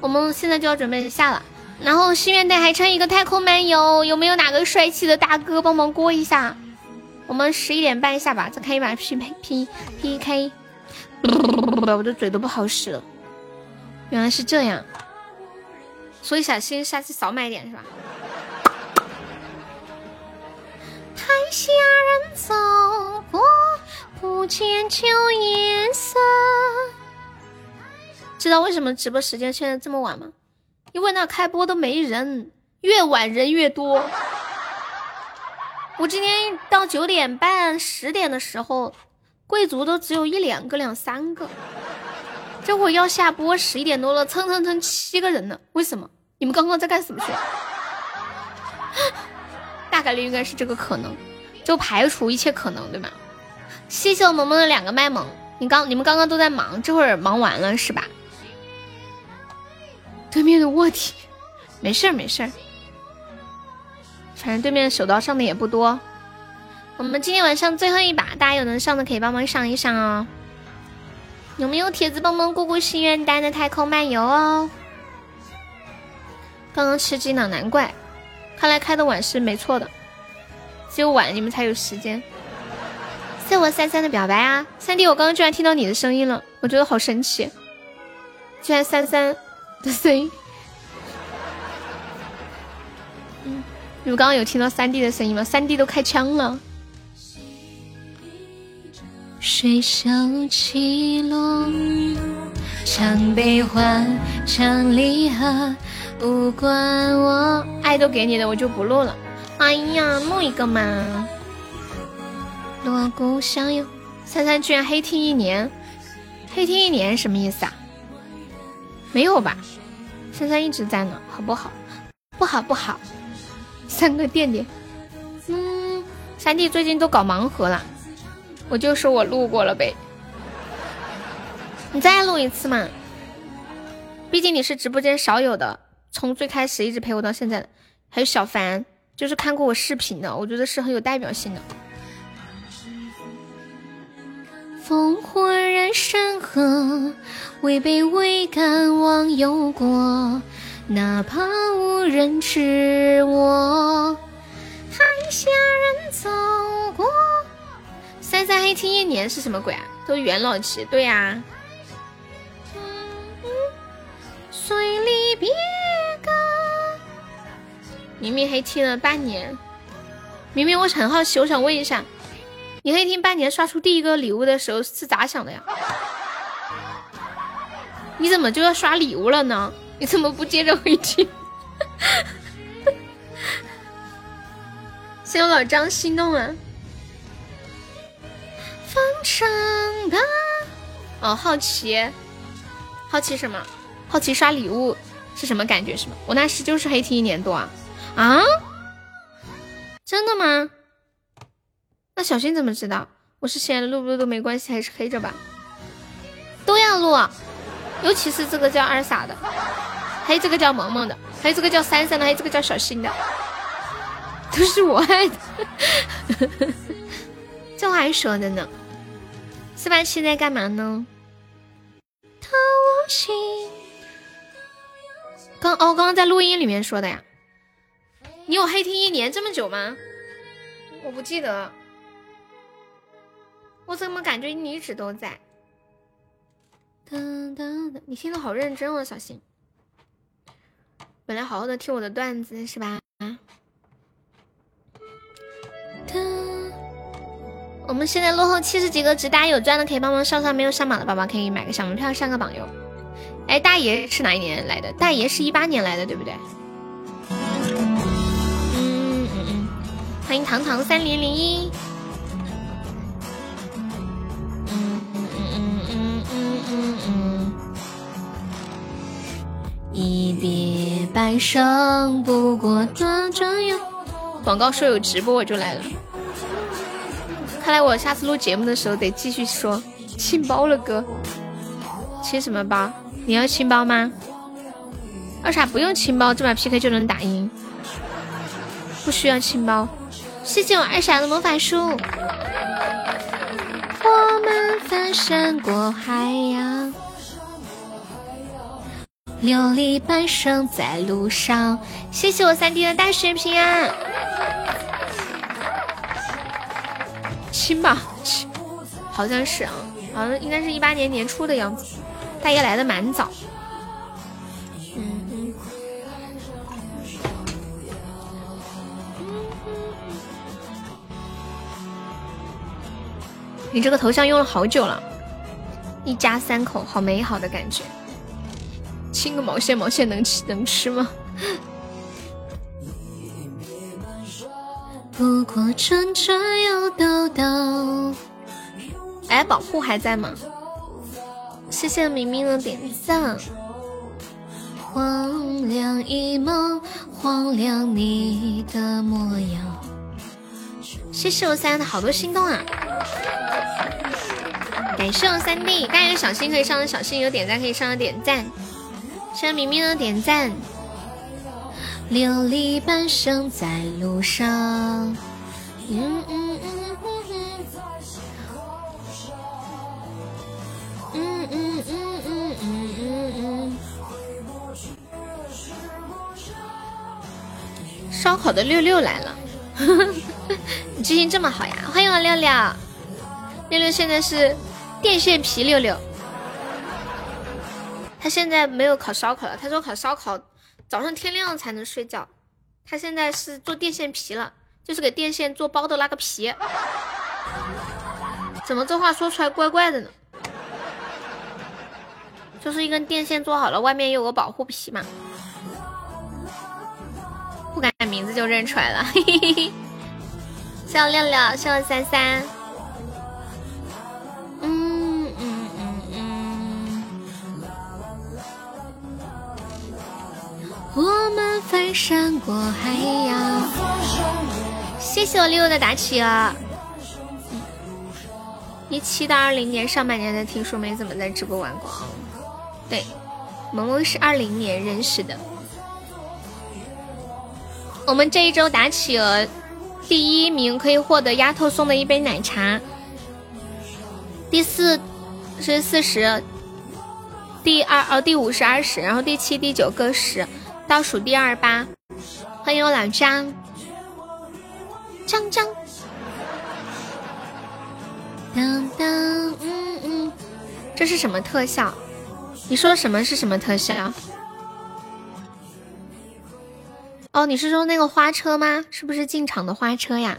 我们现在就要准备下了。然后心愿袋还差一个太空漫游，有没有哪个帅气的大哥帮忙过一下？我们11点半下吧，再开一把 PK。我的嘴都不好使了，原来是这样。所以小新下次少买点是吧？台下人走过，不见旧颜色。知道为什么直播时间现在这么晚吗？因为那开播都没人，越晚人越多。我今天到9点半、10点的时候，贵族都只有一两个、两三个。这会要下播11点多了，蹭7个人呢。为什么？你们刚刚在干什么去？大概率应该是这个可能，就排除一切可能，对吧？谢谢我萌萌的两个麦萌，你们刚刚都在忙，这会儿忙完了是吧？对面的卧底，没事儿，反正对面手刀上的也不多。我们今天晚上最后一把，大家有能上的可以帮忙上一上哦。有没有铁子帮忙过过心愿单的太空漫游哦？刚刚吃鸡呢，难怪，看来开的晚是没错的，只有晚你们才有时间。谢我33的表白啊，3弟，我刚刚居然听到你的声音了，我觉得好神奇，居然33。声音，你们刚刚有听到3D 的声音吗？3D 都开枪了。水手起落，常悲欢，常离合，无关我。爱都给你的，我就不录了。哎呀，录一个嘛。锣鼓响又，33居然黑听1年，黑听1年什么意思啊？没有吧？33一直在呢，好不好？不好，3个垫。3弟最近都搞盲盒了，我就说我录过了呗。你再录一次嘛，毕竟你是直播间少有的，从最开始一直陪我到现在的，还有小凡，就是看过我视频的，我觉得是很有代表性的。烽火燃山河，未被未敢忘忧国，哪怕无人知我。台下人走过，33黑听1年是什么鬼啊？都元老级，对啊。水里别歌，明明黑听了半年，明明我很好奇，我想问一下。你黑听半年刷出第一个礼物的时候是咋想的呀？你怎么就要刷礼物了呢？你怎么不接着回去？谢我老张心动了。风筝吧。哦，好奇什么？好奇刷礼物是什么感觉？是吗？我那时就是黑听1年多啊。啊？真的吗？那小新怎么知道？我是闲录不录都没关系，还是黑着吧，都要录，尤其是这个叫二傻的，还有这个叫萌萌的，还有这个叫33的，还有这个叫小新的，都是我爱的。这话还说的呢。487在干嘛呢？他无心。刚刚在录音里面说的呀。你有黑听1年这么久吗？我不记得，我怎么感觉你一直都在？你听得好认真哦，小新。本来好好的听我的段子是吧？我们现在落后70几个值，大家有钻的可以帮忙上上，没有上榜的宝宝可以买个小门票上个榜哟。哎，大爷是哪一年来的？大爷是18年来的，对不对？欢迎糖糖3001。一别半生不过转转悠。广告说有直播我就来了，看来我下次录节目的时候得继续说亲包了哥。亲什么包？你要亲包吗？二傻不用亲包，这把 PK 就能打赢，不需要亲包。谢谢我二傻的魔法书。我们翻山过海洋，流离半生在路上。谢谢我3D 的大水平安。亲吧，好像是啊，好像应该是18年年初的样子。大爷来的蛮早。你这个头像用了好久了，一家三口好美好的感觉。亲个毛线，毛线能吃吗？不过转转又兜兜。哎，保护还在吗？谢谢明明的点赞。荒凉一梦，荒凉你的模样。谢谢我3的好多心动啊！感谢我3D， 大家有小心可以上的小心，有点赞可以上的点赞，谢谢明明的点赞。流离半生在路上，烧烤的六六来了，你记性这么好呀！欢迎我六六，六六现在是电线皮六六，他现在没有烤烧烤了，他说烤烧烤早上天亮才能睡觉，他现在是做电线皮了，就是给电线做包的那个皮。怎么这话说出来怪怪的呢？就是一根电线做好了，外面有个保护皮嘛。不改名字就认出来了，嘿嘿嘿。谢我六六，谢我33。我们翻山过海洋。谢谢我六的打起啊！17到20年上半年的，听说没怎么在直播玩过。对，萌萌是20年认识的。我们这一周打企鹅第1名可以获得丫头送的一杯奶茶，第4是40，第5是20，然后第7、第9各10，倒数第28。欢迎我老张，张张，当当，这是什么特效？你说什么是什么特效？哦，你是说那个花车吗？是不是进场的花车呀？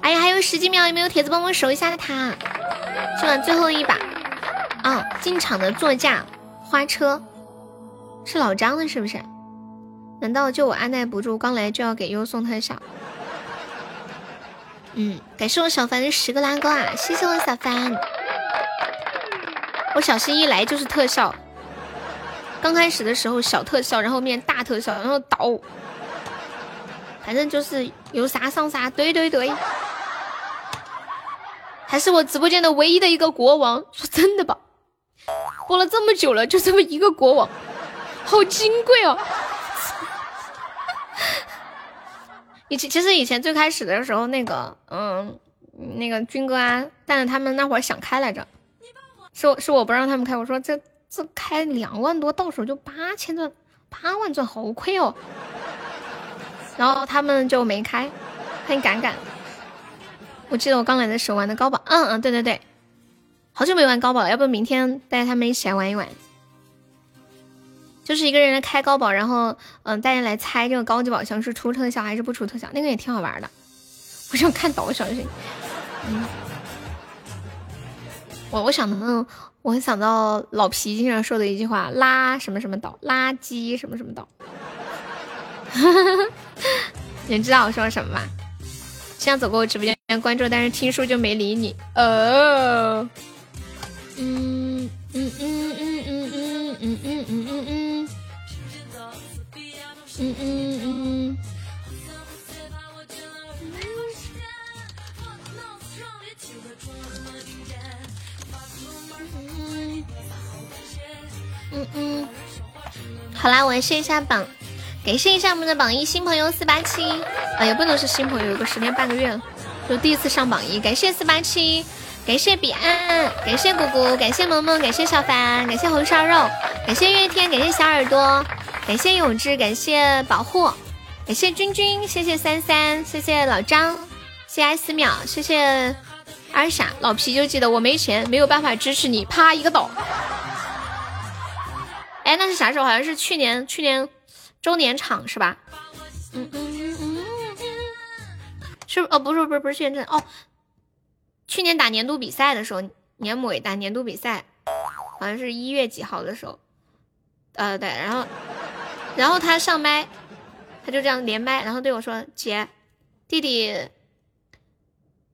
哎呀，还有10几秒，有没有铁子帮我守一下他？是吧？最后一把，啊、哦，进场的座驾花车是老张的，是不是？难道就我按耐不住，刚来就要给优送特效？感谢我小凡的10个拉钩啊！谢谢我小凡，我小心一来就是特效。刚开始的时候小特效，然后面大特效，然后倒，反正就是有啥上啥，对，还是我直播间的唯一的一个国王。说真的吧，播了这么久了，就这么一个国王，好金贵哦。其实以前最开始的时候，那个军哥啊，但是他们那会儿想开来着，是我不让他们开，我说这开2万多，到手就8000钻，8万钻好亏哦。然后他们就没开，很赶。我记得我刚来的时候玩的高宝，对，好久没玩高宝了，要不明天带他们一起来玩一玩。就是一个人来开高宝，然后大家来猜这个高级宝箱是出特效还是不出特效，那个也挺好玩的。我想看导小心，我想能不能，我想到老皮经常说的一句话，拉什么什么岛，垃圾什么什么岛。你知道我说什么吗？这样走过我直播间关注，但是听书就没理你。哦，好啦，我来试一下榜，感谢一下我们的榜一新朋友487，也不能是新朋友，有个10年半个月了，就第一次上榜一，感谢487，感谢彼岸，感谢姑姑，感谢萌萌，感谢小凡，感谢红烧肉，感谢月天，感谢小耳朵，感谢永志，感谢保护，感谢君君，谢谢33，谢谢老张，谢谢艾思淼，谢谢二傻，老皮就记得我没钱，没有办法支持你，啪一个倒。哎，那是啥时候？好像是去年周年场是吧？是哦，不是去年真哦，去年打年度比赛的时候，年尾打年度比赛，好像是1月几号的时候，对，然后他上麦，他就这样连麦，然后对我说：“姐，弟弟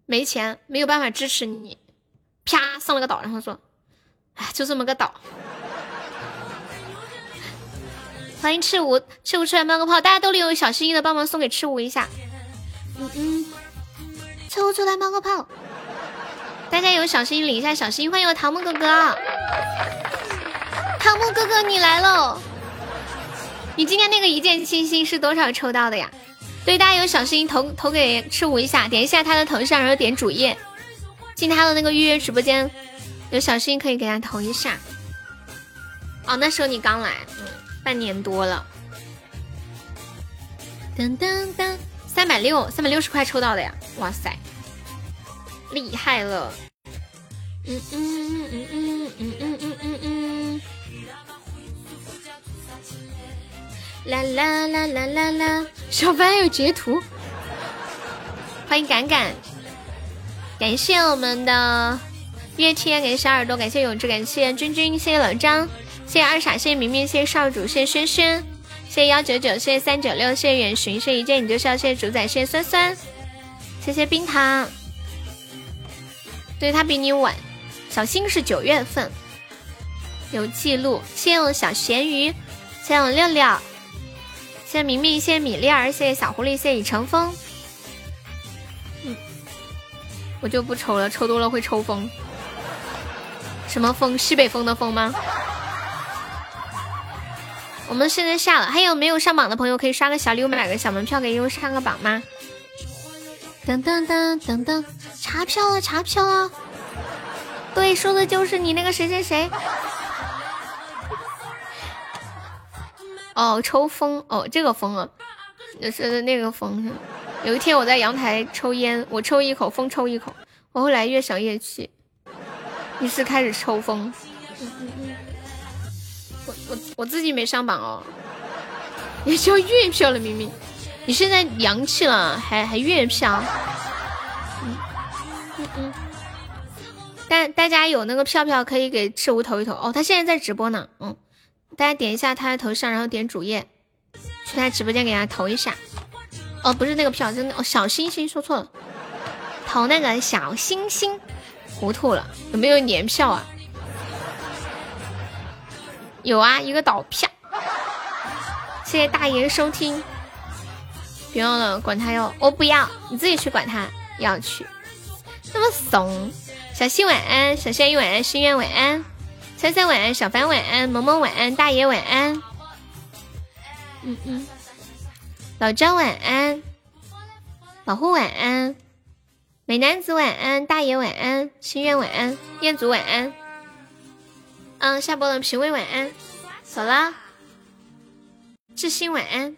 没钱，没有办法支持你。”啪上了个岛，然后说：“哎，就这么个岛。”欢迎赤舞，赤舞吃完冒个泡，大家兜里有小心翼翼的帮忙送给赤舞一下。赤舞出来冒个泡，大家有小心领一下小心。欢迎桃木哥哥，桃木哥哥你来喽！你今天那个一键清新是多少抽到的呀？对，大家有小心投给赤舞一下，点一下他的头像，然后点主页，进他的那个预约直播间，有小心可以给他投一下。哦，那时候你刚来。半年多了，噔噔噔，360块抽到的呀！哇塞，厉害了！啦啦啦啦啦啦！小白有截图，欢迎敢敢，感谢我们的月天，感谢小耳朵，感谢永志，感谢君君，谢谢老张。谢谢二傻，谢谢明明，谢谢少主，谢谢轩轩，谢谢199，谢谢396，谢谢远寻，谢谢一见你就笑，谢谢主宰，谢谢酸酸，谢谢冰糖。对，他比你晚，小新是9月份，有记录。谢谢我小咸鱼，谢谢我六六，谢谢明明，谢谢米粒儿，谢谢小狐狸，谢谢以成风。我就不抽了，抽多了会抽风。什么风？西北风的风吗？我们现在下了，还有没有上榜的朋友可以刷个小礼物，买个小门票给悠悠上个榜吗？等等等等等，查票了，查票了！对，说的就是你那个谁谁谁。哦，抽风哦，这个风啊，就是那个风。有一天我在阳台抽烟，我抽一口，风抽一口，我后来越想越气，于是开始抽风。我自己没上榜哦，也就月票了。明明你现在洋气了，还月票。大家有那个票票可以给赤无投一投哦，他现在在直播呢。大家点一下他的头像，然后点主页，去他直播间给他投一下。哦，不是那个票，真的哦，小星星说错了，投那个小星星，糊涂了。有没有年票啊？有啊，一个倒啪！谢谢大爷收听。不用了，管他要，我不要，你自己去管他要去。那么怂，小西晚安，小仙鱼晚安，心愿晚安，三三晚安，小凡晚安，萌萌晚安，大爷晚安，老张晚安，保护晚安，美男子晚安，大爷晚安，心愿晚安，彦祖晚安。下播了，评委晚安，走啦，志新晚安。